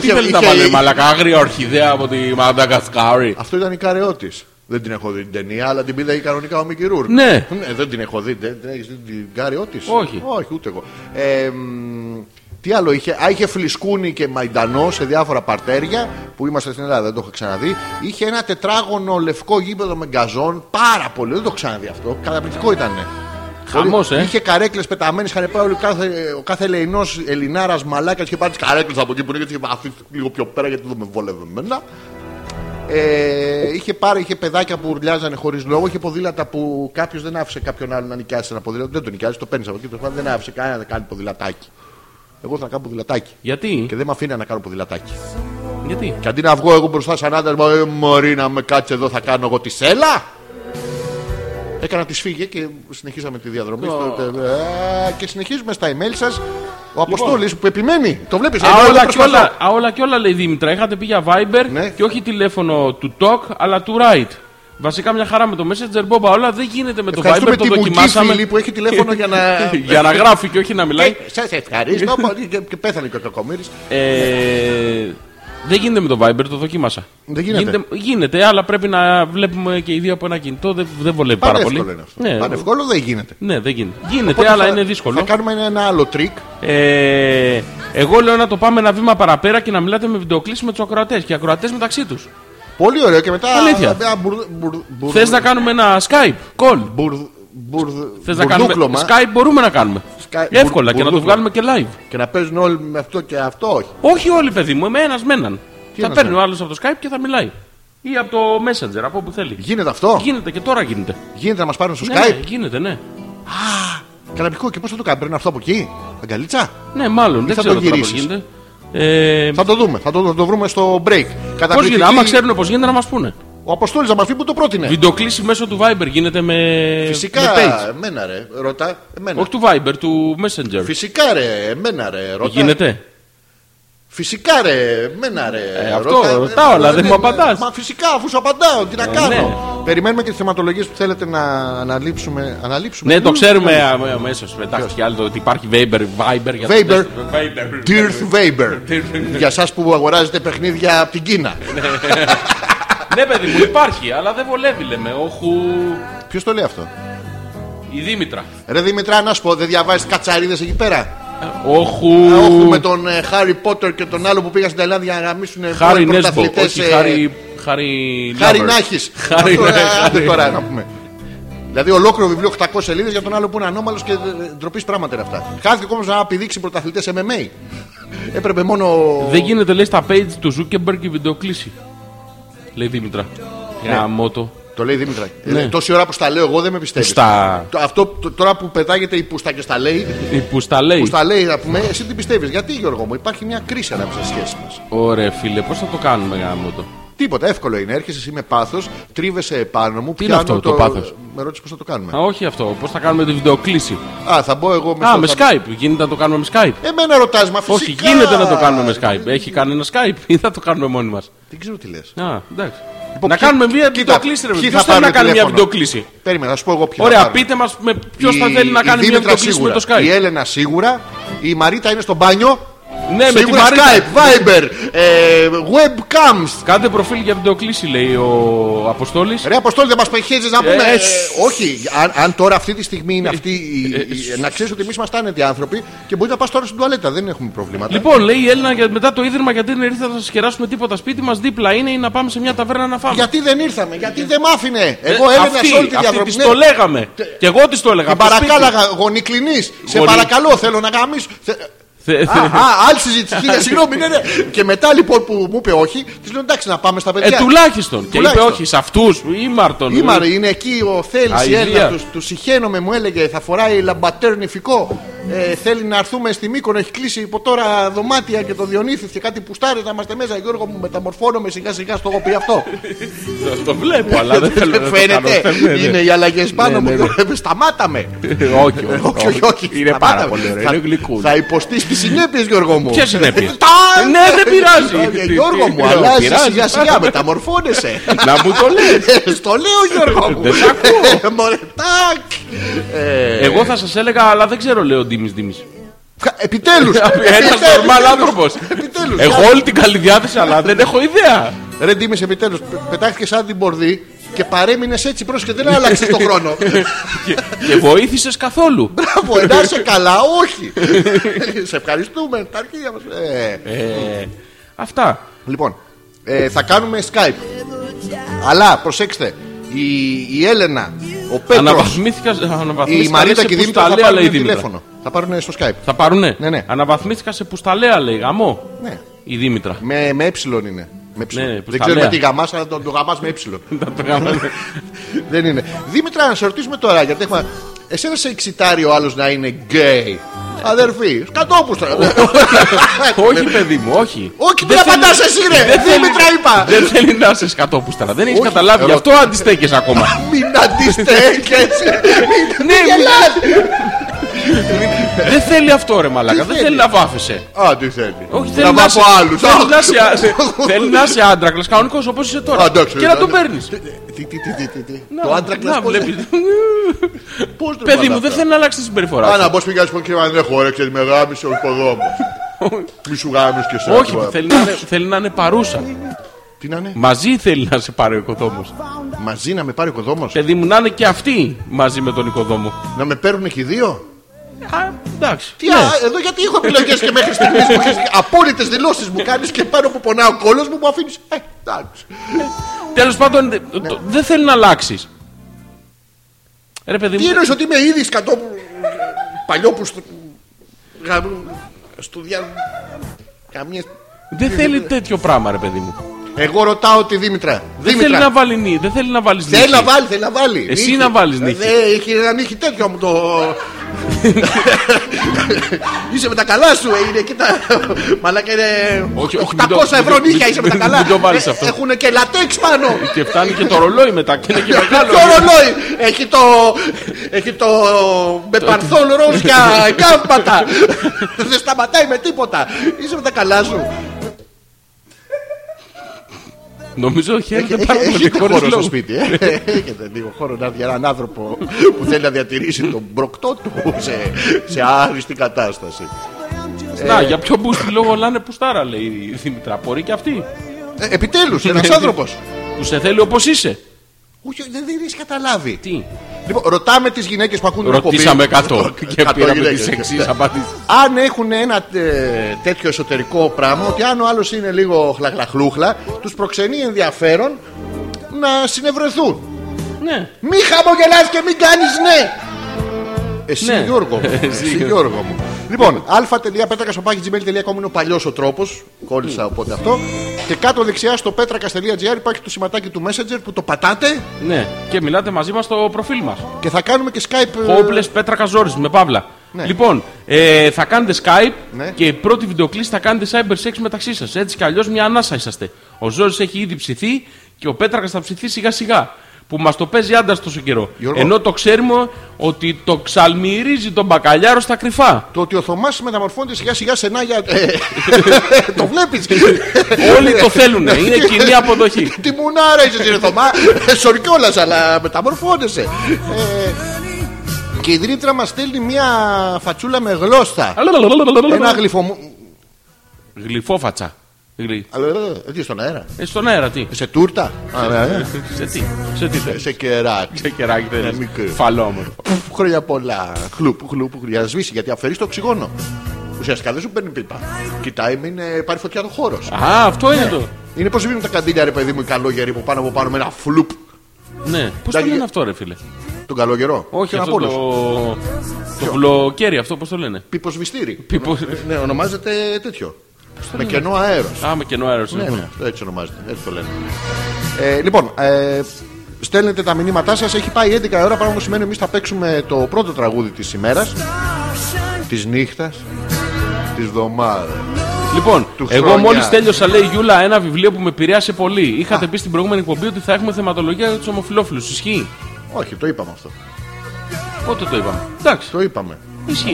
τι θέλει να πάνε, μαλακά, άγρια ορχιδέα από τη Μαδαγασκάρη. Αυτό ήταν η καρεώτη. Δεν την έχω δει την ταινία, αλλά την πήδαγε κανονικά ο Μίκη Ρούρκ. Ναι. ναι. Δεν την έχω δει. Δεν την έχεις δει την Γκάριό της? Όχι. Όχι, ούτε εγώ. Ε, μ, τι άλλο είχε? Α, είχε φλισκούνι και μαϊντανό σε διάφορα παρτέρια που είμαστε στην Ελλάδα. Δεν το έχω ξαναδεί. Είχε ένα τετράγωνο λευκό γήπεδο με γκαζόν. Πάρα πολύ. Δεν το έχω ξαναδεί αυτό. Καταπληκτικό ήταν. Χαμός, ε. Είχε καρέκλες πεταμένες. Είχαν πάει όλοι, κάθε, ο κάθε Ελληνός Ελληνάρας μαλάκας είχε πάρει τις καρέκλες από εκεί που είναι και τις είχε αφήσει λίγο πιο πέρα γιατί δεν με βόλευε εμένα. Ε, είχε πάρει, είχε παιδάκια που ουρλιάζανε χωρίς λόγο, είχε ποδήλατα που κάποιος δεν άφησε κάποιον άλλον να νοικιάσει ένα ποδήλατο. Δεν το νοικιάζει, το παίρνει από εκεί. Δεν άφησε κανένα να κάνει ποδηλατάκι. Εγώ ήθελα να κάνω ποδηλατάκι. Γιατί? Και δεν με αφήνει να κάνω ποδηλατάκι. Γιατί? Και αντί να βγω εγώ μπροστά σαν άντρα, μου ε, μωρή να με κάτσε εδώ, θα κάνω εγώ τη σέλα. Έκανα τη σφίγγε και συνεχίσαμε τη διαδρομή. Oh. Στο, ε, και συνεχίζουμε στα email σας. Ο Αποστόλης λοιπόν, που επιμένει, το βλέπεις. Αόλα και όλα λέει Δήμητρα. Είχατε πει για Viber ναι. Και όχι τηλέφωνο του Talk αλλά του Write. Βασικά μια χαρά με το Messenger, μπόμπα όλα. Δεν γίνεται με το Viber, το δοκιμάσαμε. Φίλη που έχει τηλέφωνο για να... για να γράφει και όχι να μιλάει. Σας ευχαριστώ πολύ. Και πέθανε και ο Κακομοίρης. Δεν γίνεται με το Viber, το δοκίμασα. Δεν γίνεται. Γίνεται, γίνεται, αλλά πρέπει να βλέπουμε και οι δύο από ένα κινητό. Δεν, δεν βολεύει πάρα πολύ. Είναι αυτό. Ναι, πανεύκολο δεν γίνεται. Ναι, δεν γίνεται. Γίνεται, οπότε αλλά θα, είναι δύσκολο. Θα κάνουμε ένα άλλο τρίκ. Ε, εγώ λέω να το πάμε ένα βήμα παραπέρα και να μιλάτε με βιντεοκλήση με τους ακροατές και ακροατές μεταξύ τους. Πολύ ωραίο και μετά. Αλήθεια. Θες να κάνουμε ένα Skype call. Θες να κάνουμε Skype, μπορούμε να κάνουμε. Εύκολα και να το βγάλουμε και live. Και να παίζουν όλοι με αυτό και αυτό, όχι. Όχι όλοι, παιδί μου, με ένας με έναν. Θα παίρνει ο άλλος από το Skype και θα μιλάει. Ή από το Messenger, από όπου θέλει. Γίνεται αυτό. Γίνεται και τώρα γίνεται. Γίνεται να μας πάρουν στο Skype. Γίνεται, ναι. Α, καταπληκτικό. Και πώς θα το κάνει, πρέπει να έρθω από εκεί. Αγκαλίτσα. Ναι, μάλλον. Δεν ξέρω πώς γίνεται. Ε... Θα το δούμε, θα το, θα το βρούμε στο break. Καταπληκτική... Πώς γίνεται, άμα ξέρουν πώς γίνεται να μας πούνε. Ο Αποστόλης θα μας πει που το πρότεινε. Βιντεοκλήση μέσω του Viber γίνεται με. Φυσικά, με page. Εμένα ρε, ρωτά. Εμένα. Όχι του Viber, του Messenger. Φυσικά ρε, εμένα ρε, ρωτά. Γίνεται. Φυσικά ρε, εμένα ρε. Ε, αυτό ρωτά, ρωτάω, αλλά δεν μου απαντάς. Μα φυσικά, αφού σου απαντάω, τι να ε, κάνω. Ναι. Περιμένουμε και τις θεματολογίες που θέλετε να αναλείψουμε. αναλείψουμε ναι, το ξέρουμε αμέσως. Πετάξτε κι άλλο ότι υπάρχει Viber. Viber. Dearth Viber. Για εσάς που αγοράζετε παιχνίδια από την Κίνα. Ναι, παιδί μου, υπάρχει, αλλά δεν βολεύει, λέμε. Όχου. Ποιος το λέει αυτό, η Δήμητρα. Ρε Δήμητρα, να σου πω, δεν διαβάζεις κατσαρίδες εκεί πέρα. Όχου. Όχου με τον Χάρι Πότερ και τον άλλο που πήγα στην Ταϊλάνδη για να γραμμίσουν πρωταθλητές. Χάρι Χάρι Νάχης. Χάρι τώρα να πούμε. Δηλαδή, ολόκληρο βιβλίο οκτακόσιες σελίδες για τον άλλο που είναι ανώμαλος και ντροπής πράγματα είναι αυτά. Χάθηκε όμως να πηδήξει πρωταθλητές εμ εμ έι. Έπρεπε μόνο. Δεν γίνεται, λέει, στα page του Ζούκεμπεργκ η βιντεοκλήση. Λέει Δήμητρα. Για μότο. Το λέει Δήμητρα. Ναι. Ε, τόση ώρα που στα λέω εγώ δεν με πιστεύεις. Στα... Αυτό τώρα που πετάγεται η πούστα και στα λέει. Η πούστα λέει. Πούστα λέει, να πούμε, εσύ την πιστεύεις. Γιατί, Γιώργο μου, υπάρχει μια κρίση ανάμεσα στις σχέσεις μας. Ωραία, φίλε, πώς θα το κάνουμε για μότο. Τίποτα, εύκολο είναι. Έρχεσαι εσύ με πάθος, τρίβεσαι επάνω μου. Τι είναι αυτό το, το πάθος. Με ρώτησε πώς θα το κάνουμε. Α, όχι αυτό. Πώς θα κάνουμε τη βιντεοκλήση. Α, θα μπω εγώ με, α, με θα... Skype. Γίνεται να το κάνουμε με Skype. Εμένα ρωτάς, μα φυσικά. Όχι, γίνεται να το κάνουμε με Skype. Έχει κάνει ένα Skype ή θα το κάνουμε μόνοι μας. Δεν ξέρω τι λες. Α, εντάξει. Λοιπόν, να ποιο... κάνουμε μια βιντεοκλήση. Ποιος θα, θα θέλει να κάνει μια βιντεοκλήση. Περίμενα, θα σου πω εγώ ποιο. Ωραία, πείτε μας με ποιος θα θέλει να κάνει μια βιντεοκλήση με το Skype. Η Έλενα σίγουρα, η Μαρίτα είναι στο μπάνιο. Ναι, με Skype, Skype, Viber, ε, webcams. Κάντε προφίλ για βιντεοκλήση, λέει ο Αποστόλης. Ρε Αποστόλη, δεν μας παχέζεις να πούμε. Ε, ε, ε, όχι, αν, αν τώρα αυτή τη στιγμή είναι αυτή. Ε, ε, ε, ε, να ξέρεις ότι εμείς είμαστε άνετοι άνθρωποι και μπορεί να πας τώρα στην τουαλέτα, δεν έχουμε προβλήματα. Λοιπόν, λέει η Έλληνα μετά το ίδρυμα, γιατί δεν ήρθατε να σας χεράσουμε τίποτα σπίτι μας, δίπλα είναι, ή να πάμε σε μια ταβέρνα να φάμε. Γιατί δεν ήρθαμε, γιατί δεν μ' άφηνε. Εγώ έλεγα όλη τη διαδρομή. Τη το λέγαμε. Και εγώ τη το έλεγα. Παρακάλαγα, γονικλινή, σε παρακαλώ, θέλω να γαμίσω. Α, άλλη συζήτηση. Συγγνώμη, ναι, ναι. Και μετά λοιπόν που μου είπε όχι, τη λέω εντάξει να πάμε στα παιδιά. Ε, τουλάχιστον. Και είπε όχι σε αυτούς. Ήμαρτον. Ήμαρτον. Είναι εκεί ο Θέλης, η Έλληνα. Του συχαίνομαι, μου έλεγε θα φοράει λαμπατέρ νηφικό. Θέλει να έρθουμε στη Μύκονο. Έχει κλείσει υπό τώρα δωμάτια και το Διονύθι και κάτι που στάρει να είμαστε μέσα. Γιώργο μου, μεταμορφώνομαι σιγά σιγά. Στο έχω πει αυτό. Το βλέπω, αλλά δεν φαίνεται. Είναι οι αλλαγές πάνω μου. Σταμάταμε. Όχι, όχι. Είναι πάρα πολύ ωραίο. Θα υποστεί συνέπειες, Γιώργο μου. Ποιες συνέπειες. Ναι, δεν πειράζει. Γιώργο μου, αλλάζεις σιγά σιγά, μεταμορφώνεσαι. Να μου το λες. Το λέω, Γιώργο μου. Δεν σ' ακούω. Εγώ θα σας έλεγα, αλλά δεν ξέρω, λέω Ντίμης Ντίμης. Επιτέλους. Ένας νορμάλ άνθρωπος. Εγώ όλη την καλή διάθεση, αλλά δεν έχω ιδέα. Ρε Ντίμης, επιτέλους. Πετάχτηκες σαν την πορδί και παρέμεινες έτσι, πρόσεχε, δεν άλλαξες τον χρόνο. Και, και βοήθησες καθόλου. Μπράβο, εντάσσε καλά, όχι. Σε ευχαριστούμε, τα αρχεία μας. Ε, ε, αυτά. Λοιπόν, ε, θα κάνουμε Skype. Αλλά, προσέξτε, η, η Έλενα, ο Πέτρος, η Μαρίτα και η Δήμητρα θα πάρουν λέει, τηλέφωνο. Θα πάρουν στο Skype. Θα πάρουνε. Ναι, ναι. Αναβαθμίστηκα σε πουσταλέα, λέει, γαμό. Ναι. Η Δήμητρα. Με, με έψιλον είναι. Με ναι, δεν ξέρουμε τι γαμάς, αλλά το, το γαμάς με έψιλον. Δεν είναι. Δήμητρα, να σε ρωτήσουμε τώρα, γιατί έχουμε... Εσένα σε εξητάρει ο άλλος να είναι γκέι. Αδερφή, κατόπουστρα. Όχι, παιδί μου, όχι. Όχι, δεν απαντάς εσύ, ρε. Δήμητρα, είπα. Δεν θέλει να είσαι κατόπουστρα. Δεν έχεις καταλάβει. Γι' αυτό αντιστέκεσαι ακόμα. Μην αντιστέκεσαι. Μην γελάς. Δεν θέλει αυτό, ρε μαλάκα. Δεν θέλει να βάφεσαι. Α, τι θέλει. Να βάφω άλλους. Θέλει να είσαι άντρακλας κανονικός όπως είσαι τώρα. Και να τον παίρνεις. Το άντρακλας πώς είναι. Παιδί μου, δεν θέλει να αλλάξει τη συμπεριφορά. Άνα, πώς πηγαίνεις, πώς και αν δεν έχω όρεξη, με γάμισε ο οικοδόμος. Μη σου γάμεις και σένα. Όχι, θέλει να, θέλει να είναι παρούσα. Τι να είναι? Μαζί θέλει να σε πάρει ο οικοδόμος. Μαζί να με πάρει ο οικοδόμος. Παιδί μου, να είναι και αυτοί μαζί με τον οικοδόμο. Να με παίρνουν και οι δύο. Α, εντάξει. Τι, ναι. α, εδώ γιατί έχω επιλογές και μέχρι στιγμής που έχεις απόλυτες δηλώσεις μου κάνεις και πάνω που πονάω ο κόλος μου μου αφήνεις. Ε, εντάξει. Τέλος πάντων, ναι. δεν θέλει να αλλάξεις. Ρε παιδί μου. Τι εννοείς ότι είμαι ήδη σκατό παλιό που στο. στο διά... Καμία... Δεν θέλει τέτοιο πράγμα, ρε παιδί μου. Εγώ ρωτάω τη Δήμητρα. Δεν Δήμητρα. θέλει να βάλει νύχη. Δεν θέλει να βάλει νύχη. Θέλει να βάλει, θέλει να βάλει. Εσύ νύχη. να βάλει νύχη. Δεν είχε ένα νύχη τέτοιο μου το. Είσαι με τα καλά σου, είναι και τα. Μαλάκα είναι. οκτακόσια ευρώ νύχια είσαι με τα καλά. Έχουν και λατέξ πάνω. Και φτάνει και το ρολόι μετά. Και είναι και μεγάλο. Το ρολόι! Έχει το. Έχει το. Με παρθόλ ροζ για κάμπατα. Δεν σταματάει με τίποτα. Είσαι με τα καλά σου. Νομίζω χαίρεται πάρα πολύ. Έχετε χώρο στο σπίτι. Έχετε λίγο χώρο να έναν άνθρωπο που θέλει να διατηρήσει τον προκτό του σε άριστη κατάσταση. Να, για ποιο μπούστι λόγο λένε πουστάρα, λέει η Δήμητρα. Μπορεί και αυτή. Επιτέλους, ένας άνθρωπος. Που σε θέλει όπως είσαι. Όχι, δεν έχει καταλάβει. Τι. Λοιπόν, ρωτάμε τις γυναίκες που ακούνε την εκπομπή. Ρωτήσαμε εκατό και πήραμε τις εξής απαντήσεις. Αν έχουν ένα ε, τέτοιο εσωτερικό πράγμα, ότι αν ο άλλος είναι λίγο χλαχλαχλούχλα, τους προξενεί ενδιαφέρον να συνευρεθούν. Ναι. Μη χαμογελάς και μην κάνεις ναι. Εσύ, ναι. Γιώργο μου. Εσύ, Γιώργο μου. Λοιπόν, α τελεία πέτρακα τελεία τζι μέιλ τελεία κομ είναι ο παλιός ο τρόπος. Κόλλησα οπότε αυτό. Και κάτω δεξιά στο petrakas.gr υπάρχει το σηματάκι του Messenger που το πατάτε. Ναι, και μιλάτε μαζί μας στο προφίλ μας. Και θα κάνουμε και Skype. Hopeless Πέτρακα.gr με παύλα. Ναι. Λοιπόν, ε, θα κάνετε Skype, ναι. Και πρώτη βιντεοκλήση θα κάνετε cyber sex μεταξύ σας. Έτσι κι αλλιώς μια ανάσα είσαστε. Ο Ζόρις έχει ήδη ψηθεί και ο Πέτρακας θα ψηθεί σιγά σιγά. Που μας το παίζει άντρας τόσο καιρό. Γιώργο. Ενώ το ξέρουμε ότι το ξαλμυρίζει τον μπακαλιάρο στα κρυφά. Το ότι ο Θωμάς μεταμορφώνεται σιγά σιγά σε Νάγια. Το βλέπεις. Όλοι το θέλουν. Είναι κοινή αποδοχή. Τι μουνάρα είσαι, κύριε Θωμά. Sorry κιόλας, αλλά μεταμορφώνεσαι. Και η Δήμητρα μας στέλνει μια φατσούλα με γλώστα. Ένα γλυφο. Γλυφόφατσα. Αλλά έτσι στον αέρα. Στον αέρα τι. Σε τούρτα. Σε τι. Σε τι. Σε κεράκι. Σε κεράκι δεν είναι. Φαλόμορφο. Χρόνια πολλά. Χλουπ, χλουπ. Για να σβήσει γιατί αφαιρεί το οξυγόνο. Ουσιαστικά δεν σου παίρνει πίπα. Κοιτάει, μην πάρει φωτιά το χώρο. Α, αυτό είναι το. Είναι πως βγαίνουν τα καντήλια, ρε παιδί μου, οι καλόγεροι που πάνω από πάνω με ένα φλουπ. Ναι. Πώς το λένε αυτό, ρε φίλε? Τον καλόγερο. Όχι, αυτό το. Το βλοκέρι αυτό, πώς το λένε? Πιποσβιστήρι. Ναι, ονομάζεται τέτοιο. Με κενό αέρος. Α, με κενό αέρος. Ναι, ναι, έτσι ονομάζεται. Έτσι το λένε. Ε, λοιπόν, ε, στέλνετε τα μηνύματά σας. Έχει πάει έντεκα η ώρα, πράγμα που σημαίνει εμείς θα παίξουμε το πρώτο τραγούδι της ημέρας, της νύχτας, της βδομάδας. Λοιπόν, εγώ μόλις τέλειωσα, λέει Γιούλα, ένα βιβλίο που με επηρέασε πολύ. Είχατε Α. πει στην προηγούμενη εκπομπή ότι θα έχουμε θεματολογία για τους ομοφυλόφιλους. Ισχύει? Όχι, το είπαμε αυτό. Πότε το είπαμε? Εντάξει. Το είπαμε.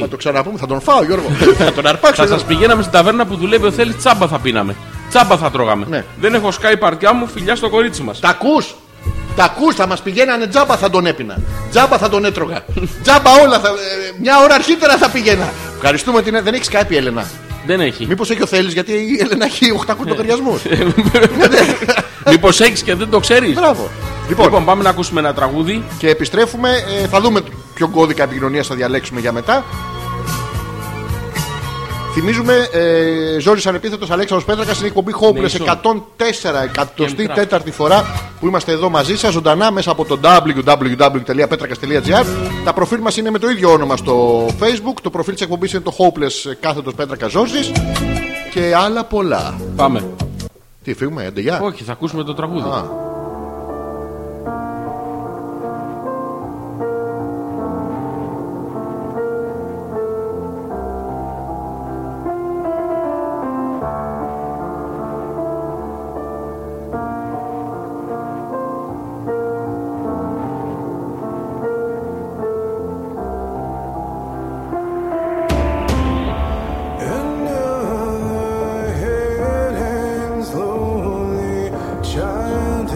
Θα το ξαναπούμε, θα τον φάω, Γιώργο. Θα τον αρπάξω. Θα σας πηγαίναμε στην ταβέρνα που δουλεύει ο Θέλης, τσάμπα θα πίναμε. Τσάμπα θα τρώγαμε. Ναι. Δεν έχω σκάει παρτιά μου, φιλιά στο κορίτσι μας. Τα ακούς? Τα ακούς, θα μας πηγαίνανε τζάμπα θα τον έπινα. Τζάμπα θα τον έτρωγα. Τζάμπα όλα. Θα... Μια ώρα αρχίτερα θα πηγαίνα. Ευχαριστούμε την. Δεν έχει Skype η Έλενα. Δεν έχει. Μήπως έχει ο Θέλης, γιατί η Έλενα έχει οκτακόσιους λογαριασμούς. Μήπως έχει και δεν το ξέρει. Μπράβο. Λοιπόν, λοιπόν, πάμε να ακούσουμε ένα τραγούδι και επιστρέφουμε. Ε, θα δούμε ποιο κώδικα επικοινωνίας θα διαλέξουμε για μετά. Θυμίζουμε, ε, Ζόρις Ανεπίθετος, Αλέξανδρος Πέτρακας, είναι η εκπομπή Hopeless, εκατόν τέσσερα εκατοστή τέταρτη φορά που είμαστε εδώ μαζί σας, ζωντανά μέσα από το double-u double-u double-u τελεία petrakas τελεία τζι άρ. Τα προφίλ μας είναι με το ίδιο όνομα στο Facebook. Το προφίλ της εκπομπής είναι το Hopeless κάθετος Πέτρακα Ζόρις και άλλα πολλά. Πάμε. Τι, φύγουμε, έντε, γεια. Όχι, θα ακούσουμε το τραγούδι. Α. Child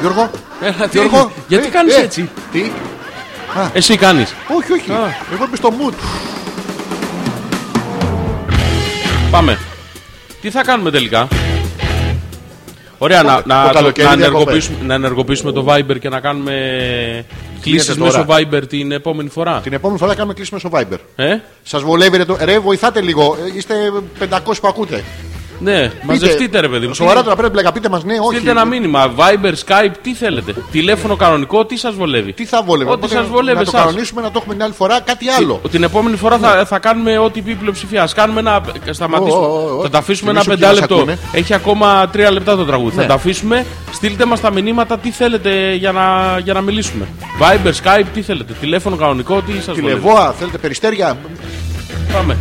Γιώργο, Γιώργο, γιατί κάνεις έτσι? Τι? Εσύ κάνεις? Όχι, όχι, εγώ είμαι στο mood. Πάμε. Τι θα κάνουμε τελικά? Ωραία, να, να, να, ενεργοποιήσουμε, να ενεργοποιήσουμε το Viber και να κάνουμε κλήσεις μέσω Viber την επόμενη φορά. Την επόμενη φορά κάνουμε κλήσεις μέσω Viber. Ε? Σας βολεύει ρε, το... ρε, βοηθάτε λίγο. Είστε πεντακόσιοι που ακούτε. Ναι, μαζευτείτε ρε παιδί μου. Σοβαρά τώρα πρέπει να πείτε μας ναι, όχι. Στείλτε ένα μήνυμα. Viber, Skype, τι θέλετε. Τηλέφωνο κανονικό, τι σας βολεύει. Τι θα βολεύει. Ό,τι σας βολεύει. Να το κανονίσουμε, να το έχουμε την άλλη φορά, κάτι άλλο. Την επόμενη φορά θα, θα κάνουμε ό,τι πει η πλειοψηφία. Ας κάνουμε ένα. Σταματήσουμε. Oh, oh, oh. Θα τα αφήσουμε ένα πεντάλεπτο. Έχει ακόμα τρία λεπτά το τραγούδι. Ναι. Θα τα αφήσουμε. Στείλτε μας τα μηνύματα, τι θέλετε για να, για να μιλήσουμε. Viber, Skype, τι θέλετε. Τηλέφωνο κανονικό, τι σας βολεύει. Τηλεβόα, θέλετε περιστέρια. Πάμε.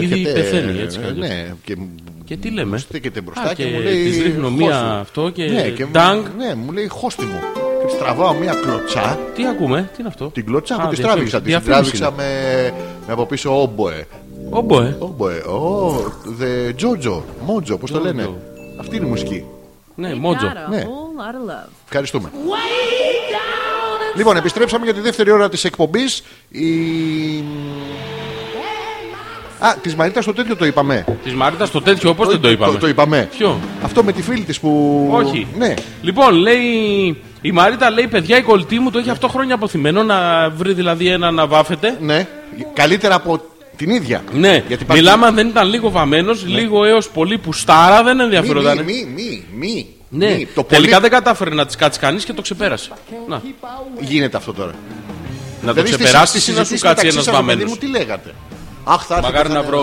Ήδη πεθαίνει έτσι. Ναι, και, και τι λέμε. Στέκεται μπροστά. Α, και, και μου λέει. Της ρίχνω μία αυτό και. Ναι, και ναι, μου λέει χώστη μου. Και της τραβάω μία κλωτσά. Τι ακούμε, τι είναι αυτό? Την κλωτσά που τη τράβηξα. Τη τράβηξα με, με από πίσω όμποε. Όμποε. Όμποε. The Jojo. Mojo, πώς το λένε. Αυτή είναι η μουσική. Ναι, Mojo. Ευχαριστούμε. Λοιπόν, επιστρέψαμε για τη δεύτερη ώρα της εκπομπής. Η. Α, της Μαρίτας το τέτοιο το είπαμε. Της Μαρίτας το τέτοιο, πώς δεν το είπαμε. Το, το είπαμε. Ποιο? Αυτό με τη φίλη της που. Όχι. Ναι. Λοιπόν, λέει. Η Μαρίτα λέει: παιδιά, η κολλητή μου το έχει αυτό χρόνια αποθυμένο. Να βρει δηλαδή ένα να βάφεται. Ναι. Καλύτερα από την ίδια. Ναι. Γιατί πάρει... Μιλάμε αν δεν ήταν λίγο βαμμένος, ναι. Λίγο έως πολύ πουστάρα, δεν ενδιαφέρονταν. Μη, μη, μη. μη, μη. Ναι. Το τελικά πολύ... δεν κατάφερε να της κάτσει κανείς και το ξεπέρασε. Να. Γίνεται αυτό τώρα. Να δηλαδή, το ξεπεράσει ή να σου κάτσει ένα βαμμένο. Τι λέγατε. Αχ, θα Μαγάρι να βρω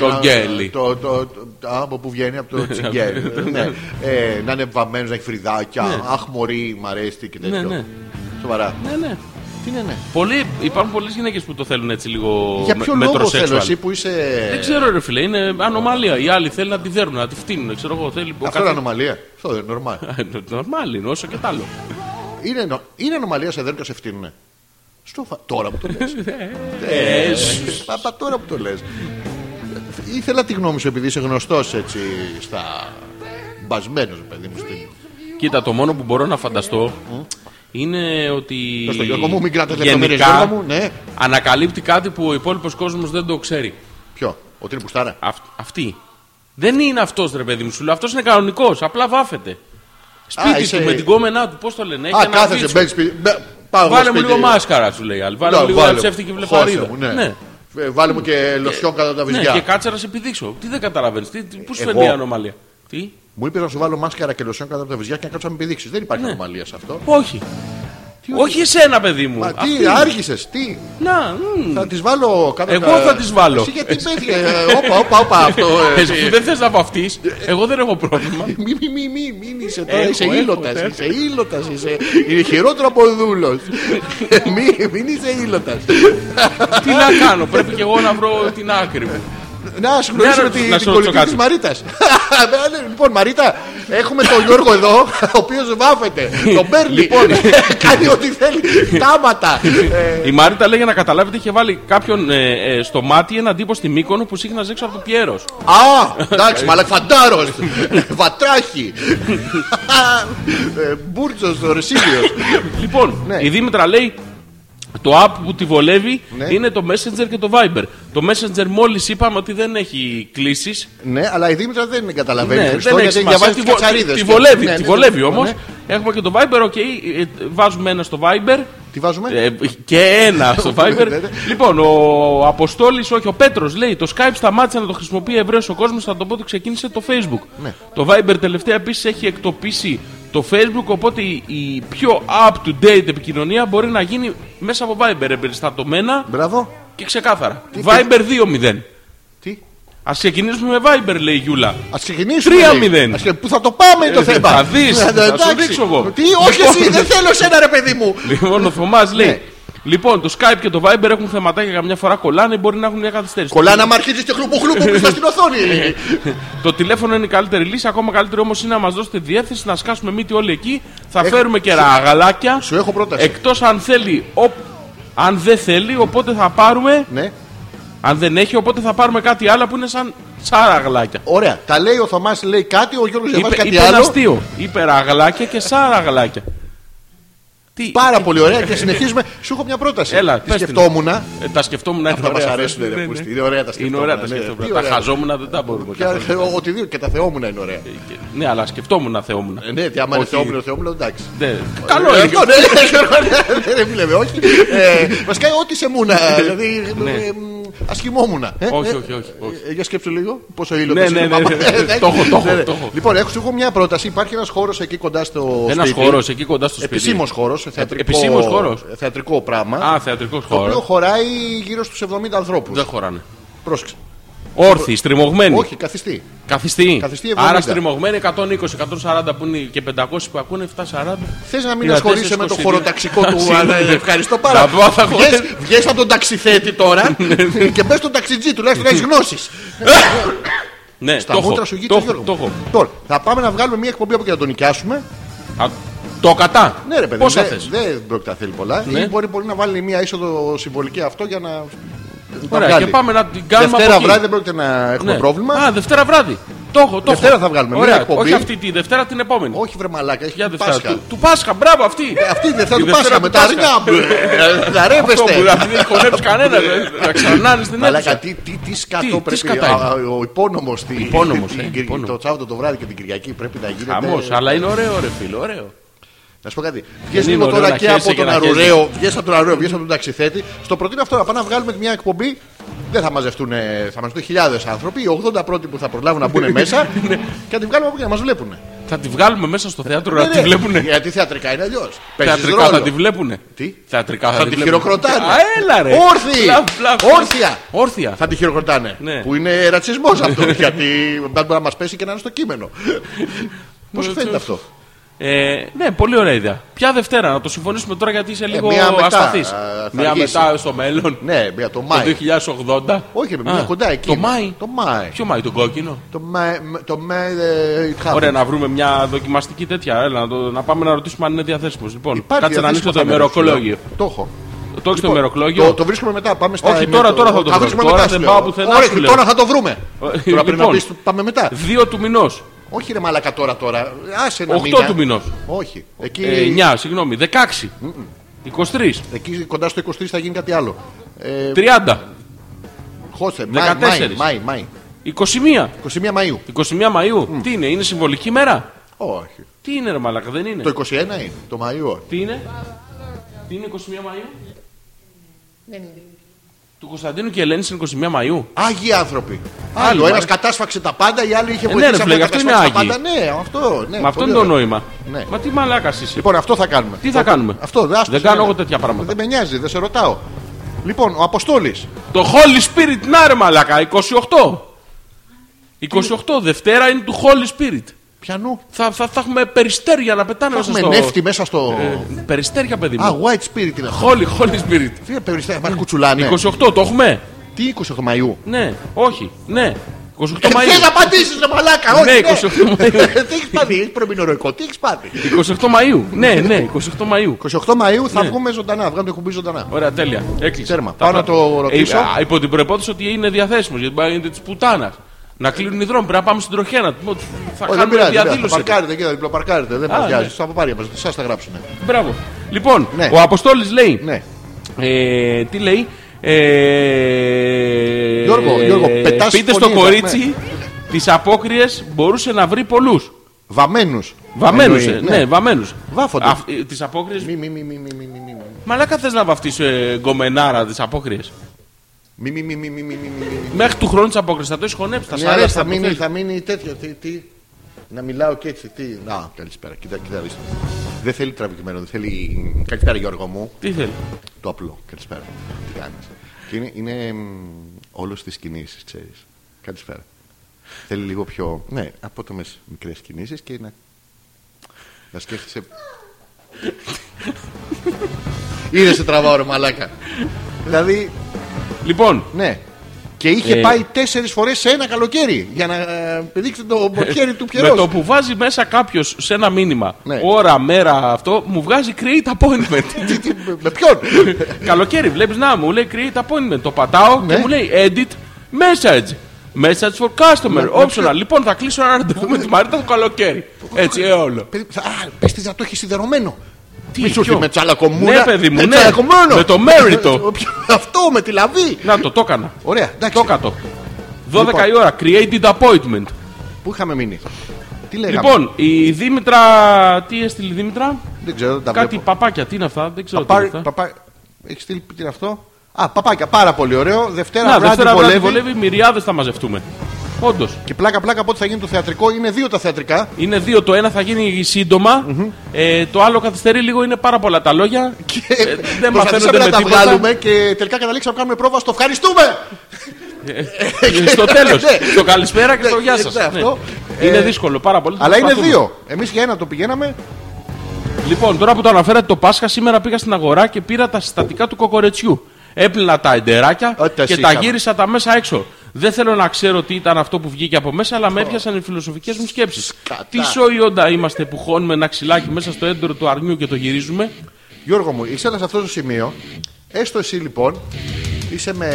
τον γκέλι. Από που βγαίνει από το τσιγκέλι. Να είναι βαμμένος, να έχει φρυδάκια. Αχ, μωρή, μ' αρέσει και τέτοιο. Σοβαρά. Ναι, ναι. Τι είναι, ναι. Υπάρχουν πολλές γυναίκες που το θέλουν έτσι λίγο. Για ποιο λόγο θέλω εσύ που είσαι. Δεν ξέρω, ρε φίλε, είναι ανομαλία. Οι άλλοι θέλουν να τη δέρουν, να τη φτύνουν. Αυτό είναι ανομαλία. Αυτό δεν είναι νορμάλ. Νορμάλ είναι όσο και τ' άλλο. Είναι ανομαλία σε δέρουν και σε φτύνουν. Στοφα... Τώρα που το λες. Παπα τώρα που το λες. Ήθελα τη γνώμη σου επειδή είσαι γνωστός έτσι στα μπασμένος παιδί μου στην... Κοίτα, το μόνο που μπορώ να φανταστώ mm. είναι ότι μου, μην γενικά μου, ναι. Ανακαλύπτει κάτι που ο υπόλοιπος κόσμος δεν το ξέρει. Ποιο? Ότι είναι πουστάρα. Αυ... Αυτή. Δεν είναι αυτός ρε παιδί μου σου. Αυτός είναι κανονικός. Απλά βάφεται. Σπίτι Α, είσαι... του με την κόμενά του. Πώς το λένε. Α, κάθεσαι μπαίνει σπίτι. Βάλε μου λίγο μάσκαρα, σου λέει. Βάλε μου λίγο ψεύτικη βλεφαρίδα. Βάλε μου και λοσιόν κατά τα βυζιά. Και κάτσε να σε επιδείξω. Τι δεν καταλαβαίνεις. Πού σου φαίνεται η ανομαλία. Τι. Μου είπε να σου βάλω μάσκαρα και λοσιόν κατά τα βυζιά και να κάτσω να με επιδείξεις. Δεν υπάρχει ανομαλία σε αυτό. Όχι. Όχι εσένα, παιδί μου. Μα τι, άργησες, τι. Να, μ. Θα τις βάλω κάποια. Εγώ θα τις βάλω. Εσύ γιατί πέτυχε. Όπα, όπα, όπα αυτό. Εσύ που δεν θες να βαφτείς, εγώ δεν έχω πρόβλημα. Μη, μη, μη, μη, μη είσαι τώρα. Είσαι ήλωτας. Είσαι ήλωτας. Είναι χειρότερο από δούλος. Μην είσαι ήλωτας. Τι να κάνω, πρέπει και εγώ να βρω την άκρη μου. Να σου γνωρίσουμε την πολιτική της Μαρίτας. Λοιπόν, Μαρίτα, έχουμε τον Γιώργο εδώ, ο οποίος βάφεται. Τον παίρνει, λοιπόν, κάνει ό,τι θέλει. Τάματα. Η Μαρίτα, λέγε να καταλάβετε, είχε βάλει κάποιον στο μάτι, έναν τύπο στη Μύκονο που σύχναζε έξω από το Πιέρος. Α, εντάξει, μαλακ φαντάρος. Βατράχη. Μπούρτσος, Ρεσίλιος. Λοιπόν, η Δήμητρα λέει. Το app που τη βολεύει, ναι, είναι το Messenger και το Viber. Το Messenger μόλις είπαμε ότι δεν έχει κλήσεις. Ναι, αλλά η Δήμητρα δεν καταλαβαίνει, ναι, Χριστό, δεν γιατί διαβάζει τις κατσαρίδες. Τη βολεύει, ναι, ναι, τη βολεύει, ναι, όμως. Ναι. Έχουμε και το Viber, ok, βάζουμε ένα στο Viber. Τι βάζουμε? Ε, και ένα στο Viber. Λοιπόν, ο Αποστόλης, όχι, ο Πέτρος λέει: το Skype σταμάτησε να το χρησιμοποιεί ευρέως ο κόσμος, θα το πω ότι ξεκίνησε το Facebook. Ναι. Το Viber τελευταία επίσης έχει εκτοπίσει το Facebook, οπότε η πιο up-to-date επικοινωνία μπορεί να γίνει μέσα από Viber, εμπεριστατωμένα. Μπράβο. Και ξεκάθαρα. Τι, Viber δύο μηδέν. Τι? Ας ξεκινήσουμε με Viber, λέει η Γιούλα. Ας ξεκινήσουμε. τρία μηδέν. Ας... Πού θα το πάμε το θέμα. Θα δεις. Θα, θα σου δείξω εγώ. Τι, όχι εσύ, δεν θέλω σένα, ρε παιδί μου. Λοιπόν, ο Θωμάς λέει. Λοιπόν, το Skype και το Viber έχουν θεματάκια, καμιά φορά κολλάνε, μπορεί να έχουν μια καθυστέρηση. Κολλάνε, άμα αρχίζεις και χλουποχλουπο πίσω στην οθόνη. Το τηλέφωνο είναι η καλύτερη λύση. Ακόμα καλύτερη όμως είναι να μας δώσετε διεύθυνση, να σκάσουμε μύτη όλοι εκεί. Θα έχω... φέρουμε και ραγαλάκια. Σου έχω πρόταση. Εκτός αν θέλει, ο... αν δεν θέλει, οπότε θα πάρουμε. Ναι. Αν δεν έχει, οπότε θα πάρουμε κάτι άλλο που είναι σαν σάραγλάκια. Ωραία. Τα λέει ο Θωμάς, λέει κάτι, ο Γιώργος διαβάζει κάτι άλλο. Είπε ένα αστείο. Είπε ραγλάκια και σάραγλάκια. Τι... Πάρα πολύ ωραία και συνεχίζουμε. Σου έχω μια πρόταση. Έλα, τη σκεφτόμουν. Ε, τα σκεφτόμουν. Αυτά μας αρέσουν. Ναι, ναι. Είναι ωραία τα σκεφτόμουν. Είναι ωραία τα σκεφτόμουν. Ναι, τα χαζόμουν δεν τα μπορούμε. Και, οτιδήποτε, και τα θεόμουν είναι ωραία. Και, ναι, αλλά σκεφτόμουν θεόμουν. Ε, ναι, τι άμα είναι θεόμουν, θεόμουν, εντάξει. Ναι. Καλό είναι. Δεν μιλάμε, όχι. Βασικά, ό,τι σε μούνα. Δηλαδή, ασχημόμουν. Όχι, όχι, όχι. Για σκέψου λίγο. Πόσο ήλιο είναι. Ναι, ναι, το έχω. Λοιπόν, έχω μια πρόταση. Υπάρχει ένα χώρο εκεί κοντά στο. Ένα χώρο εκεί κοντά στο σπίτι. Επισήμος χώρο. Επισήμος χώρος. Θεατρικό πράγμα. Α, θεατρικό χώρο. Το οποίο χωράει γύρω στους εβδομήντα ανθρώπους. Δεν χωράνε. Πρόσεξε. Όρθιοι, στριμωγμένοι. Όχι, καθιστή. Καθιστή. Άρα στριμωγμένοι εκατόν είκοσι με εκατόν σαράντα που είναι και πεντακόσιοι που ακούνε, εφτακόσια σαράντα. Θες να μην ασχολείσαι με το χωροταξικό του. Ευχαριστώ πάρα πολύ. Βγες από τον ταξιθέτη τώρα και μπες στον ταξιτζή, τουλάχιστον έχεις γνώσεις. Ναι, στα μούτρα σου γίνεται Γιώργο. Τώρα, θα πάμε να βγάλουμε μια εκπομπή από και να τον νοικιάσουμε. Το κατά. Ναι, ρε παιδί, δεν δε πρόκειται να θέλει πολλά. Ναι. Ή μπορεί, μπορεί να βάλει μια είσοδο συμβολική αυτό για να. Ωραία, να και πάμε να την κάνουμε. Δευτέρα βράδυ δεν πρόκειται να έχουμε, ναι, πρόβλημα. Α, Δευτέρα βράδυ. Το έχω, το Δευτέρα θα βγάλουμε. Ωραία, μια εκπομπή. Όχι αυτή τη Δευτέρα, την επόμενη. Όχι, βρε μαλάκα, έχει του Πάσχα. Του, του Πάσχα, μπράβο αυτή. Ε, αυτή είναι η Δευτέρα του Πάσχα. Μετά τα ρεύεστε. Δεν έχει χωνέψει κανένα. Να ξανάρει την αίθουσα. Τι σκατό πρέπει. Ο υπόνομο. Το Σάββατο το βράδυ και την Κυριακή πρέπει να γίνει. Χαμό, αλλά είναι ωραίο, ρε φίλο, ωραίο. Να σου πω κάτι. Βγες λίγο τώρα και από τον Αρουραίο, βγες από τον Αρουραίο, βγες από τον ταξιθέτη. Στο προτείνω αυτό να πάμε να βγάλουμε μια εκπομπή. Δεν θα μαζευτούν, θα μαζευτούν χιλιάδες άνθρωποι. Οι ογδόντα πρώτοι που θα προλάβουν να μπουν μέσα. Και να τη βγάλουμε από εκεί να μας βλέπουν. Θα τη βγάλουμε μέσα στο θέατρο να τη βλέπουν. Γιατί θεατρικά είναι αλλιώς. Θεατρικά θα τη βλέπουν. Τι? Θεατρικά θα τη χειροκροτάνε. Αέλα ρε. Όρθια. Θα τη χειροκροτάνε. Που είναι ρατσισμός αυτό. Γιατί μπορεί να μας πέσει και να είναι στο κείμενο. Πώς φαίνεται αυτό? Ε, ναι, πολύ ωραία ιδέα. Ποια Δευτέρα, να το συμφωνήσουμε τώρα γιατί είσαι λίγο ε, ασταθής. Μια μετά στο μέλλον. Ναι, μια το Μάη. Το δύο χιλιάδες ογδόντα. Όχι, μια κοντά εκεί. Το Μάη. Το Μάη. Ποιο Μάη, τον κόκκινο. Το Μάη. Το Μάη ε, ωραία, να βρούμε μια δοκιμαστική τέτοια. Έλα, να, το, να πάμε να ρωτήσουμε αν είναι διαθέσιμος. Λοιπόν, κάτσε να ανοίξω το ημερολόγιο. Το έχω. Το έχει λοιπόν, το ημερολόγιο. Το, το βρίσκουμε μετά. Πάμε στα. Όχι, τώρα, τώρα θα το βρούμε. Τώρα δεν πάω πουθενά. Όχι, τώρα θα το βρούμε. Τώρα πρέπει να πει πάμε μετά. δύο του μηνός. Όχι ρε μαλακα τώρα τώρα. Άσε ένα μήνα. οκτώ του μηνός. Όχι. Εκεί... Ε, εννιά, συγγνώμη. δεκαέξι. Mm-mm. είκοσι τρία. Εκεί κοντά στο είκοσι τρία θα γίνει κάτι άλλο. Ε... τριάντα. Χώσε. Μάη, Μάη. είκοσι μία. είκοσι μία Μαΐου. είκοσι μία Μαΐου. Mm. Τι είναι, είναι συμβολική μέρα. Όχι. Τι είναι ρε μαλακα, δεν είναι. Το είκοσι ένα είναι, το Μαΐου. Τι είναι. Τι είναι είκοσι μία Μαΐου. Δεν είναι. του Κωνσταντίνου και Ελένη στην εικοστή πρώτη Μαΐου. Άγιοι άνθρωποι. Άλλοι, ο ένας κατάσφαξε τα πάντα, οι άλλοι είχε βοηθήσει ε, ναι, να κατάσφαξε τα πάντα. Ναι, αυτό, ναι, με αυτό είναι το νόημα. Ναι. Μα τι μαλάκας είσαι. Λοιπόν, αυτό θα κάνουμε. Τι θα κάνουμε. Αυτό, δε, δεν κάνω εγώ τέτοια πράγματα. Δεν με νοιάζει, δεν σε ρωτάω. Λοιπόν, ο Αποστόλης. Το Holy Spirit, να ρε μαλάκα, είκοσι οκτώ. είκοσι οκτώ, Δευτέρα είναι του Holy Spirit. Πιανού. Θα, θα, θα έχουμε περιστέρια να πετάνε μέσα στο... Θα έχουμε νεύτη μέσα στο... Ε, περιστέρια, παιδί μου. Α, White Spirit είναι αυτό. Holy, Holy Spirit. Τι είναι περιστέρια, μας κουτσουλάνε. είκοσι οκτώ, το έχουμε. Τι, είκοσι οκτώ Μαΐου. Ναι, όχι, ναι. είκοσι οκτώ Μαΐου. Δεν θα απαντήσεις, ρε μαλάκα, όχι. Ναι, είκοσι οκτώ Μαΐου. Τι έχεις πάθει, έχεις προμηνορωικό, τι έχεις πάθει. είκοσι οκτώ Μαΐου, ναι, ναι, είκοσι οκτώ Μαΐου. είκοσι οκτώ Μαΐου θα βγούμε ζωντανά, βγάλουμε το κουμπί ζωντανά. Ωραία, τέλεια, έκλεισε. Πάω να το ρωτήσω. Υπό την προπόθεση ότι είναι διαθέσιμος, γιατί μπορεί να είναι της πουτάνας. Να κλείνουν οι δρόμοι, πρέπει να πάμε στην τροχέα. Θα oh, κάνουμε διαδήλωση. Παρκάρετε, κύριε, διπλοπαρκάρετε. Δεν ah, πειράζει. Θα πάρει, σας τα γράψουνε. Μπράβο. Λοιπόν, ναι. Ο Αποστόλης λέει. Ναι. Ε, τι λέει. Ε, Γιώργο, Γιώργο πετάς. Πείτε στο κορίτσι ναι. Τις απόκριες μπορούσε να βρει πολλούς. Βαμμένους. Βαμμένους, ναι, ναι βαμμένους. Βάφονται. Α, τις απόκριες. Μη, μη, μη, μη, μη, μη, μη. Μαλάκα θες να βαφτείς ε, γκομενάρα τις απόκριες. Μη, μη, μη, μη, μη, μη, μη, μη. Μέχρι του χρόνου τη απόκριση θα το έχει χωνέψει. Θα, ναι, θα, μείνει, θα μείνει τέτοια. Τι, τι, να μιλάω και έτσι. Τι. Να, καλησπέρα. Κοίτα, κοίτα. Δεν θέλει τραβηγμένο, δεν θέλει. Καλησπέρα, Γιώργο μου. Τι θέλει. Το απλό. Καλησπέρα. Τι κάνει. Είναι, είναι όλο τη κινήσει, ξέρει. Καλησπέρα. Θέλει λίγο πιο. Ναι, απότομε μικρέ κινήσει και να. Να σκέφτεσαι. Είδε σε τραβάω, ρε μαλάκα. Δηλαδή. Λοιπόν, ναι. Και είχε ε... πάει τέσσερις φορές σε ένα καλοκαίρι για να δείξει το χέρι του πιερός. Με το που βάζει μέσα κάποιος σε ένα μήνυμα, ναι. Ώρα, μέρα, αυτό μου βγάζει create appointment. Με ποιον? Καλοκαίρι, βλέπεις να μου λέει create appointment. Το πατάω ναι. Και μου λέει edit message. Message for customer, optional. Λοιπόν, θα κλείσω ένα ραντεβού με τη Μαρίτα το καλοκαίρι. Έτσι, ε, όλο. Πες της να το έχει σιδερωμένο. Μη σου έρθει με τσαλακομούνα. Ναι, παιδί μου, ναι. Με το μέριτο. Αυτό, με τη λαβή. Να το, το έκανα. Ωραία, εντάξει. Το κάτω. δώδεκα λοιπόν. Η ώρα, created appointment. Πού είχαμε μείνει. Τι λέγαμε. Λοιπόν, η Δήμητρα, τι έστειλε η Δήμητρα. Δεν ξέρω, τα κάτι βλέπω. Παπάκια, τι είναι αυτά, δεν ξέρω Παπά... τι είναι αυτά. Παπά... Έχει στείλει, τι είναι αυτό. Α, παπάκια, πάρα πολύ ωραίο. Δευτέρα να, βράδυ βολεύει. βολεύει μυριάδες θα μαζευτούμε. Όντως. Και πλάκα-πλάκα πότε θα γίνει το θεατρικό. Είναι δύο τα θεατρικά. Είναι δύο. Το ένα θα γίνει σύντομα. Mm-hmm. Ε, το άλλο καθυστερεί λίγο. Είναι πάρα πολλά τα λόγια. Και ε, δεν μαθαίνονται με τα τίποτα. Βγάλουμε και τελικά καταλήξαμε να κάνουμε πρόβα στο ευχαριστούμε. Στο τέλος. Το καλησπέρα και το γεια σας. Ναι. Είναι δύσκολο πάρα πολύ. Αλλά είναι δύο. Εμείς για ένα το πηγαίναμε. Λοιπόν, τώρα που το αναφέρατε το Πάσχα, σήμερα πήγα στην αγορά και πήρα τα συστατικά του κοκορετσιού. Έπλυνα τα εντεράκια και είχαμε. Τα γύρισα τα μέσα έξω. Δεν θέλω να ξέρω τι ήταν αυτό που βγήκε από μέσα, αλλά με έπιασαν οι φιλοσοφικές μου σκέψεις. Κατά. Τι σοϊόντα είμαστε που χώνουμε ένα ξυλάκι μέσα στο έντερο του αρνιού και το γυρίζουμε. Γιώργο μου, ήσασταν σε αυτό το σημείο. Έστω εσύ λοιπόν, είσαι με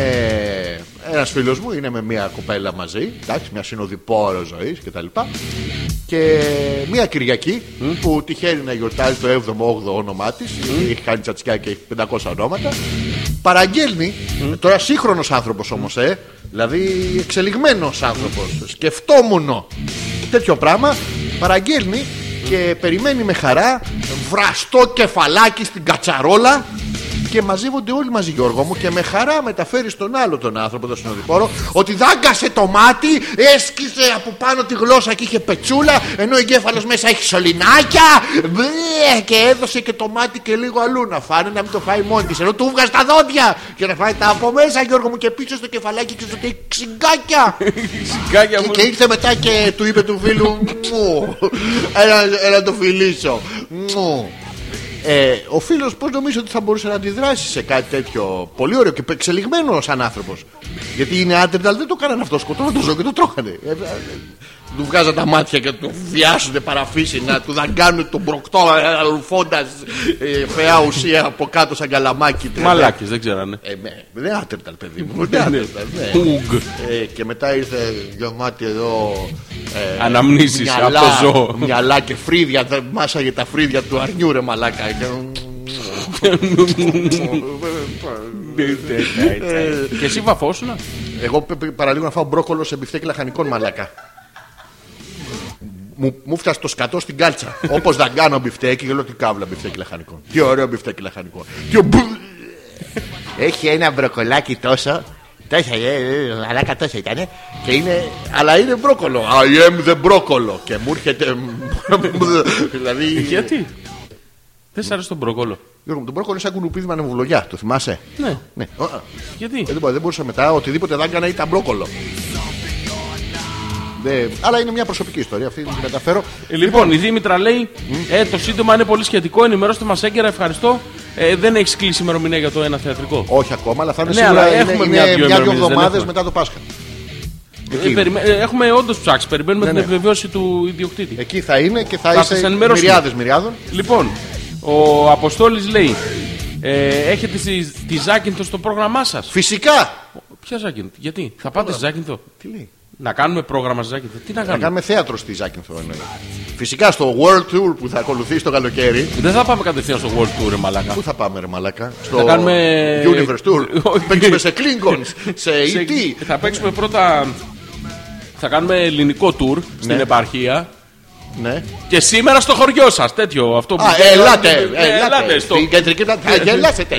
ένας φίλος μου, είναι με μια κοπέλα μαζί, εντάξει, μια συνοδοιπόρο ζωή κτλ. Και μια Κυριακή mm. που τυχαίνει να γιορτάζει το έβδομο όγδοο όνομά της, mm. έχει κάνει τσατσιά και έχει πεντακόσια ονόματα. Παραγγέλνει, mm. τώρα σύγχρονος άνθρωπος όμως, ε, δηλαδή εξελιγμένος άνθρωπος, σκεφτόμουνο τέτοιο πράγμα, παραγγέλνει και περιμένει με χαρά βραστό κεφαλάκι στην κατσαρόλα και μαζεύονται όλοι μαζί, Γιώργο μου, και με χαρά μεταφέρει στον άλλο τον άνθρωπο, τον συνοδοιπόρο, ότι δάγκασε το μάτι, έσκησε από πάνω τη γλώσσα και είχε πετσούλα, ενώ ο εγκέφαλος μέσα έχει σωληνάκια, και έδωσε και το μάτι και λίγο αλλού να φάνε, να μην το φάει μόνη της, ενώ του βγάζει τα δόντια και να φάει τα από μέσα, Γιώργο μου, και πίσω στο κεφαλάκι και έχει ξυγκάκια. Και ήρθε μετά και του είπε του φίλου μου, έλα το φιλήσω. Ε, ο φίλος πώς νομίζω ότι θα μπορούσε να αντιδράσει σε κάτι τέτοιο πολύ ωραίο και εξελιγμένο σαν άνθρωπος. Γιατί είναι άντρες, αλλά δεν το κάνανε αυτό. Σκοτώναν το ζώο και το τρώχανε. Ε, ε, ε, του βγάζαν τα μάτια και του βιάζουνε παραφύση, να του δαγκάνουν τον προκτό, αλουφώντας ε, φαιά ουσία από κάτω σαν καλαμάκι. Μαλάκες, δεν ξέρανε. Ε, με, δεν άντρεταλ, παιδί μου. Δεν άντρεταλ, ναι. Ε, και μετά ήρθε γεμάτη εδώ. Ε, Αναμνήσεις μυαλά, από το ζώο. Μυαλά και φρύδια, μάσαγε τα φρύδια του αρνιού, ρε μαλάκα. Και εσύ βαφώσουνα. Εγώ παραλίγο να φάω μπρόκολο σε μπιφτέκι λαχανικών, μαλάκα. Μου, μου φτάσει το σκατό στην κάλτσα. Όπως δαγκάνω μπιφτέκι, λέω τι κάβλα μπιφτέκι λαχανικό. Τι ωραίο μπιφτέκι λαχανικό. Τι ο... έχει ένα μπροκολάκι τόσο. Τόσα, αλάκα τόσα ήταν. Και είναι, αλλά είναι μπρόκολο. I am the μπρόκολο. Και μου έρχεται. Δηλαδή. Γιατί? Δεν σ' άρεσε τον μπρόκολο. Γιώργο, τον μπρόκολο σαν κουνουπίδι με ανεμβουλογιά. Το θυμάσαι? Ναι. ναι. Γιατί? Δεν μπορούσα μετά. Οτιδήποτε δάγκανα ήταν μπρόκολο. Δε... Αλλά είναι μια προσωπική ιστορία αυτή, την καταφέρω. Λοιπόν, λοιπόν, η Δήμητρα λέει: mm. ε, το σύντομα είναι πολύ σχετικό. Ενημερώστε μας έγκαιρα, ευχαριστώ. Ε, δεν έχει κλείσει ημερομηνία για το ένα θεατρικό. Όχι ακόμα, αλλά θα είναι ναι, σίγουρα. Έχουμε είναι, μια, είναι, μια-δυο εβδομάδες μετά το Πάσχα. Ε, περιμέ... Έχουμε όντως ψάξει. Περιμένουμε ναι, την ναι. επιβεβαίωση του ιδιοκτήτη. Εκεί θα είναι και θα, θα είσαι μυριάδες μυριάδων. Λοιπόν, ο Αποστόλης λέει: ε, έχετε τη, τη Ζάκυνθο στο πρόγραμμά σας? Φυσικά! Ποια Ζάκυνθο? Γιατί? Θα πάτε στη Ζάκυνθο? Τι λέει? Να κάνουμε πρόγραμμα στη Ζάκυνθο. Τι να κάνουμε? Να κάνουμε θέατρο στη Ζάκυνθο. Φυσικά στο World Tour που θα ακολουθεί στο καλοκαίρι. Δεν θα πάμε κατευθείαν στο World Tour, ρε μαλάκα. Πού θα πάμε, ρε μαλάκα? Στο θα κάνουμε... Universe Tour. Θα παίξουμε σε Klingons, σε ι τι. Θα παίξουμε πρώτα. Θα κάνουμε ελληνικό tour στην ναι. επαρχία. Ναι. Και σήμερα στο χωριό σας. Τέτοιο αυτό που. Α, ελάτε. Ελάτε. Στην κεντρική. Θα γελάσετε.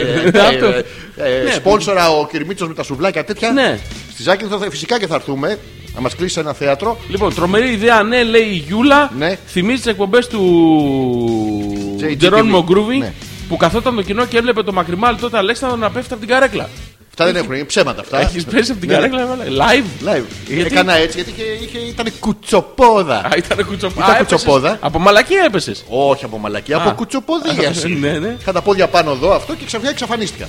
Σπόνσορα ο Κυρμίτσος με τα σουβλάκια τέτοια. Στη Ζάκυνθο φυσικά και θα έρθουμε. Να μας κλείσει ένα θέατρο. Λοιπόν, τρομερή ιδέα, ναι, λέει η Γιούλα. Ναι. Θυμίζει τις εκπομπές του Τζερόνιμο Γκρούβι ναι. που καθόταν το κοινό και έβλεπε το μακριμάλι τότε Αλέξανδρο να πέφτει από την καρέκλα. Αυτά δεν έχουν, είναι ψέματα αυτά. Έχεις πέσει από την ναι. καρέκλα, live. live. Γιατί... Έκανα έτσι γιατί ήταν κουτσοπόδα. Α, ήταν κουτσοπόδα. Έπεσες. Από μαλακία έπεσες. Όχι από μαλακία, από κουτσοπόδια. ναι, ναι. Είχα τα πόδια πάνω εδώ αυτό και ξαφνικά εξαφανίστηκα.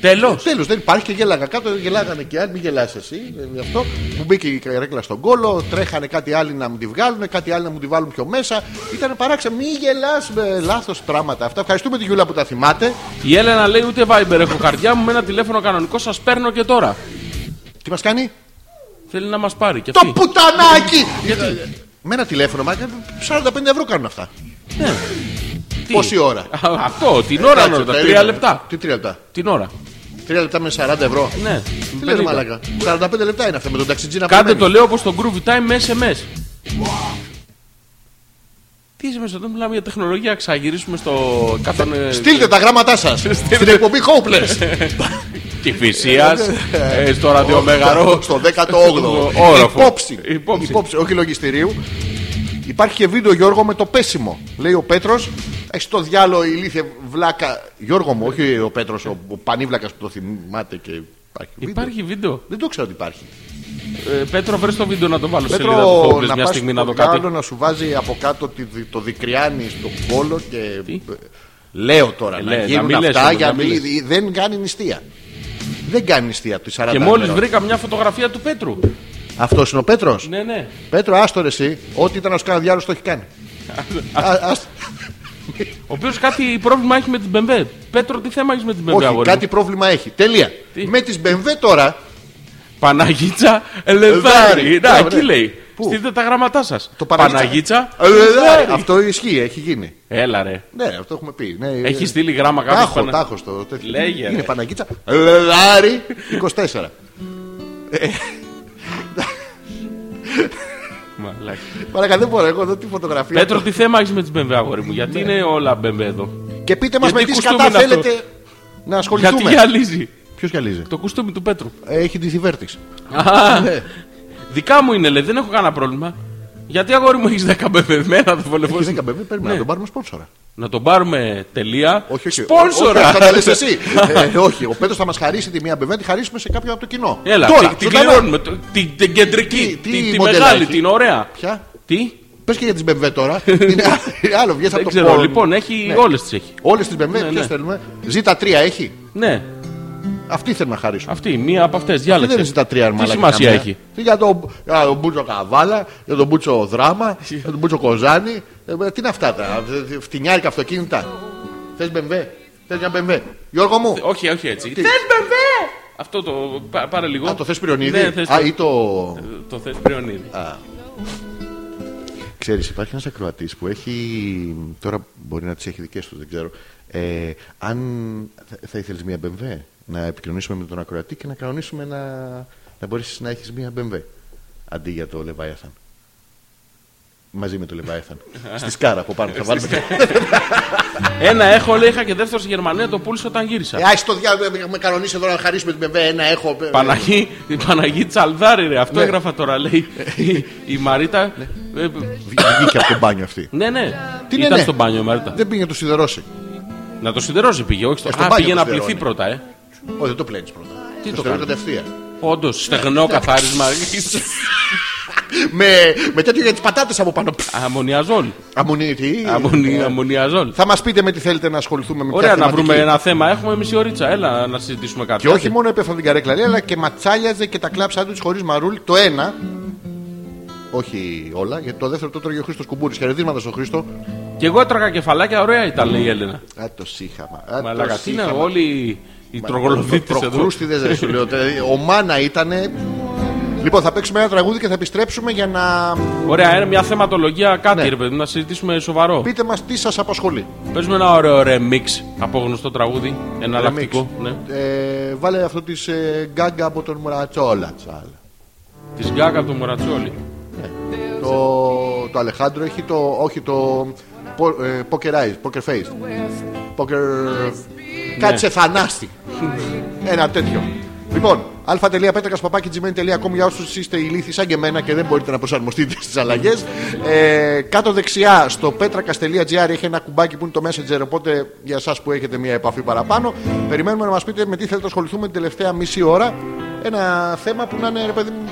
Τέλος. Τέλος, δεν υπάρχει και γέλαγα κάτω, γελάγανε και άλλοι, μην γελάς εσύ. Αυτό. Μου μπήκε η καρέκλα στον κόλο, τρέχανε κάτι άλλοι να μου τη βγάλουν, κάτι άλλοι να μου τη βάλουν πιο μέσα. Ήταν παράξενο, μην γελάς με λάθος πράγματα αυτά. Ευχαριστούμε τη Γιούλα που τα θυμάται. Η Έλενα λέει: ούτε Viber έχω, καρδιά μου, με ένα τηλέφωνο κανονικό σας παίρνω και τώρα. Τι μας κάνει? Θέλει να μας πάρει και αυτή. Το πουτανάκι! Γιατί? Με ένα τηλέφωνο, μα σαράντα πέντε ευρώ κάνουν αυτά. Ναι. Πόση ώρα? Αυτό, την ώρα να ρωτάτε. Τρία λεπτά. Τι τρία λεπτά? Την ώρα. Τρία λεπτά με σαράντα ευρώ. Ναι. Τι λέτε μαλάκα? σαράντα πέντε λεπτά είναι αυτό με τον ταξιτζή να πηγαίνει. Κάντε το λέω όπως το Groovy Time με ες εμ ες. Τι ες εμ ες όταν μιλάμε για τεχνολογία, ξαγυρίσουμε στο. Στείλτε τα γράμματά σας στην εκπομπή Hopeless. Κηφισίας, στο ραδιομεγαρό. Στο δέκατο όγδοο. Υπόψη. Υπόψη. Όχι λογιστηρίου. Υπάρχει και βίντεο, Γιώργο, με το πέσιμο. Λέει ο Πέτρος. Έχει το διάλογο ηλίθιε βλάκα. Γιώργο μου, όχι ο Πέτρος, ο, ο πανίβλακας που το θυμάται και υπάρχει βίντεο. Υπάρχει βίντεο. Δεν το ξέρω ότι υπάρχει. Ε, Πέτρο, βρες το βίντεο να το βάλω. Πέτρο, σελίδα, να μια στιγμή να το κάνω. Να σου βάζει από κάτω το δικριάνι στον κόλο και. Τι? Λέω τώρα ε, να λέ, γίνουν να αυτά όμως, για να μην... Δεν κάνει νηστεία. Δεν κάνει νηστεία του σαράντα. Και μόλις βρήκα μια φωτογραφία του Πέτρου. Αυτό είναι ο Πέτρος. Ναι, ναι. Πέτρο, άστο ρε εσύ. Ό,τι ήταν να σου κάνει διάλογο το έχει κάνει. Ο οποίος κάτι πρόβλημα έχει με την μπι εμ ντάμπλιου. Πέτρο, τι θέμα έχεις με την μπι εμ ντάμπλιου? Όχι, αγόρι. Κάτι πρόβλημα έχει. Τελεία. Τι? Με τις μπι εμ ντάμπλιου τώρα. Παναγίτσα Λεδάρι. Να, εκεί λέει. Στείλτε τα γράμματά σας. Το Παναγίτσα Λεδάρι. Αυτό ισχύει, έχει γίνει. Έλα ρε. Ναι, αυτό έχουμε πει. Ναι, έχει στείλει γράμμα κάποιος. Τάχο, Πανα... τάχος το τέτοιο. Λέγε. Είναι Παναγίτσα Λεδάρι είκοσι τέσσερα. Μαλάκα, δεν μπορώ εγώ εδώ τη φωτογραφία. Πέτρο, τι θέμα έχεις με τις μπι εμ ντάμπλιου, αγόρι μου? Γιατί είναι όλα μπι εμ ντάμπλιου εδώ? Και πείτε μας με τι σκατά θέλετε να ασχοληθούμε. Γιατί γυαλίζει? Ποιος γυαλίζει? Το κουστούμι του Πέτρου. Έχει τη θυβέρτης. Δικά μου είναι, λέει, δεν έχω κανένα πρόβλημα. Γιατί, αγόρι μου, έχεις δέκα μπι εμ ντάμπλιου? Μένα το βολεύω. Έχεις δέκα μπι εμ ντάμπλιου, περίμενα να τον πάρουμε σπόνσορα. Να τον πάρουμε τελεία. Όχι, όχι. Σπόνσορα! Όχι, θα τα λες εσύ. ε, όχι, ο Πέτρος θα μας χαρίσει τη μία μπεβέ, τη χαρίσουμε σε κάποιον από το κοινό. Έλα, τώρα, την κληρώνουμε. Την κεντρική, την μεγάλη, την ωραία. Ποια? Τι? Πες και για τις μπεβέ τώρα. Άλλο, βγες από το κοινό. Λοιπόν, έχει όλες τις έχει. Όλες τις μπεβέ, ποιες θέλουμε? Ζήτα τρία έχει. Ναι. Αυτή θέλουμε να χαρίσουμε. Αυτή, μία από αυτές. Διάλεξε. Δεν ζητά τρία αρμαλάκια. Τι σημασία καμία έχει? Τι για τον το Μπούτσο Καβάλα, για τον Μπούτσο Δράμα, για τον Μπούτσο Κοζάνη. Ε, τι είναι αυτά τα φτηνιάρικα αυτοκίνητα? Θες μπεμβέ? Θες μια μπεμβέ? Γιώργο μου. Όχι, όχι έτσι. Τι? Θες μπεμβέ? Αυτό το πά, πάρε λίγο. Α, το θες Πριονίδη? Ναι, θες... Α, ή το. Ε, το θες Πριονίδη. Α. Ξέρεις, υπάρχει ένας ακροατής που έχει. Τώρα μπορεί να τις έχει δικές του, δεν ξέρω. Ε, αν θα ήθελες μια μπεμβέ, να επικοινωνήσουμε με τον ακροατή και να κανονίσουμε να, να μπορείς να έχεις μία μπι εμ ντάμπλιου αντί για το Leviathan. Μαζί με το Λεβάεθαν. Στη Σκάρα από πάνω. Θα βάλουμε. Ένα έχω, λέει, είχα και δεύτερο στη Γερμανία, το πούλησα όταν γύρισα. Α, στο διάλογο με κανονίσει εδώ να χαρίσουμε την ΜΕΒΕ. Ένα έχω. Η Παναγίτσα Λεδάρι, ρε. Αυτό έγραφα τώρα, λέει. Η Μαρίτα. Βγήκε από το μπάνιο αυτή. Ναι, ναι. Ήταν στο μπάνιο η Μαρίτα. Δεν πήγε να το σιδερώσει. Να το σιδερώσει πήγε, όχι στο μπάνιο. Πήγε να πληθεί πρώτα, ε. Όχι, δεν το πλένει πρώτα. Τι το κάνει κατευθείαν. Όντω, στεγνό καθάρισμα. Με, με τέτοιο για τις πατάτες από πάνω. Αμμονιαζόλ. Αμμονιαζόλ. Θα μας πείτε με τι θέλετε να ασχοληθούμε με. Ωραία, να βρούμε ένα θέμα. Έχουμε μισή ωρίτσα. Έλα να συζητήσουμε κάτι. Και όχι μόνο έπεφταν την καρέκλα, αλλά και ματσάλιαζε και τα κλάψα του χωρίς μαρούλι. Το ένα. Όχι όλα. Γιατί το δεύτερο το τρώγε ο Χρήστος Κουμπούρης. Χαιρετίσματα στον Χρήστο. Και εγώ έτρωγα κεφαλάκια. Ωραία ήταν, λέει η Έλενα. Α, το σύχαμα. Μαλάκα, τι είναι όλοι οι τρογλωδίτες. Προχρούστιδες, σου λέω. Ο μάνα ήτανε. Λοιπόν, θα παίξουμε ένα τραγούδι και θα επιστρέψουμε για να. Ωραία, είναι μια θεματολογία κάτι, ναι. Ρε παιδί, να συζητήσουμε σοβαρό. Πείτε μας τι σας απασχολεί. Παίζουμε ένα ωραίο remix από γνωστό τραγούδι. Εναλλακτικό. Ναι. Ε, βάλε αυτό τη ε, Γκάγκα από τον Μουρατσόλα. Τη Γκάγκα από τον Μουρατσόλη. Ναι. Το, το Αλεχάντρο έχει το. Όχι, το. Πο, ε, poker Eyes, Poker Face. Poker. Ναι. Κάτσε θανάστη. Ένα τέτοιο. Λοιπόν, α τελεία πέτρακας παπάκι τζι μέιλ τελεία κομ για όσους είστε ηλίθιοι σαν και εμένα και δεν μπορείτε να προσαρμοστείτε στις αλλαγές. Ε, κάτω δεξιά στο πέτρακας τελεία τζι άρ έχει ένα κουμπάκι που είναι το Messenger, οπότε για εσάς που έχετε μια επαφή παραπάνω, περιμένουμε να μας πείτε με τι θέλετε να ασχοληθούμε την τελευταία μισή ώρα. Ένα θέμα που να είναι, ρε παιδί μου,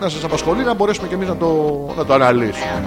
να σας απασχολεί, να μπορέσουμε και εμείς να το, να το αναλύσουμε. Carry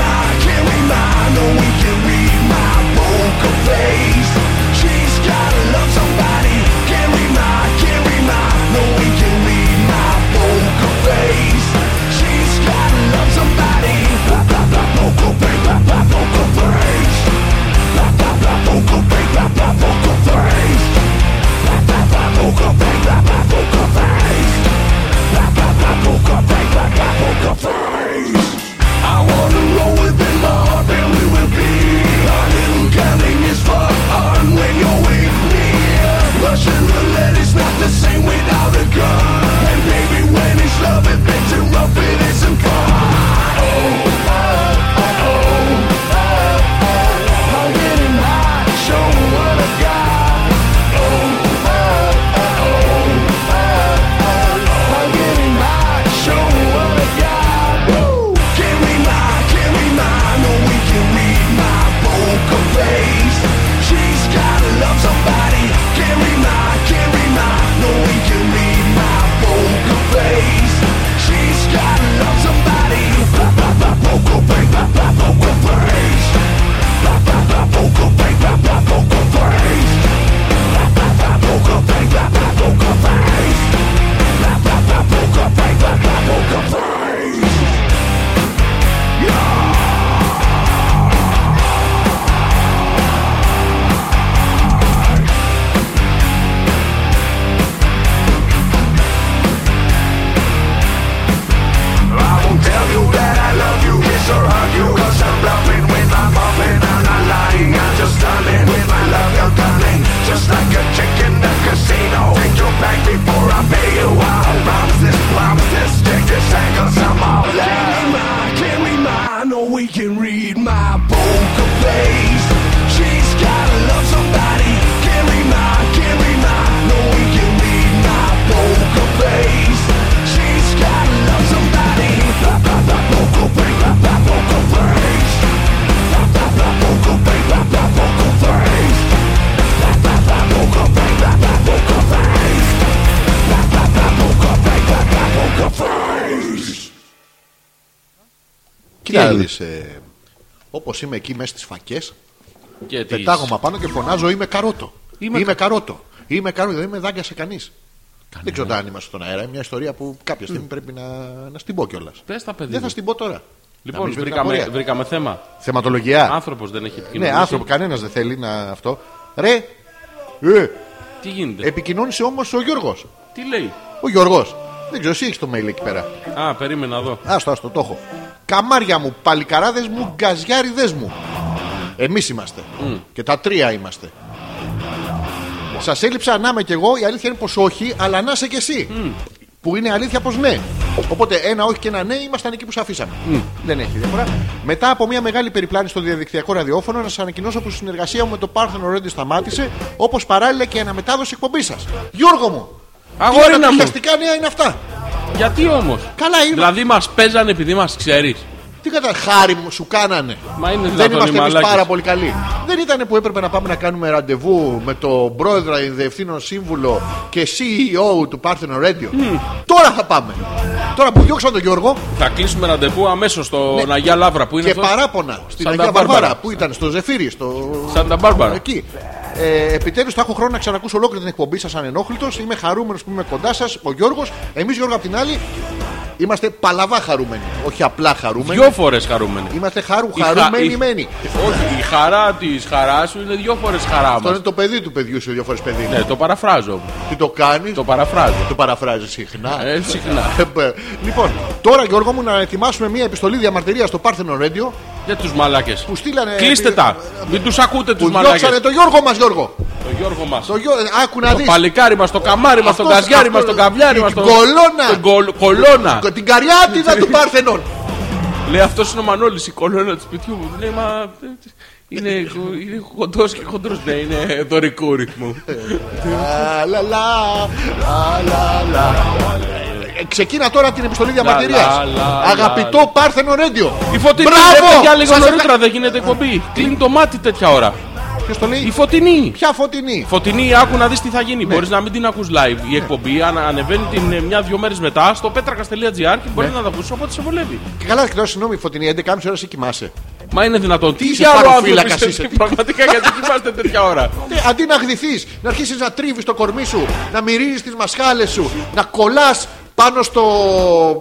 my, carry my, no we can leave my. Κοιτάξτε, ε, όπως είμαι εκεί μέσα στις φακές, πετάγομαι πάνω και φωνάζω είμαι καρότο. Είμαι, είμαι κα... καρότο. Είμαι καρότο. Δεν με δάγκασε κανείς. Κανένα. Δεν ξέρω αν είμαστε στον αέρα. Είναι μια ιστορία που κάποια στιγμή mm. πρέπει να, να στην πω κιόλας. Πες τα παιδιά. Δεν θα στην πω τώρα. Λοιπόν, βρήκαμε, βρήκαμε θέμα. Θεματολογία. Άνθρωπος δεν έχει επικοινωνήσει. Ναι, άνθρωπο, κανένας δεν θέλει να αυτό. Ρε. Ε. Τι γίνεται. Επικοινώνησε όμως ο Γιώργος. Τι λέει. Ο Γιώργος. Δεν ξέρω, εσύ έχεις το mail εκεί πέρα. Α, περίμενα εδώ. Άστο, άστο, το έχω. Καμάρια μου, παλικαράδες μου, γκαζιάριδες μου. Εμείς είμαστε. Mm. Και τα τρία είμαστε. Σας έλειψα να είμαι κι εγώ, η αλήθεια είναι πως όχι, αλλά να είσαι κι εσύ. Mm. Που είναι αλήθεια πως ναι. Οπότε ένα όχι και ένα ναι, ήμασταν εκεί που σας αφήσαμε. Mm. Δεν έχει διαφορά. Μετά από μια μεγάλη περιπλάνηση στο διαδικτυακό ραδιόφωνο, να σας ανακοινώσω πως η συνεργασία μου με το Parthenon Radio σταμάτησε, όπως παράλληλα και η αναμετάδοση εκπομπής σας. Γιώργο μου! Αγόρι μου! Φανταστικά νέα είναι αυτά. Γιατί όμως? Καλά είναι. Δηλαδή μας παίζανε επειδή μας ξέρεις. Τι κατά χάρη μου σου κάνανε. Μα είναι δεν είμαστε εμείς πάρα πολύ καλοί. Δεν ήταν που έπρεπε να πάμε να κάνουμε ραντεβού με τον πρόεδρο, διευθύνων σύμβουλο και σι ι ο του Parthenon Radio. Mm. Τώρα θα πάμε. Τώρα που διώξαν τον Γιώργο. Θα κλείσουμε ραντεβού αμέσως στον ναι. Αγιά Λαύρα που είναι. Και αυτό... παράπονα στην Σαντα Αγιά Βαρβάρα που ήταν στο Ζεφύρι. Στο... Σαντα Μπάρμπαρα. Εκεί. Ε, επιτέλους θα έχω χρόνο να ξανακούσω ολόκληρη την εκπομπή σας ανενόχλητος. Είμαι χαρούμενος που είμαι κοντά σας. Ο Γιώργος. Εμείς Γιώργο απ' την άλλη. Είμαστε παλαβά χαρούμενοι. Όχι απλά χαρούμενοι. Δυο φορές χαρούμενοι. Είμαστε χαρου, χαρούμενοι. Η... μένοι. Όχι, η χαρά της χαράς σου είναι δυο φορές χαρά μας. Αυτό είναι το παιδί του παιδιού σου, δυο φορές παιδί. Ναι, το παραφράζω. Τι το κάνεις? Το παραφράζω. Το παραφράζεις συχνά. Ε, συχνά. Λοιπόν, τώρα Γιώργο μου να ετοιμάσουμε μια επιστολή διαμαρτυρίας στο Parthenon Radio. Για τους μαλάκες. Που στείλανε. Κλείστε τα. Μην τους ακούτε τους μαλάκες. Διώξανε τον Γιώργο μας, Γιώργο. Το Γιώργο μας. Το, Γιώ... Άκου να το δεις. Το παλικάρι μας, το καμάρι μας, τον καζιάρι μας, τον καβλιάρι μας. Την κολόνα. Κολόνα. Την καριάτιδα του Πάρθενον. Λέει αυτός είναι ο Μανώλης, η κολόνα του σπιτιού μου. Λέει μα... είναι χοντρός και χοντρός. Ναι, είναι δωρικού ρυθμού. Ξεκίνα τώρα την επιστολή διαμαρτυρίας. Αγαπητό Parthenon Radio. Η Φωτεινή δεν για λίγο νωρίτερα δεν γίνεται εκπομπή. Κλείνει το μάτι τέτοια ώρα. Το λέει. Η Φωτεινή. Ποια Φωτεινή? Φωτεινή, άκου να δεις τι θα γίνει. Ναι. Μπορείς να μην την ακούς live. Η ναι. εκπομπή ανα, ανεβαίνει την μια-δυο μέρες μετά στο petrakas τελεία gr και ναι. μπορείς να τα ακούσεις όποτε σε βολεύει. Και καλά, κοιτάω, συγγνώμη, Φωτεινή, έντεκα και μισή ώρα σε κοιμάσαι. Μα είναι δυνατόν. Τι διάλογο άνθρωπος είσαι? Πραγματικά γιατί κοιμάστε τέτοια ώρα. Αντί να γδυθείς, να αρχίσεις να τρίβεις το κορμί σου, να μυρίζεις τις μασχάλες σου, να κολλάς πάνω στο,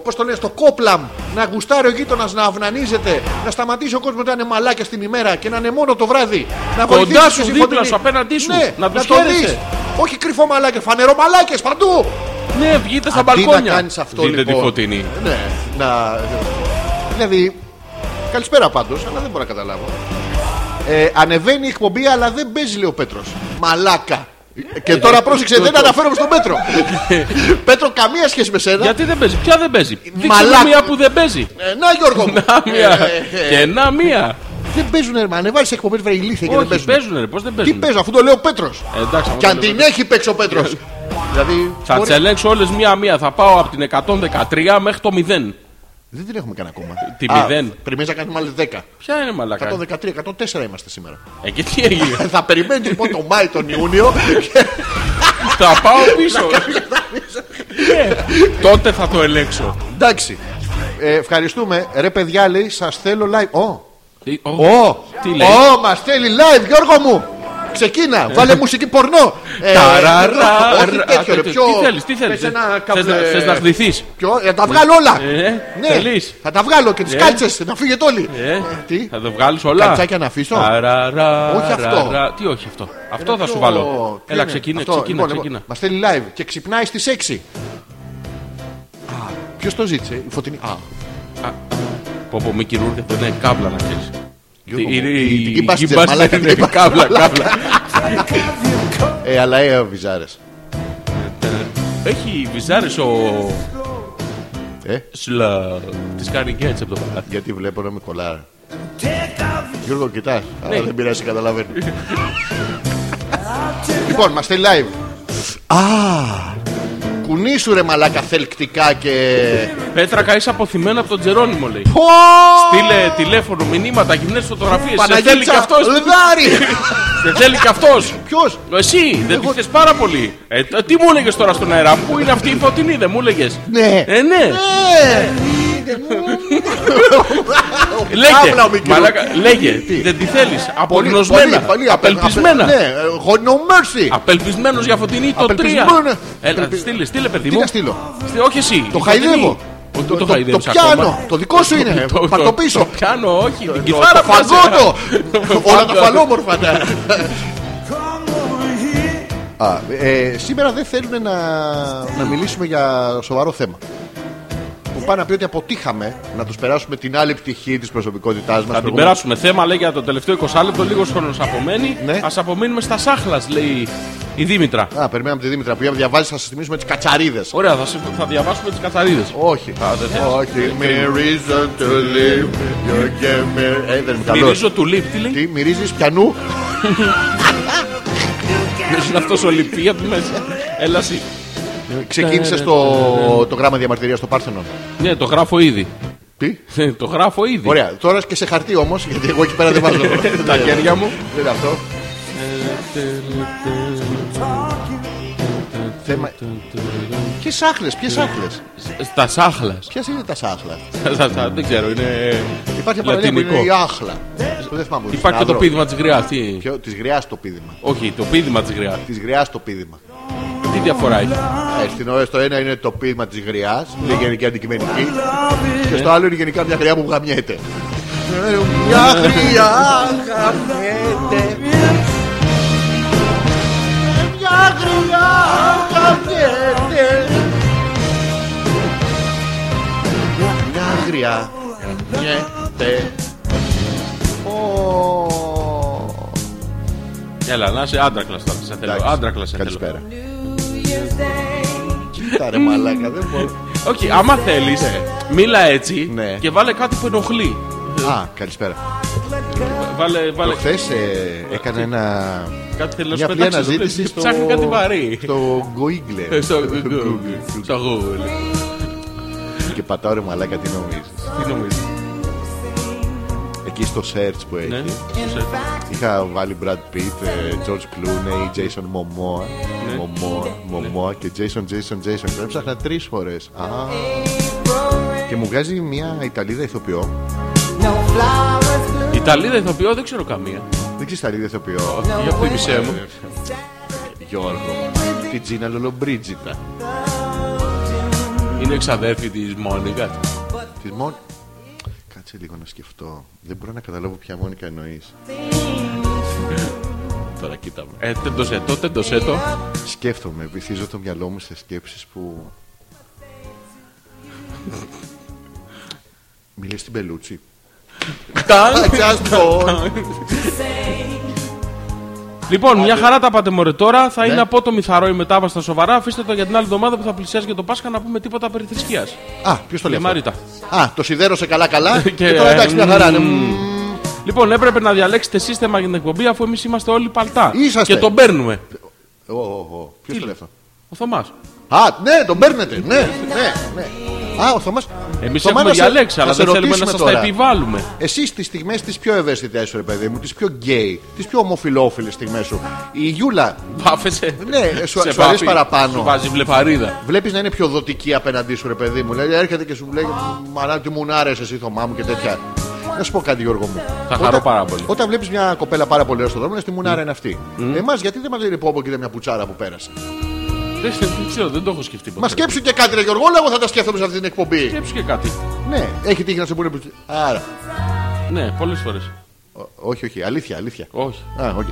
πώς το λένε, στο κόπλαμ, να γουστάρει ο γείτονας, να αυνανίζεται, να σταματήσει ο κόσμος να είναι μαλάκια στην ημέρα και να είναι μόνο το βράδυ. Να κοντά σου, δίπλα σου, απέναντί σου, ναι, να, να το δεις. Όχι κρυφό μαλάκια, φανερό μαλάκες παντού. Ναι, βγείτε στα μπαλκόνια. Αντί να κάνεις αυτό, δείτε λοιπόν, τη Φωτεινή. Ναι, να... δηλαδή, καλησπέρα πάντως, αλλά δεν μπορώ να καταλάβω. Ε, ανεβαίνει η εκπομπή, αλλά δεν παίζει, λέει ο Πέτρος. Μαλάκα. Και τώρα πρόσεξε, δεν αναφέρομαι στον Πέτρο. Πέτρο, καμία σχέση με σένα. Γιατί δεν παίζει, ποια δεν παίζει? Μαλάκα. Μία που δεν παίζει. Να Γιώργο μου. Να μία. Και να μία. Δεν παίζουνε, μα ανεβάζεις εκπομπές βρε ηλίθεια και δεν παίζουνε. Όχι, παίζουνε, πώς δεν παίζουνε? Τι παίζω, αφού το λέει ο Πέτρος. Και αν την έχει παίξει ο Πέτρος. Θα τσελέξω όλες μία-μία. Θα πάω από την εκατόν δεκατρία μέχρι το μηδέν. Δεν την έχουμε καν ακόμα. Τη μηδέν. Περιμένεις να κάνουμε άλλες δέκα. Ποια είναι μαλακά? εκατόν δεκατρία εκατόν τέσσερα είμαστε σήμερα. Ε, και τι έγινε? Θα περιμένεις λοιπόν τον Μάη, τον Ιούνιο. Θα πάω πίσω. Τότε θα το ελέγξω. Εντάξει. Ευχαριστούμε. Ρε παιδιά, λέει, σας θέλω live. Ω. Ω. Τι λέει? Ω, μας θέλει live, Γιώργο μου. Ξεκίνα, βάλε μουσική πορνό. Τι θέλεις? Θες να χδυθείς? Θα τα βγάλω όλα. Ναι, θα τα βγάλω και τις κάλτσες. Να φύγετε όλοι. Θα τα βγάλεις όλα? Καλτσάκια να αφήσω? Όχι αυτό. Τι όχι αυτό? Αυτό θα σου βάλω. Έλα, ξεκίνα. Μας θέλει live και ξυπνάει στις έξι. Ποιος το ζήτησε? Η Φωτεινή. Πω πω, μη κυρούργε. Δεν είναι κάβλα να ξέρεις. Την κυμπάστηκε, μαλάκα, την κυμπάστηκε. Ε, αλλά είναι βυζάρες. Έχει βυζάρες ο... Ε? Σλα... Τις κάνει και έτσι από το παλάτι. Γιατί βλέπω να με κολλάρει. Γιώργο, κοιτάς, αλλά δεν πειράζει, καταλαβαίνει. Λοιπόν, μας θέλει live. Αααα. Κουνήσου ρε μαλάκα θελκτικά και... Πέτρακα, είσαι αποθυμένο από τον Τζερόνιμο, λέει. Πω! Στείλε τηλέφωνο, μηνύματα, γυμνές φωτογραφίες. Παναγίτσα Λεδάρι! Σε θέλει κι αυτός. Ποιος? Εσύ, δεν τη θες πάρα πολύ. Τι μου έλεγες τώρα στον αέρα? Πού είναι αυτή η Φωτεινή, δεν μου έλεγες? Ναι. Ε, ναι. Λέγε, δεν τη θέλεις. Απολυνοσμένα, απελπισμένα. Απελπισμένος για Φωτεινή το τρία. Έλα, στείλε, στείλε παιδί μου. Όχι εσύ. Το χαϊδεύω. Το, το, το, το πιάνο, ακόμα. Το δικό σου είναι. Πάρ' το πίσω. Το πιάνο, όχι. Την κιθάρα φαγότο. Όλα τα φαλόμορφα. Σήμερα δεν θέλουν να μιλήσουμε για σοβαρό θέμα. Μου πάνε να πει ότι αποτύχαμε να τους περάσουμε την άλλη πτυχή της προσωπικότητάς μας. Θα την περάσουμε. Θέμα λέει για το τελευταίο εικοσάλεπτο. Λίγος χρόνος απομένει. Ας απομείνουμε στα σάχλας, λέει η Δήμητρα. Α, περιμέναμε τη Δήμητρα που διαβάζει, θα σας θυμίσουμε τις κατσαρίδες. Ωραία, θα, θα διαβάσουμε τις κατσαρίδες. Όχι. Όχι. Μυρίζω to live. Μυρίζω to live, τι λέει. Τι, μυρίζεις πιανού. Ποιος είναι αυτός ο λυπή από μέσα. Έλα εσύ. Ξεκίνησες το γράμμα διαμαρτυρίας στο Πάρθενον. Ναι, το γράφω ήδη. Τι? Το γράφω ήδη. Ωραία, τώρα και σε χαρτί όμως, γιατί εγώ εκεί πέρα δεν βάζω τα χέρια μου. Δεν είναι αυτό. Ποιες σάχλες, ποιες σάχλες. Τα σάχλας. Ποιες είναι τα σάχλα. Δεν ξέρω, είναι. Υπάρχει λατινικό. Υπάρχει η άχλα. Υπάρχει και το πίδημα της γριάς. Της γριάς το πίδημα. Όχι, το πίδημα της γριάς. Της γριάς το πίδημα. Τι διαφορά έχει. Στο ένα είναι το πίδημα της γριάς, είναι γενική αντικειμενική. Και στο άλλο είναι γενικά μια γριά που γαμιέται. Μια γριά γαμιέται. Μια γριά γαμιέται. Έλα να είσαι άντρακλας τώρα, σε θέλω. Άντρακλας σε θέλω. Καλησπέρα. Κοίτα ρε μαλάκα, δεν μπορώ. Όχι, άμα θέλεις, μίλα έτσι και βάλε κάτι που ενοχλεί. Α, καλησπέρα. Το χθες έκανε ένα... Μια απλή αναζήτηση στο... Ψάχνει κάτι βαρύ. Στο Google. Στο Google. Και πατάω ρε μαλάκα, τι νομίζεις. Τι νομίζεις. Εκεί στο search που έχει. Είχα βάλει Brad Pitt, George Clooney, Jason Momoa, Momoa και Jason, Jason, Jason. Τον έψαχνα τρεις φορές. Και μου βγάζει μια Ιταλίδα ηθοποιό. Ιταλίδα ηθοποιό δεν ξέρω καμία. Δεν ξέρεις Ιταλίδα ηθοποιό. Για θύμισέ μου. Γιώργο. Τη Τζίνα Λολομπρίτζιτα. Είναι εξαδέρφη της Μόνικας. Της Μόνικας. Κάτσε λίγο να σκεφτώ. Δεν μπορώ να καταλάβω ποια Μόνικα εννοείς. Τώρα κοίτα μου. Ε, τεντοσέτο, τεντοσέτο. Σκέφτομαι, βυθίζω το μυαλό μου σε σκέψεις που... Μιλές στην Πελούτσι. Λοιπόν, μια χαρά τα πάτε μωρέ τώρα. Θα είναι απότομη θαρρό η μετάβαση στα σοβαρά. Αφήστε το για την άλλη εβδομάδα που θα πλησιάζει και το Πάσχα να πούμε τίποτα περί θρησκείας. Α, ποιος το λέει αυτό. Α, το σιδέρωσε καλά-καλά και τώρα εντάξει μια χαρά. Λοιπόν, έπρεπε να διαλέξετε σύστημα για την εκπομπή αφού εμείς είμαστε όλοι παλτά. Και τον παίρνουμε. Ποιος το λέει αυτό. Ο Θωμάς. Α, ναι, τον παίρνετε. Ναι, ναι. Α, ο Θωμάς. Εμείς Θωμά έχουμε διαλέξει, σε... αλλά δεν θέλουμε να σας τα επιβάλλουμε. Εσείς τις στιγμές τις πιο ευαίσθητες, ρε παιδί μου, τις πιο γκέι, τις πιο ομοφιλόφιλες στιγμές σου. Η Γιούλα. Βάφεσαι. Ναι, σου, σου αρέσει παραπάνω. Σου βάζει βλεπαρίδα. Βλέπεις να είναι πιο δοτική απέναντί σου, ρε παιδί μου. Δηλαδή έρχεται και σου λέει μαράτι μου, να αρέσει εσύ, Θωμά μου και τέτοια. Να σου πω κάτι, Γιώργο μου. Θα όταν, χαρώ πάρα πολύ. Όταν βλέπεις μια κοπέλα πάρα πολύ ωραία στον δρόμο, λες τι μουνάρα είναι αυτή. Εμάς γιατί δεν μας λέει πόπο και μια πουτσάρα που πέρασε. Δεν, δεν ξέρω, δεν το έχω σκεφτεί ποτέ. Μα σκέψου και κάτι, ρε Γιώργο, όλα εγώ θα τα σκέφτομαι σε αυτή την εκπομπή. Σκέψου και κάτι. Ναι, έχει τύχει να σε πούνε. Άρα. Ναι, πολλές φορές. Όχι, όχι, αλήθεια, αλήθεια. Όχι. Α, όχι.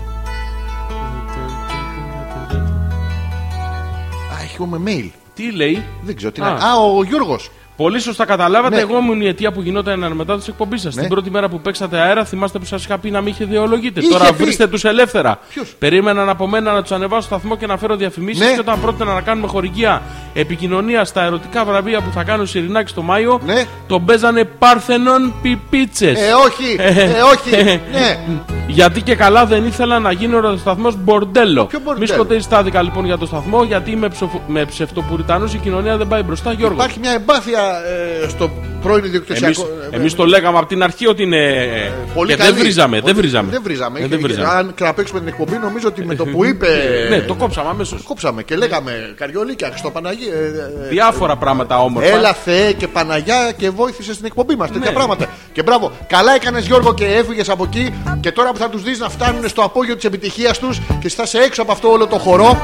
Α, έχουμε mail. Τι λέει. Δεν ξέρω τι να. Α, ο Γιώργος. Πολύ σωστά καταλάβατε. Ναι. Εγώ ήμουν η αιτία που γινόταν αναμετάδοση τη εκπομπή σας. Ναι. Την πρώτη μέρα που παίξατε αέρα, θυμάστε που σας είχα πει να μην ιδεολογείτε. Τώρα πει. Βρίστε τους ελεύθερα. Ποιος? Περίμεναν από μένα να τους ανεβάσω στο σταθμό και να φέρω διαφημίσεις. Ναι. Και όταν πρότεινα να κάνουμε χορηγία επικοινωνία στα ερωτικά βραβεία που θα κάνουν Σιρινάκη στο Μάιο, ναι. Τον παίζανε Parthenon πιπίτσες. Ε, όχι! Ε, όχι! Ναι! Γιατί και καλά δεν ήθελα να γίνει ο σταθμός μπορντέλο. Μη σκοτεϊστάθηκα λοιπόν για το σταθμό, γιατί με, ψοφου... με ψευτοπουριτανούς η κοινωνία δεν πάει μπροστά, Γιώργο. Υπάρχει μια εμπάθεια ε, στο πρώην ιδιοκτησιακό. Εμείς το λέγαμε από την αρχή ότι είναι. Ε, πολύ και καλή. Δεν βρίζαμε. Δεν βρίζαμε. Δεν βρίζαμε. Δεν βρίζαμε. Αν ξαναπαίξουμε την εκπομπή, νομίζω ότι με το που είπε. Ναι, το κόψαμε αμέσως. Κόψαμε και λέγαμε καριολίκια στο Παναγί. Διάφορα πράγματα όμορφα. Έλα Θεέ και Παναγιά και βοήθησε στην εκπομπή μας. Τέτοια πράγματα. Και μπράβο, καλά έκανες Γιώργο και έφυγες από εκεί. Και τώρα που θα τους δεις να φτάνουν στο απόγειο της επιτυχίας τους και στάς έξω από αυτό όλο το χορό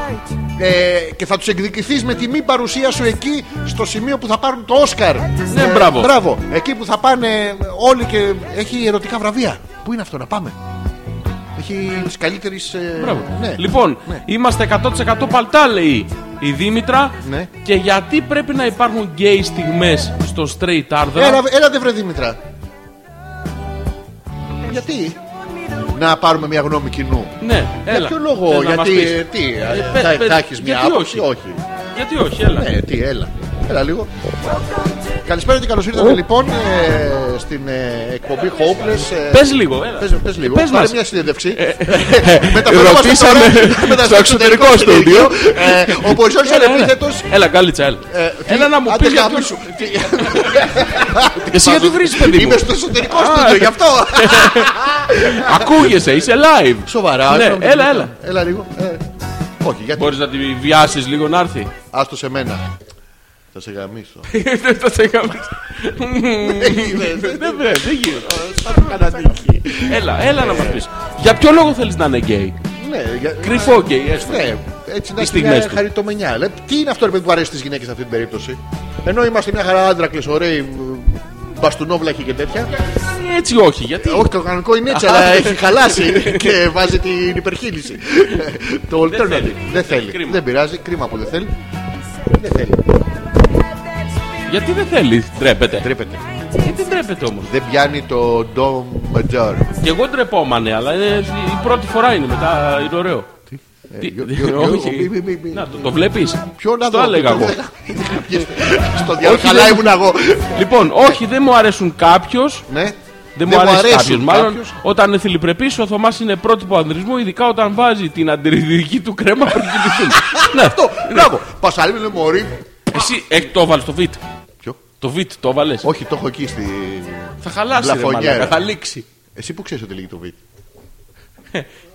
ε, και θα τους εκδικηθείς με τη μη παρουσία σου εκεί στο σημείο που θα πάρουν το Όσκαρ. Ναι, μπράβο. Μπράβο. Εκεί που θα πάνε όλοι και έχει ερωτικά βραβεία. Πού είναι αυτό να πάμε? Έχει τις καλύτερες. Ε... Ναι. Λοιπόν, ναι. Είμαστε εκατό τοις εκατό παλτά, λέει η Δήμητρα. Ναι. Και γιατί πρέπει να υπάρχουν γκέι στιγμές στο straight άρδρα. Έλα, έλατε βρε Δήμητρα. Γιατί? Να πάρουμε μια γνώμη κοινού. Ναι, έλα. Για ποιο λόγο, γιατί τι, ε, θα, πε, θα έχεις μια άποψη? Όχι. όχι. Γιατί όχι, έλα. Ναι, τι, έλα. Έλα λίγο. Καλησπέρα και καλώς ήρθατε λοιπόν ε, στην ε, εκπομπή Hopeless. Ε, πες λίγο, έλα. Πες, πες λίγο. Πες μας. Μια συνέντευξη. Ρωτήσαμε στο εξωτερικό στούντιο. Ο Ποζιόρης Ανεπίθετος. Έλα, κάλιτσα, έλα. Έλα να μου πεις γιατί σου. Εσύ γιατί βρίζεις παιδί μου? Είμαι στο εσωτερικό στούντιο, γι' αυτό. Ακούγεσαι, είσαι live. Σοβαρά. Έλα, έλα. Έλα λίγο. Όχι, γιατί. Μπορείς να τη βιάσεις λίγο να έρθει? Άστο σε μένα. Θα σε γαμίσω. Θα σε γαμίσω. Δεν βρε, δεν γίνεται. Έλα, έλα να μας πεις. Για ποιο λόγο θέλεις να είναι γκέι? Κρυφό γκέι, έστω. Έτσι να έχει μια χαριτομενιά. Τι είναι αυτό που αρέσει στις γυναίκες σε αυτή την περίπτωση? Ενώ είμαστε μια χαρά άντρακλες, ωραίοι, μπαστουνόβλαχοι και τέτοια. Έτσι όχι, γιατί. Όχι, το κανονικό είναι έτσι, αλλά έχει χαλάσει και βάζει την υπερχείληση. Το alternative. Δεν θέλει. Δεν πειράζει, κρίμα που δεν θέλει. Δεν θέλει. Γιατί δεν θέλει, τρέπεται. Τρέπεται. Γιατί τρέπεται όμως? Δεν πιάνει το ντο ματζόρ. Και εγώ ντρεπόμανε, αλλά η πρώτη φορά είναι, μετά είναι ωραίο. Να το βλέπεις. Ποιο να δω? Το έλεγα εγώ. Στο διάλογο ήμουν εγώ. Λοιπόν, όχι, δεν μου αρέσουν κάποιος. Ναι. Δεν μου αρέσει κάποιος. Μάλλον όταν είναι θηλυπρεπής, ο Θωμάς είναι πρότυπο ανδρισμού, ειδικά όταν βάζει την αντιρρητική του κρέμα πριν κοιμηθούν. Ναι, αυτό. Μπράβο. Πασαλίμινε μωρί. Εσύ έχει το βάλει το βιτ. Ποιο? Το βιτ το έβαλες? Όχι, το έχω εκεί στη. Θα χαλάσει ρε μαλάκα, θα λήξει. Εσύ που ξέρεις ότι λύγει το βιτ?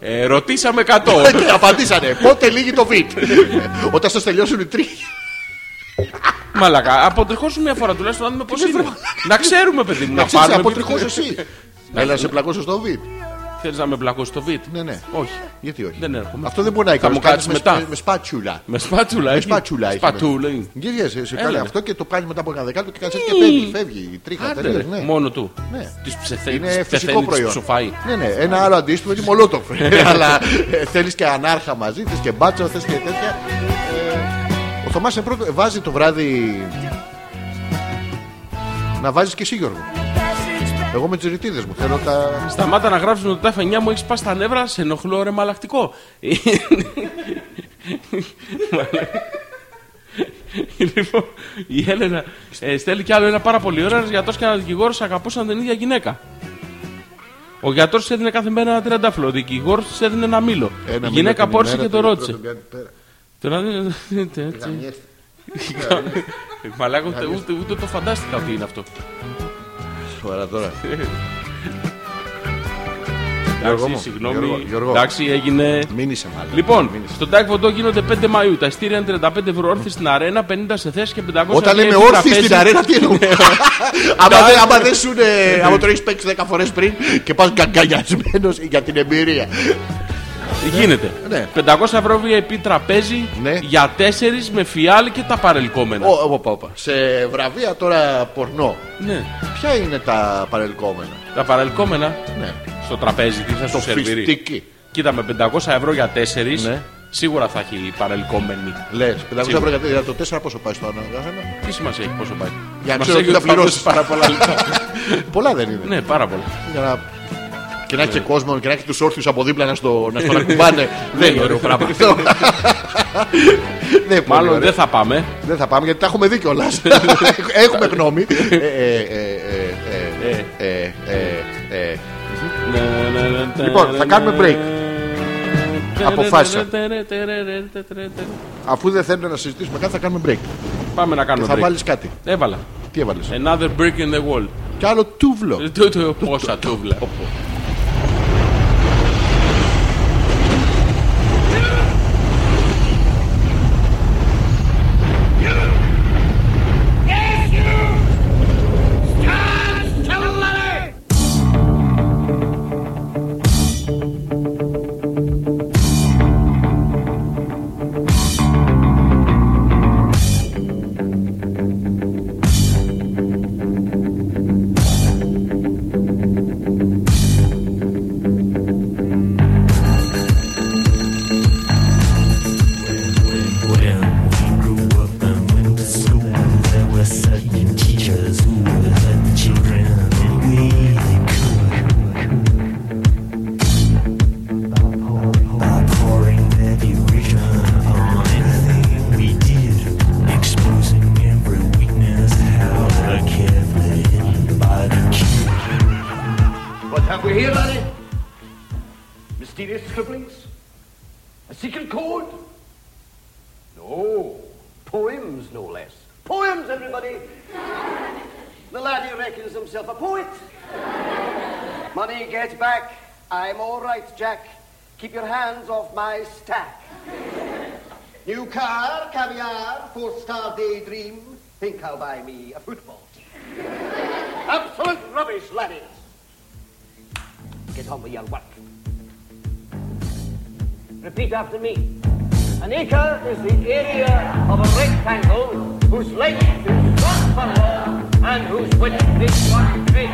Ε, ρωτήσαμε εκατό. Απαντήσανε, πότε λύγει το βιτ? Όταν σας τελειώσουν οι τρίχοι. Μαλάκα, αποτριχώσου μια φορά τουλάχιστον να δούμε πώς είναι. Να ξέρουμε παιδί μου, να πάρουμε. Να αποτριχώσω εσύ. Έλα σε πλακώσω στο βιτ. Θέλεις να με πλακώσεις το βιτ? Ναι, ναι. Όχι. Γιατί όχι? Δεν έρχομαι. Αυτό δεν μπορεί να κάνει. Θα μου κάνεις μετά. Με, με σπάτσουλα. Με σπάτσουλα. Με σπάτσουλα. Σπάτσουλα. Γυρίζεσαι σε κάνει αυτό και το κάνει μετά από ένα δεκάλεπτο και κάνεις και φεύγει. Φεύγει η τρίχα. Άντε, τελείως, ναι. Μόνο του. Ναι. Τις ψεθέ... Είναι τις φυσικό προϊόν. Ναι, ναι. Ένα άλλο αντίστοιχο είναι μολότοφ. Αλλά θέλεις και ανάρχα μαζί, θες και μπάτσο, θες και τέτοια. Ο Θωμάς βάζει το βράδυ. Να βάζεις και εσύ, Γιώργο. Εγώ με τις ρητίδες μου θέλω τα. Σταμάτα να γράψεις με το τάφ εννιά μου, έχεις πάσει στα νεύρα, σε ενοχλώ ρε μαλακτικό. Λοιπόν, η Έλενα ε, στέλνει κι άλλο ένα πάρα πολύ ωραίο. Ένας γιατρός και ένας δικηγόρος αγαπούσαν την ίδια γυναίκα. Ο γιατρός της έδινε κάθε μέρα ένα τριαντάφυλλο, ο δικηγόρος της έδινε ένα μήλο. Ένα η γυναίκα πόρσε και το ρώτησε. Τώρα δεν. Μαλάκα, ούτε το φαντάστηκα ότι είναι αυτό. Τώρα. Εντάξει, συγγνώμη. Εντάξει, έγινε. Μήνυσε μάλλον. Λοιπόν, στον Τάικβοντό γίνονται πέντε Μαΐου. Τα ειστήρια είναι τριάντα πέντε ευρώ όρθιοι στην αρένα, πενήντα σε θέση και πεντακόσια. Όταν λέμε όρθιοι στην αρένα, τι εννοούμε? Άμα δεν σου είναι. Άμα το έχεις παίξει δέκα φορές πριν και πας καγκαλιασμένος για την εμπειρία. Γίνεται. Ναι. πεντακόσια ευρώ βι άι πι τραπέζι, ναι. Για τέσσερις με φιάλη και τα παρελκόμενα. Ω, οπα, οπα. Σε βραβεία τώρα πορνό. Ναι. Ποια είναι τα παρελκόμενα? Τα παρελκόμενα. Ναι. Στο τραπέζι, τι θα σου σερβιρεί? Κοίτα, με πεντακόσια ευρώ για τέσσερις, ναι. Σίγουρα θα έχει παρελκόμενη. Λες, πεντακόσια ευρώ για, για το τέσσερα πόσο πάει στο αναγκάζενα? Τι σημασία έχει πόσο πάει? Για να ξέρω ότι θα πληρώσεις πάρα πολλά λεπτά. Πολλά δεν είναι? Ναι, πάρα πολλά. Για να... Και να έχει και κόσμο και να έχει τους όρθιους από δίπλα να στον ακουμπάνε. Δεν είναι ωραίο πράγμα. Μάλλον δεν θα πάμε. Δεν θα πάμε γιατί τα έχουμε δει κιόλας. Έχουμε γνώμη. Λοιπόν, θα κάνουμε break. Αποφάσισα. Αφού δεν θέλουν να συζητήσουμε κάτι, θα κάνουμε break. Πάμε να κάνουμε break. Θα βάλεις κάτι. Έβαλα. Τι έβαλες? Another brick in the wall. Κι άλλο τούβλο. Πόσα τούβλα. After me. An acre is the area of a rectangle whose length is one furlong and whose width is one big.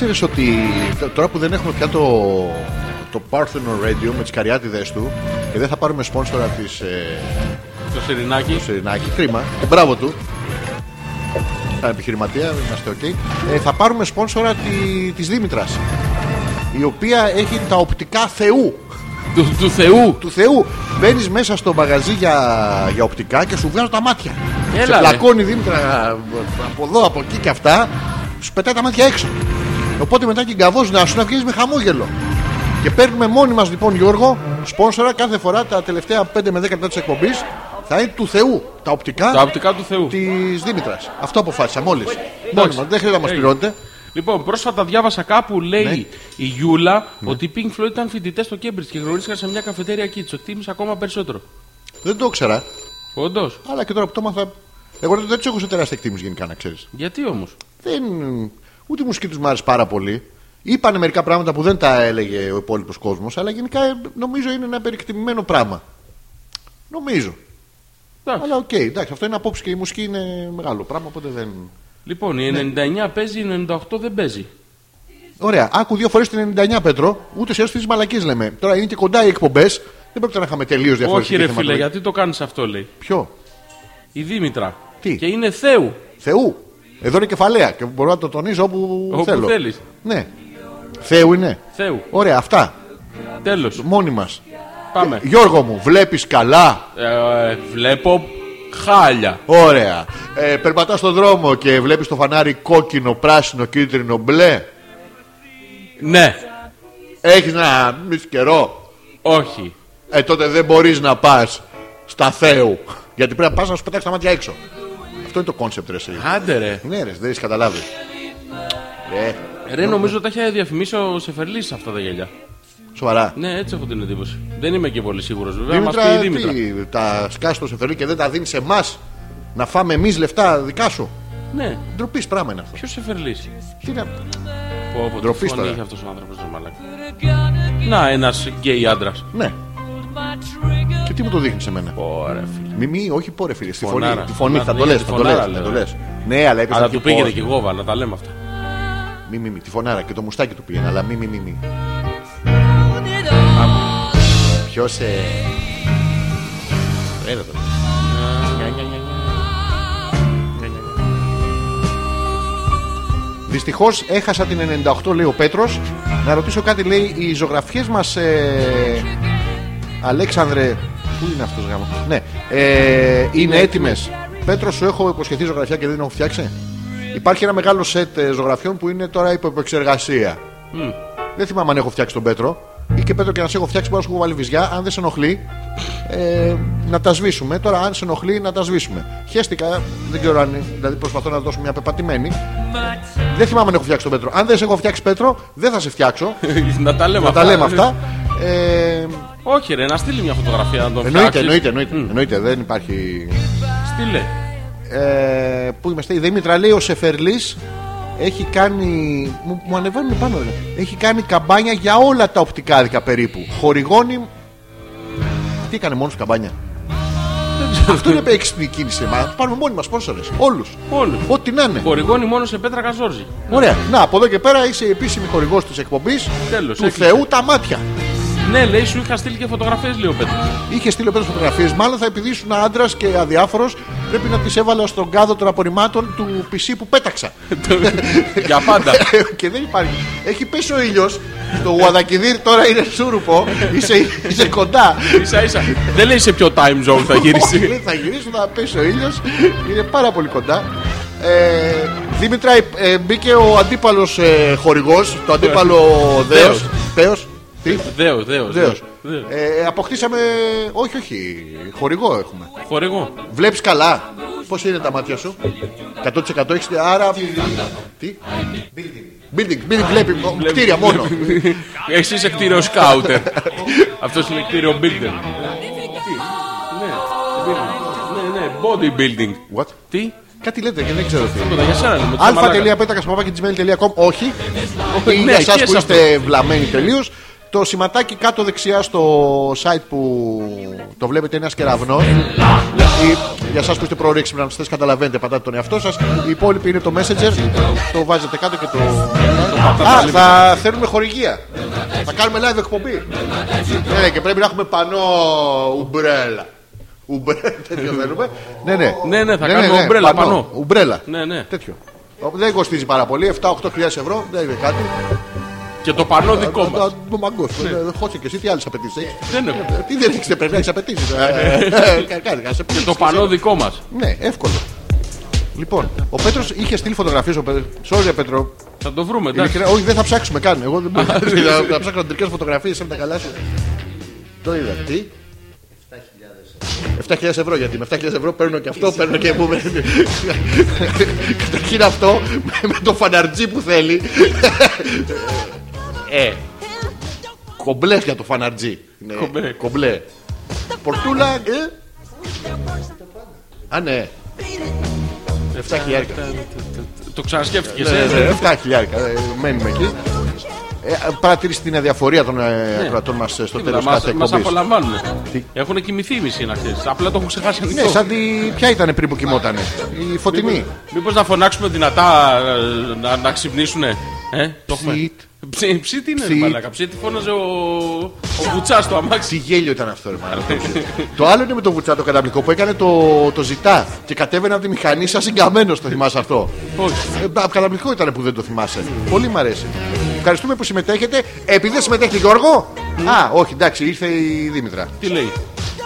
Ήξερες ότι τώρα που δεν έχουμε πια το, το Parthenon Radio με τις καριάτιδες του και δεν θα πάρουμε σπόνσορα της ε... το Σιρινάκι. Το Σιρινάκι, κρίμα, και μπράβο του. Ήταν επιχειρηματία, είμαστε ok. ε, Θα πάρουμε σπόνσορα τη, της Δήμητρας, η οποία έχει τα οπτικά Θεού. Του, του Θεού. Του Θεού. Μπαίνεις μέσα στο μαγαζί για, για οπτικά και σου βγάζουν τα μάτια. Έλα, σε πλακώνει η Δήμητρα από εδώ, από εκεί και αυτά. Σου πετάει τα μάτια έξω. Οπότε μετά και γκαβός να σου να βγεις με χαμόγελο. Και παίρνουμε μόνοι μας λοιπόν, Γιώργο, σπόνσορα κάθε φορά τα τελευταία πέντε με δέκα λεπτά της εκπομπής. Θα είναι του Θεού τα οπτικά, τα οπτικά του Θεού της Δήμητρας. Αυτό αποφάσισα μόλις. Μόνοι μας, δεν χρειάζεται να μας πληρώνετε. Λοιπόν, πρόσφατα διάβασα κάπου, λέει ναι. η Γιούλα, ναι. ότι οι Pink Floyd ήταν φοιτητές στο Κέμπριτζ και γνωρίστηκαν σε μια καφετέρια εκεί. Τους εκτίμησα ακόμα περισσότερο. Δεν το ήξερα. Όντως. Αλλά και τώρα που το μάθα. Εγώ δεν τους έχω σε τεράστια εκτίμηση γενικά, να ξέρεις. Γιατί όμως. Δεν... Ούτε η μουσική τους μ' άρεσε πάρα πολύ. Είπανε μερικά πράγματα που δεν τα έλεγε ο υπόλοιπος κόσμος, αλλά γενικά νομίζω είναι ένα περιεκτιμημένο πράγμα. Νομίζω. Εντάξει. Αλλά οκ, okay, εντάξει, αυτό είναι απόψη και η μουσική είναι μεγάλο πράγμα, οπότε δεν. Λοιπόν, η ενενήντα εννιά ναι. παίζει, η ενενήντα οκτώ δεν παίζει. Ωραία, άκου δύο φορές την ενενήντα εννιά, Πέτρο. Ούτε σε αυτές τις μαλακίες λέμε. Τώρα είναι και κοντά οι εκπομπές. Δεν πρέπει να είχαμε τελείως διαφορετική. Όχι, ρε φίλε, γιατί το κάνεις αυτό, λέει. Ποιο? Η Δήμητρα. Τι? Και είναι Θεού. Θεού. Εδώ είναι κεφαλαία και μπορώ να το τονίζω όπου, όπου θέλω. Όπου θέλεις. Ναι. Θεού είναι. Θεού. Ωραία, αυτά. Τέλος. Μόνοι μας. Πάμε. Γιώργο μου, βλέπεις καλά? Ε, βλέπω. Χάλια. Ωραία. Ε, περπατάς στον δρόμο και βλέπεις το φανάρι κόκκινο, πράσινο, κίτρινο, μπλε? Ναι. Έχεις να μεις καιρό? Όχι. Ε, τότε δεν μπορείς να πας στα Θεού. Γιατί πρέπει να πας να σου πετάξεις τα μάτια έξω. Αυτό είναι το κόνσεπτ, ρε. Άντε, ρε. Ναι, ρε, δεν έχεις καταλάβει. Ρε, ρε νομίζω τα είχε διαφημίσει ο Σεφερλής αυτά τα γέλια. Σοβαρά. Ναι, έτσι έχω την εντύπωση. Δεν είμαι και πολύ σίγουρος, βέβαια. Δήμητρα, μας πει η Δήμητρα. Τι, τα σκάσεις το Σεφερλή και δεν τα δίνεις εμάς να φάμε εμείς λεφτά δικά σου? Ναι. Ντροπής πράγμα είναι αυτό. Ποιος Σεφερλής? Τι να. Ντροπής τώρα. Είχε αυτός ο άνθρωπος, ρε μαλάκα. Να, ένας γκέι άντρας. Ναι. Και τι μου το δείχνεις εμένα? Πόρε φίλε. Μιμή, όχι πόρε φίλε. Στη φωνή, τη φωνή θα το λες. Ναι, αλλά έπειτα. Αλλά του πήγαινε και εγώ, αλλά τα λέμε αυτά. Μη, μη, τη φωνάρα και το μουστάκι του πήγαινε, αλλά μη, μη, μη. Ποιος ε... Έλα τώρα. Δυστυχώς έχασα την ενενήντα οκτώ, λέει ο Πέτρος. Να ρωτήσω κάτι, λέει. Οι ζωγραφιές μας ε... Αλέξανδρε, πού είναι αυτός γάμος? Ναι, ε... είναι έτοιμες. Πέτρος, σου έχω υποσχεθεί ζωγραφιά και δεν έχω φτιάξει. Υπάρχει ένα μεγάλο σετ ζωγραφιών που είναι τώρα υπό επεξεργασία. mm. Δεν θυμάμαι αν έχω φτιάξει τον Πέτρο. Ή και Πέτρο και να σε έχω φτιάξει, μπορώ να σου έχω βάλει βυζιά. Αν δεν σε ενοχλεί, ε, να τα σβήσουμε. Τώρα, αν σε ενοχλεί, να τα σβήσουμε. Χαίστηκα, δεν ξέρω αν. Δηλαδή, προσπαθώ να δώσω μια πεπατημένη. Δεν θυμάμαι αν έχω φτιάξει τον Πέτρο. Αν δεν σε έχω φτιάξει, Πέτρο, δεν θα σε φτιάξω. να τα λέμε, να τα λέμε αυτά. Ε... Όχι, ρε, να στείλει μια φωτογραφία να το φτιάξει. Εννοείται, εννοείται, mm. εννοείται. Δεν υπάρχει. Στείλε. Ε, πού είμαστε, η Δήμητρα λέει ο Σεφερλής. Έχει κάνει. Μου, μου ανεβαίνουν πάνω, ρε. Έχει κάνει καμπάνια για όλα τα οπτικάδικα περίπου. Χορηγώνει. Τι έκανε μόνο του καμπάνια? Αυτό είναι παίξιμη κίνηση. Μα πάρουμε μόνοι μας σπόνσορες. Όλους. Ό,τι να είναι. Χορηγώνει μόνο σε Πέτρακα Ζόρζι. Ωραία. Να, από εδώ και πέρα είσαι η επίσημη χορηγός της εκπομπής. Τέλος. Του έκλεισε. Θεού τα μάτια. Ναι, λέει, σου είχα στείλει και φωτογραφίες, λέει ο Πέτρος. Είχε στείλει ο Πέτρος φωτογραφίες. Μάλλον θα επειδή ήσουν άντρας και αδιάφορος, πρέπει να τις έβαλα στον κάδο των απορριμμάτων του πι σι που πέταξα. Για πάντα. Και δεν υπάρχει. Έχει πέσει ο ήλιος. Το Γουαδακιδίρ τώρα είναι σούρουπο. Είσαι, είσαι κοντά. Ίσα ίσα. Δεν λέει σε ποιο time zone θα γυρίσει. Λέει, θα γυρίσω, θα πέσει ο ήλιος. Είναι πάρα πολύ κοντά. Ε, Δήμητρα, ε, μπήκε ο αντίπαλος ε, χορηγός. Το αντίπαλο δέος. Δέος. Δέος, δέος, δέος. Ε, αποκτήσαμε. Όχι, όχι. Χορηγό έχουμε. Χορηγό. Βλέπεις καλά? Πώς είναι τα μάτια σου? εκατό τοις εκατό έχεις. Άρα. Τι? Building. Building, building, βλέπει. Κτίρια μόνο. Εσύ είσαι κτίριο σκάουτερ. Αυτός είναι κτίριο builder. Ναι, ναι, bodybuilding. Τι? Κάτι λέτε και δεν ξέρω τι. αλφα τελεία πέτρακα τελεία com. Όχι. Για εσάς που είστε βλαμμένοι τελείως. Το σηματάκι κάτω δεξιά στο site που το βλέπετε είναι ένας κεραυνός. Για εσάς που είστε προορήξιμοι να νομιστές καταλαβαίνετε, πατάτε τον εαυτό σας. Οι υπόλοιποι είναι το messenger, το βάζετε κάτω και το... Α, θα θέλουμε χορηγία. Θα κάνουμε live εκπομπή. Ναι, και πρέπει να έχουμε πανό ουμπρέλα. Ουμπρέλα, τέτοιο θέλουμε. Ναι, ναι. Ναι, ναι, θα κάνουμε ουμπρέλα, πανό. Ουμπρέλα, τέτοιο. Δεν κοστίζει πάρα πολύ, εφτά με οκτώ χιλιάδες ευρώ, δεν είναι κάτι. Και το πανό δικό μας. Το μαγκό. Χώσε και εσύ, τι άλλες απαιτήσεις έχεις. Δεν έχω. Τι δεν έχεις, πρέπει να έχεις απαιτήσεις. Και το πανό δικό μας. Ναι, εύκολο. Λοιπόν, ο Πέτρος είχε στείλει φωτογραφίες. Sorry, Πέτρο. Θα το βρούμε, εντάξει. Όχι, δεν θα ψάξουμε καν. Εγώ δεν μπορώ. Θα ψάξω αντρικές φωτογραφίες, αν τα καλά σου. Το είδα. Τι. επτά χιλιάδες ευρώ, γιατί με επτά χιλιάδες ευρώ παίρνω και αυτό, παίρνω και μου. Καταρχήν αυτό με το φαναρτζή που θέλει. Ε, κομπλέ για το φαναρτζή. Ναι. Κομπλέ. Κομπλέ. Πορτούλα, ε. Α, ναι. επτά χιλιάδες. Το ξανασκέφτηκες, ε. επτά χιλιάδες. Μένουμε εκεί. Παρατηρήστε την αδιαφορία των κρατών μας στο τέλος κάθε εκπομπής. Μας απολαμβάνουν. Έχουν κοιμηθεί οι μισοί ναχτές. Απλά το έχουν ξεχάσει. Ναι, σαν τη... Ποια ήταν πριν που κοιμότανε. Η φωτεινή. Μήπως να φωνάξουμε δυνατά να ξυπνήσουνε. Ψήτη είναι, ρε μαλάκα. Ψήτη φώναζε ο Βουτσά στο αμάξι. Τι γέλιο ήταν αυτό, ρε μαλάκα. Το άλλο είναι με τον Βουτσά το καταπληκτικό που έκανε το ζητά και κατέβαινε από τη μηχανή σαν συγκαμμένος. Το θυμάσαι αυτό? Όχι. Καταπληκτικό ήταν που δεν το θυμάσαι. Πολύ μ' αρέσει. Ευχαριστούμε που συμμετέχετε. Επειδή δεν συμμετέχει ο Γιώργο. Α, όχι, εντάξει, ήρθε η Δήμητρα. Τι λέει?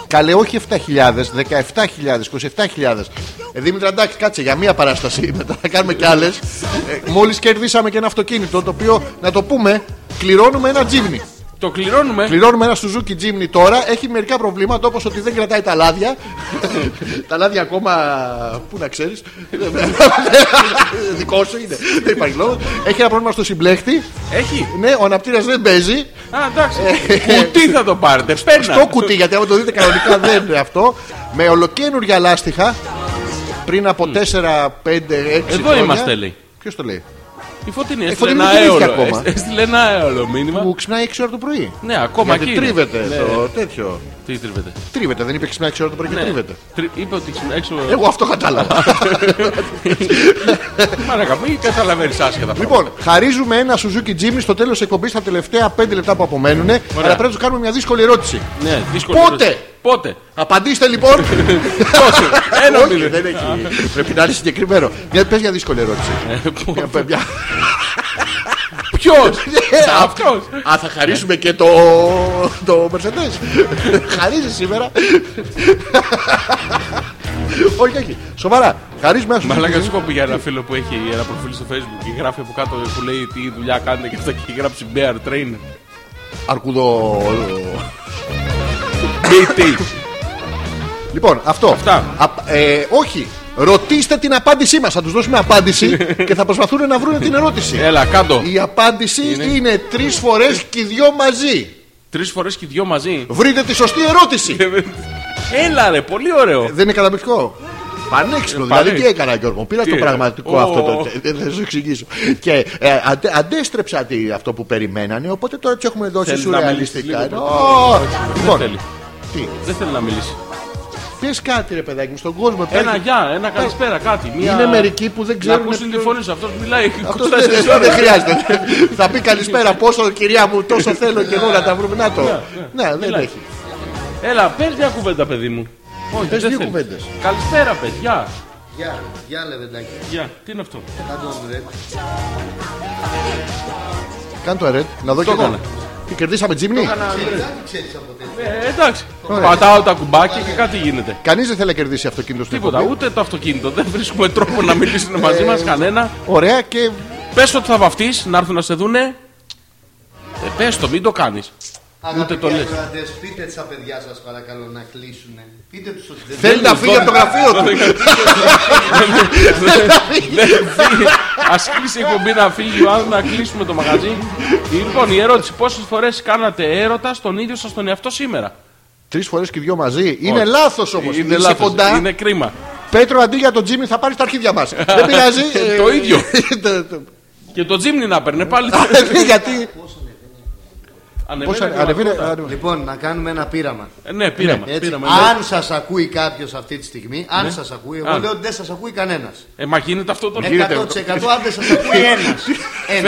Καλέ, όχι επτά χιλιάδες, δεκαεπτά χιλιάδες, είκοσι επτά χιλιάδες. Ε, Δήμητρα, εντάξει, κάτσε για μία παράσταση. Μετά θα κάνουμε κι άλλες. Ε, μόλις κερδίσαμε και ένα αυτοκίνητο, το οποίο, να το πούμε, κληρώνουμε ένα τζίμνι. Το κληρώνουμε. Κληρώνουμε ένα Suzuki Jimny τώρα. Έχει μερικά προβλήματα, όπως ότι δεν κρατάει τα λάδια. Τα λάδια ακόμα. Πού να ξέρεις. Δικό σου είναι. Δεν υπάρχει λόγο. Έχει ένα πρόβλημα στο συμπλέκτη. Έχει. Ναι, ο αναπτήρας δεν παίζει. Α, εντάξει. Κουτί θα το πάρετε. Παίρνα. Στο κουτί, γιατί άμα το δείτε κανονικά δεν είναι αυτό. Με ολοκένουργια λάστιχα. Πριν από τέσσερα πέντε έξι χρόνια. Εδώ είμαστε, λέει. Ποιος το λέει? Η Φωτεινή έστειλε ένα έολο. Έστειλε ένα έολο μήνυμα. Που ξυπνάει έξι ώρα το πρωί. Ναι, ακόμα και. Τρίβεται το τέτοιο. Τι τρίβεται? Τρίβεται, δεν είπε ξυπνάει έξι ώρα το πρωί και τρίβεται. Είπε ότι ξυπνάει έξι ώρα. Εγώ αυτό κατάλαβα. Μάρακα, μην καταλαβαίνει άσχετα. Λοιπόν, χαρίζουμε ένα Suzuki Jimny στο τέλος τη εκπομπή, στα τελευταία πέντε λεπτά που απομένουν. Αλλά πρέπει να του κάνουμε μια δύσκολη ερώτηση. Ναι, δύσκολη. Πότε? Πότε? Απαντήστε λοιπόν. Πόσο? Ένα μήνυμα. Δεν έχει. Πρέπει να είναι συγκεκριμένο. Μια πες για δύσκολη ερώτηση. Ποιος? Αυτός. Α, θα χαρίσουμε και το το Mercedes. Χαρίζεις σήμερα? Όχι, όχι. Σοβαρά. Χαρίζουμε αυτό. Μαλάκα, σου έχω πει για ένα φίλο που έχει ένα προφίλ στο Facebook και γράφει από κάτω που λέει τι δουλειά κάνετε και αυτά και γράψει Bear Train. Αρκουδό. Λοιπόν, αυτό. Αυτά. Α, ε, όχι, ρωτήστε την απάντησή μας. Θα τους δώσουμε απάντηση και θα προσπαθούν να βρουν την ερώτηση. Έλα, κάτω. Η απάντηση είναι, είναι τρεις φορές και δυο μαζί. Τρεις φορές και δυο μαζί. Βρείτε τη σωστή ερώτηση. Έλα, ρε, πολύ ωραίο. Ε, δεν είναι καταπληκτικό? Πανέξυπνο, δηλαδή τι έκανα, Γιώργο? Πήρα το πραγματικό αυτό. Δεν σου εξηγήσω. Και αντέστρεψα αυτό που περιμένανε, οπότε τώρα τι έχουμε δώσει σουρεαλιστικά. Δεν θέλει να μιλήσει. Πες κάτι, ρε παιδάκι μου, στον κόσμο. Ένα γεια, ένα καλησπέρα, κάτι. Είναι μερικοί που δεν ξέρουν. Να ακούσουν τη φωνή σου, αυτός μιλάει. Δεν χρειάζεται. Θα πει καλησπέρα, πόσο κυρία μου, τόσο θέλω και εγώ να τα βρούμε. Να το. Ναι, δεν έχει. Έλα, πες μια κουβέντα, παιδί μου. Όχι, πες δύο κουβέντες. Καλησπέρα, πες, γεια. Γεια, γεια, λεβεντάκι. Γεια, τι είναι αυτό? Κάνε το αρέτ, να δω και εγώ. Και κερδίσαμε τζίμνη. Ε, εντάξει. Ωραία. Πατάω τα κουμπάκια και κάτι γίνεται. Κανείς δεν θέλει να κερδίσει αυτοκίνητο στην Ελλάδα. Τίποτα, ούτε το αυτοκίνητο. Δεν βρίσκουμε τρόπο να μιλήσουν μαζί μας κανένα. Ωραία και. Πες ότι θα βαφτείς, να έρθουν να σε δούνε. Ε, πες το, μην το κάνεις. Αγαπητοί ακροατές, πείτε στα παιδιά σας παρακαλώ να κλείσουν. Πείτε τους ότι δεν θέλει να φύγει από το γραφείο του. Ας κλείσει η εκπομπή να φύγει ο άλλος, να κλείσουμε το μαγαζί. Λοιπόν, η ερώτηση: πόσες φορές κάνατε έρωτα στον ίδιο σας τον εαυτό σήμερα? Τρεις φορές και δυο μαζί. Είναι λάθος όμως. Είναι λάθος. Είναι κρίμα. Πέτρο, αντί για τον Τζίμι θα πάρει τα αρχίδια μας. Δεν πειράζει. Το ίδιο. Και τον Τζίμι να παίρνει πάλι. Γιατί. Λοιπόν, να κάνουμε ένα πείραμα. Ε, ναι, πείραμα. Έτσι, πείραμα αν ναι. σας ακούει κάποιος αυτή τη στιγμή, αν ναι. σας ακούει, εγώ αν. λέω ότι δεν σας ακούει κανένας. Ε, μα γίνεται αυτό το εκατό τοις εκατό αν δεν σας ακούει ένας.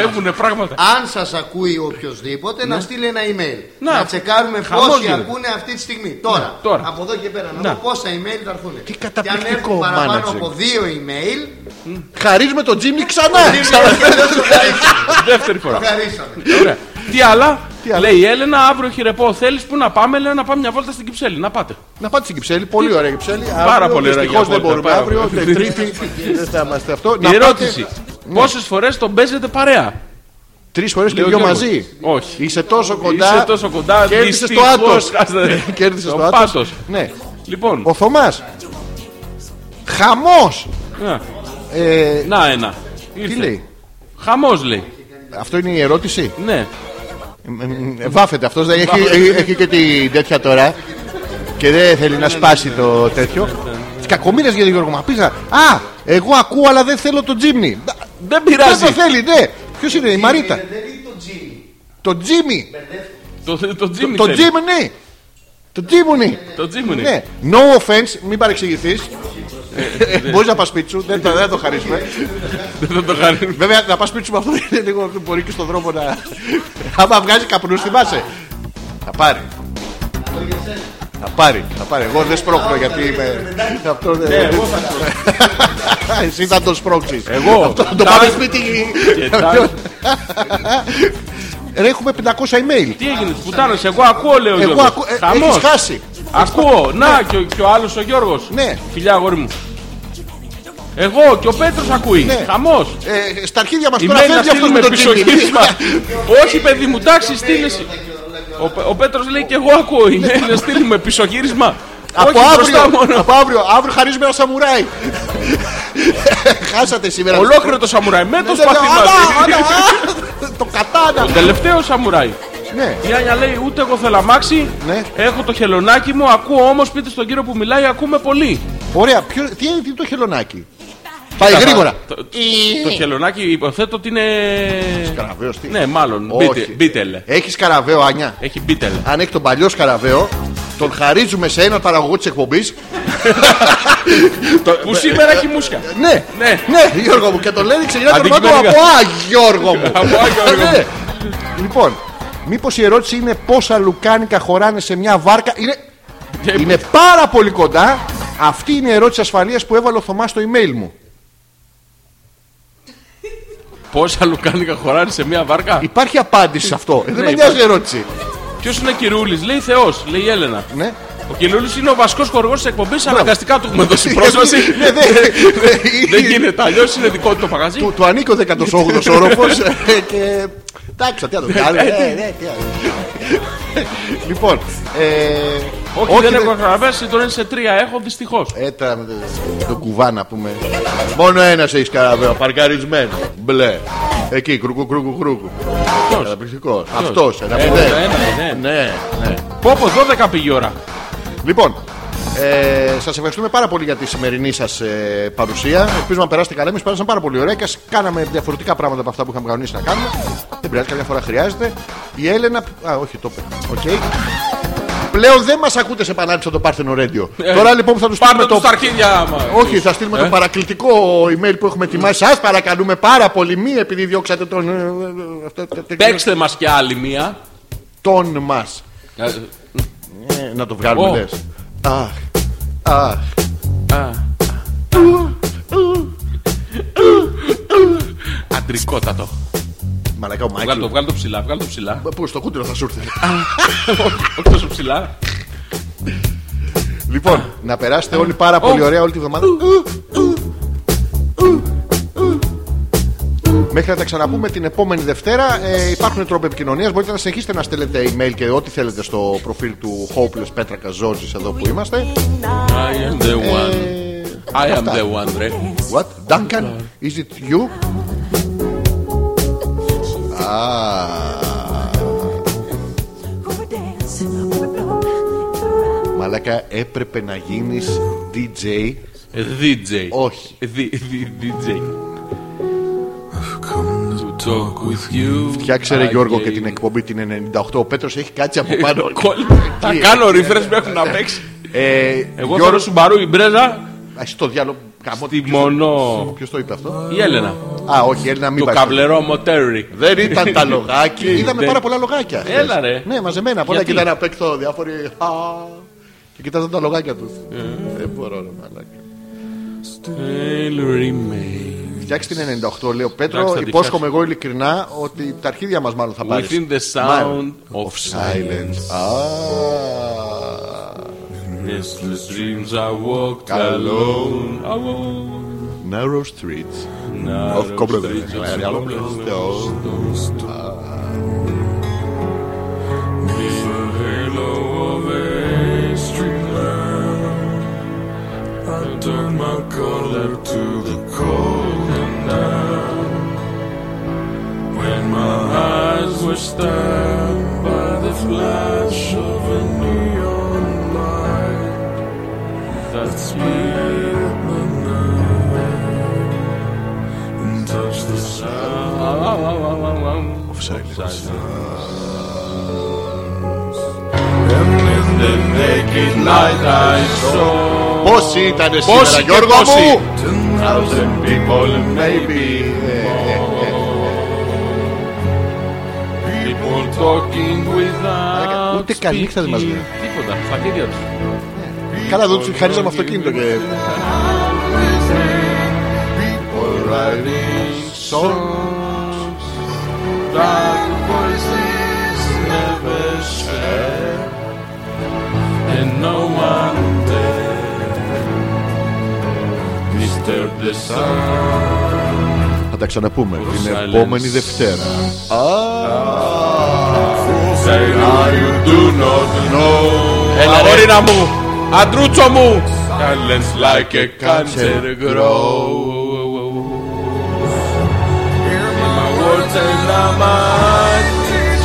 Φεύγουνε πράγματα. Αν σας ακούει οποιοδήποτε, να στείλει ένα email. Να, να τσεκάρουμε πόσοι ακούνε αυτή τη στιγμή. Τώρα, τώρα. από εδώ και πέρα, να δω πόσα email θα έρθουν. Τι καταπληκτικό μάνατζερ. Και αν έρθουν παραπάνω από δύο email, χαρίζουμε τον Τζίμι ξανά. Δεύτερη φορά. Τι άλλα. Λέει η Έλενα, αύριο χειρεπό θέλεις που να πάμε, λέει, να πάμε μια βόλτα στην Κυψέλη. Να πάτε. Να πάτε στην Κυψέλη, πολύ ωραία Κυψέλη. Πάρα πολύ ωραία. Δυστυχώς δεν μπορούμε αύριο, Τρίτη, δεν θα είμαστε αυτό. Η ερώτηση, πόσες φορές τον παίζετε παρέα? Τρεις φορές και δύο μαζί. Όχι. Είσαι τόσο κοντά. Είσαι τόσο κοντά. Κέρδισες το άτος. Κέρδισες το άτος. Ναι. Λοιπόν. Ο Θωμάς. Χαμός. Να ένα. Τι λέει? Χαμός λέει. Αυτό είναι η ερώτηση. Ναι. Βάφεται αυτός, δεν έχει, έχει και την τέτοια τώρα και δεν θέλει να σπάσει το τέτοιο. Τις κακομοίρες για τον Γιώργο Μαπίζα. Α, εγώ ακούω αλλά δεν θέλω τον Τζίμνη. Δεν πειράζει. Δεν το θέλει, ναι. Ποιος είναι η Μαρίτα? Το Τζίμι. Το Τζίμι. Το Τζίμι. Το Τζίμι. Το Τζίμι. No offense, μην παρεξηγηθείς. Μπορείς να πας σπίτι σου, δεν το χαρίζουμε. Βέβαια να πας σπίτι σου με αυτό είναι λίγο μπορεί και στον δρόμο να... Άμα βγάζει καπνούς θυμάσαι. Θα πάρει. Θα πάρει, θα πάρει. Εγώ δεν σπρώχνω γιατί είμαι... Ναι, εγώ θα σπρώχνω. Εσύ θα το σπρώξεις. Εγώ. Το πάμε σπίτι. Έχουμε πεντακόσια email. Τι έγινε, πουτάνος, εγώ ακούω λέω Γιώργος. Έχεις χάσει. Ακούω, να ναι. και ο, ο άλλος ο Γιώργος. Ναι. Φιλιά αγόρι μου. Εγώ και ο Πέτρος ακούει. Ναι. Χαμός. Ε, στα αρχίδια μας τώρα φεύγει αυτός με τον Τζίμι. Όχι παιδί μου, τάξη στείλεση. Ο, ο Πέτρος λέει και εγώ ακούω. Είναι να στείλουμε πισωγύρισμα. Από αύριο, από αύριο, αύριο χαρίζουμε ένα σαμουράι. Χάσατε σήμερα. Ολόκληρο το σαμουράι με το σπαθί μας. Το κατάνα. Το τελευταίο σαμουράι. Ναι. Η Άνια λέει ούτε εγώ θέλω αμάξι. Ναι. Έχω το χελωνάκι μου. Ακούω όμως πείτε στον κύριο που μιλάει. Ακούμε πολύ. Ωραία. Ποιο, τι είναι το χελωνάκι? Πάει γρήγορα. Το, το, το χελωνάκι υποθέτω ότι είναι. Σκαραβαίο τι? Ναι, μάλλον. Μπίτελ. Έχει σκαραβαίο, Άνια. Έχει μπίτελ. Αν έχει τον παλιό σκαραβαίο, τον χαρίζουμε σε έναν παραγωγό της εκπομπής. Που σήμερα έχει μουσια. Ναι, ναι, ναι, Γιώργο μου. Και τον λένε ξεκινάει το μάτι από Α, Γιώργο μου. Λοιπόν. Μήπως η ερώτηση είναι πόσα λουκάνικα χωράνε σε μια βάρκα? Είναι, είναι πάρα πολύ κοντά. Αυτή είναι η ερώτηση ασφαλείας που έβαλε ο Θωμάς στο email μου. Πόσα λουκάνικα χωράνε σε μια βάρκα? Υπάρχει απάντηση σε αυτό. Δεν ναι, με νοιάζει η ερώτηση. Ποιος είναι ο Κυρούλης? Λέει Θεός, λέει η Έλενα. Ναι. Ο Κυρούλης είναι ο βασικός χορηγός της εκπομπής. Αναγκαστικά του έχουμε δώσει πρόσβαση. Δεν γίνεται. Αλλιώς είναι δικό του το μαγαζί. Του ανήκει ο δέκατος όγδοος όροφος. Εντάξει, τι να το κάνω. Λοιπόν. Όχι, δεν έχω καταλαβαίνει, τον είναι σε τρία. Έχω δυστυχώς. Έτρα με τον κουβά να πούμε. Μόνο ένας έχει καραβαίο, παρκαρισμένο. Μπλε. Εκεί, κρούκου, κρούκου, κρούκου. Καταπληκτικός. Αυτός, ένα μηδέν. Ναι, ναι. Πόπο, δώδεκα πήγε η ώρα. Λοιπόν, ε, σας ευχαριστούμε πάρα πολύ για τη σημερινή σας ε, παρουσία. Ελπίζουμε να περάσετε καλά. Εμείς πέρασαμε πάρα πολύ ωραία και κάναμε διαφορετικά πράγματα από αυτά που είχαμε κανονίσει να κάνουμε. Δεν πειράζει, καμιά φορά χρειάζεται. Η Έλενα. Α, όχι, το είπε. Okay. Πλέον δεν μας ακούτε σε επανάληψη το Parthenon Radio. Ε, Τώρα λοιπόν θα τους πάρουμε το. Αρχίδια, όχι, θα στείλουμε ε? το παρακλητικό email που έχουμε ετοιμάσει. Σας παρακαλούμε πάρα πολύ. Μη επειδή διώξατε τον. Παίξτε μας κι άλλη μία. Τον μας. Να το βγάλουμε oh. λες. Αχ, αχ, αχ. Αντρικότατο. Μαλακά ο Μάικλ. Βγάλ' το, βγάλ' το ψηλά, βγάλ' το ψηλά. Πού, στο κούτινο θα σου έρθει? Όχι τόσο ψηλά. Λοιπόν, να περάσετε όλοι πάρα πολύ ωραία όλη τη βδομάδα. Μέχρι να τα ξαναπούμε την επόμενη Δευτέρα. Ε, υπάρχουν τρόποι επικοινωνίας. Μπορείτε να συνεχίσετε να στέλνετε email και ό,τι θέλετε στο προφίλ του Hopeless Petrakas.zorzis εδώ που είμαστε. I am the one. Ε, I am the one, ρε. What? Duncan, is it you? Ah. Μαλάκα, έπρεπε να γίνεις ντι τζέι. DJ. Όχι. DJ. Come to Φτιάξε ρε Γιώργο και την εκπομπή την ενενήντα οκτώ. Ο Πέτρος έχει κάτσει από πάνω. Θα κάνω refresh μέχρι να παίξει. Εγώ θέλω Σουμπαρού η μπρέζα. Στο διάλογο. Ποιος το είπε αυτό? Η Έλενα. Α, όχι, Έλενα, μην πάει. Το καβλερό μοτέρι. Δεν ήταν τα λογάκια. Είδαμε πάρα πολλά λογάκια. Έλα ρε. Ναι, μαζεμένα. Πολλά κοιτάνε απ' έξω διάφοροι. Και κοιτάζαν τα λογάκια τους. Δεν μπορώ να μαλάκα. Φτιάξτε την ενενήντα οκτώ, λέει ο Πέτρο. Υπόσχομαι εγώ ειλικρινά ότι τα αρχίδια μας μάλλον θα πάρεις. Within the sound of silence. Restless dreams I walked alone. Narrow streets of cobblestone. The halo of a street lamp. I turned my collar to the cold and night. When my eyes were stabbed by the flash of a neon light. That's me at midnight and touch the sound of silence. And in the naked light I saw. Πόσοι ήτανε σήμερα, Γιώργο μου? Ten thousand people and maybe more. People talking without. Ούτε καλή νύχτα δεν μας λένε. Τίποτα, στα χέρια τους. Καλά, εδώ τους χαρίζαμε αυτοκίνητο και... Θα τα ξαναπούμε την επόμενη Δευτέρα. Έλα όρινα μου! Αντρούτσο μου! Silence like a cancer grows.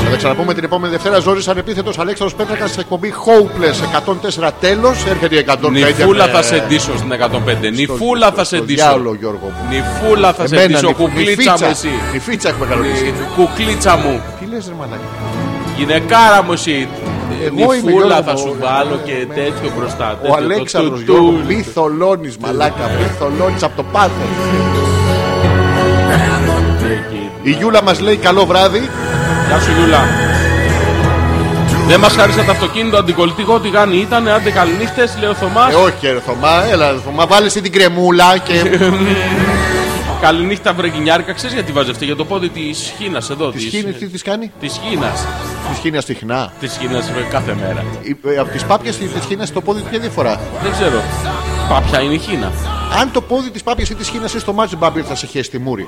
Θα τα ξαναπούμε την επόμενη Δευτέρα. Ζόρις Ανεπίθετος, Αλέξανδρος Πέτρακας, εκπομπή Hopeless εκατόν τέσσερα. Τέλος, έρχεται η εκατόν πέντε. Νιφούλα θα σε ντύσω στην εκατόν πέντε. Νιφούλα θα σε ντύσω. Νιφούλα θα σε ντύσω. Κουκλίτσα μου εσύ. Νιφίτσα έχουμε καλονίσει. Κουκλίτσα μου. Τι λες ρε μαλάκα? Γυναικάρα μου εσύ. Νιφούλα θα σου βάλω και τέτοιο μπροστά. Ο Αλέξανδρος Γιώργο πληθολώνεις μαλάκα, πληθολώνεις από το πάθος. Η Γιούλα μας λέει καλό βράδυ. Γεια σου Γιούλα. Δεν μας χάρισε το αυτοκίνητο αντικολλητικό, τι γάνι ήτανε, άντε καληνύχτες λέει ο Θωμάς. Ε όχι ρε Θωμά, έλα Θωμά, βάλε την κρεμούλα και... Καληνύχτα βρεγγινιάρικα, ξέρεις γιατί βάζευτε? Για το πόδι της Χίνας εδώ. Της Χίνας τι της κάνει? Της Χίνας. Της Χίνας τυχνά. Της Χίνας κάθε μέρα. Από τις πάπιες της Χίνας το πόδι ποια διαφορά? Δεν ξέρω. Πάπια είναι η Χίνα. Αν το πόδι της πάπιας ή της Χίνας είσαι στο μάτσι μπάμπιρ θα σε χέσει τη μούρη.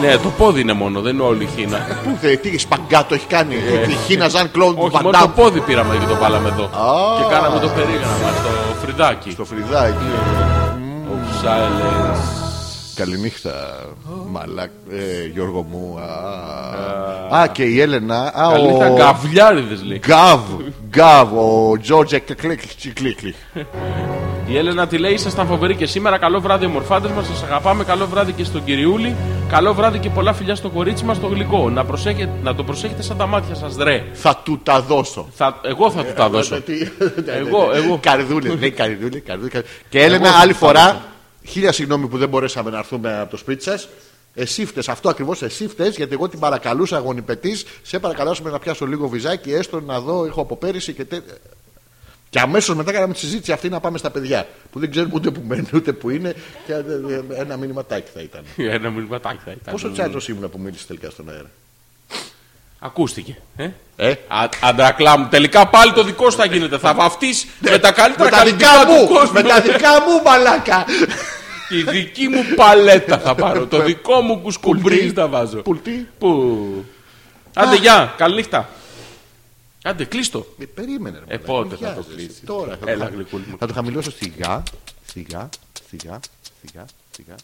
Ναι, το πόδι είναι μόνο, δεν είναι όλη η Χίνα. Ε, πού δε, τι σπαγκάτο έχει κάνει. Η Χίνα, Ζαν Κλόντ, Βαντάμ. Μόνο το πόδι πήραμε και το βάλαμε εδώ. Oh. Και κάναμε το περίγραμμα στο φρυδάκι. Στο φρυδάκι. Mm. Of silence. Καληνύχτα, μαλάκ, ε, Γιώργο μου. Α, α, α, και η Έλενα. Α, καληνύχτα, ο... γκαβλιάριδες λέει. Γκαβ, γκαβ, ο Τζόρτζε Κλίκλιχ. Η Έλενα τη λέει: ήσασταν φοβεροί και σήμερα. Καλό βράδυ, ομορφάντες μας. Σας αγαπάμε. Καλό βράδυ και στον Κυριούλη. Καλό βράδυ και πολλά φιλιά στο κορίτσι μας, το γλυκό. Να, προσέχετε, να το προσέχετε σαν τα μάτια σας, δρε. Θα του τα δώσω. Θα, εγώ θα του τα δώσω. εγώ, εγώ. Καρδούλε, λέει καρδούλε, καρδούλε. Και Έλενα, άλλη φορά. Χίλια συγγνώμη που δεν μπορέσαμε να έρθουμε από το σπίτι σας. Εσύ φταίς, αυτό ακριβώς, εσύ φταίς, γιατί εγώ την παρακαλούσα γονιπετής. Σε παρακαλάσουμε να πιάσω λίγο βυζάκι, έστω να δω, έχω από πέρυσι και τέτοια. Και αμέσως μετά κάναμε τη συζήτηση αυτή να πάμε στα παιδιά. Που δεν ξέρουμε ούτε που μένουν, ούτε που είναι. Και ένα μηνυματάκι θα ήταν. Ένα μηνυματάκι θα ήταν. Πόσο τσάντος ήμουν που μίλησε τελικά στον αέρα? Ακούστηκε. Ε? Ε? Α, αντρακλά μου, τελικά πάλι το δικό σου θα γίνεται. Θα βαφτείς με τα καλύτερα καλλιτικά του κόσμου. Με τα δικά μου μαλάκα. Η δική μου παλέτα θα πάρω. Το δικό μου κουσκουμπρίζ θα βάζω. Πουλτί. Που... Άντε γεια, καλή νύχτα. Άντε κλείστο. Ε, περίμενε. Ε, πότε θα το κλείσει? Τώρα θα το χαμηλώσω σιγά, σιγά, σιγά, σιγά, σιγά.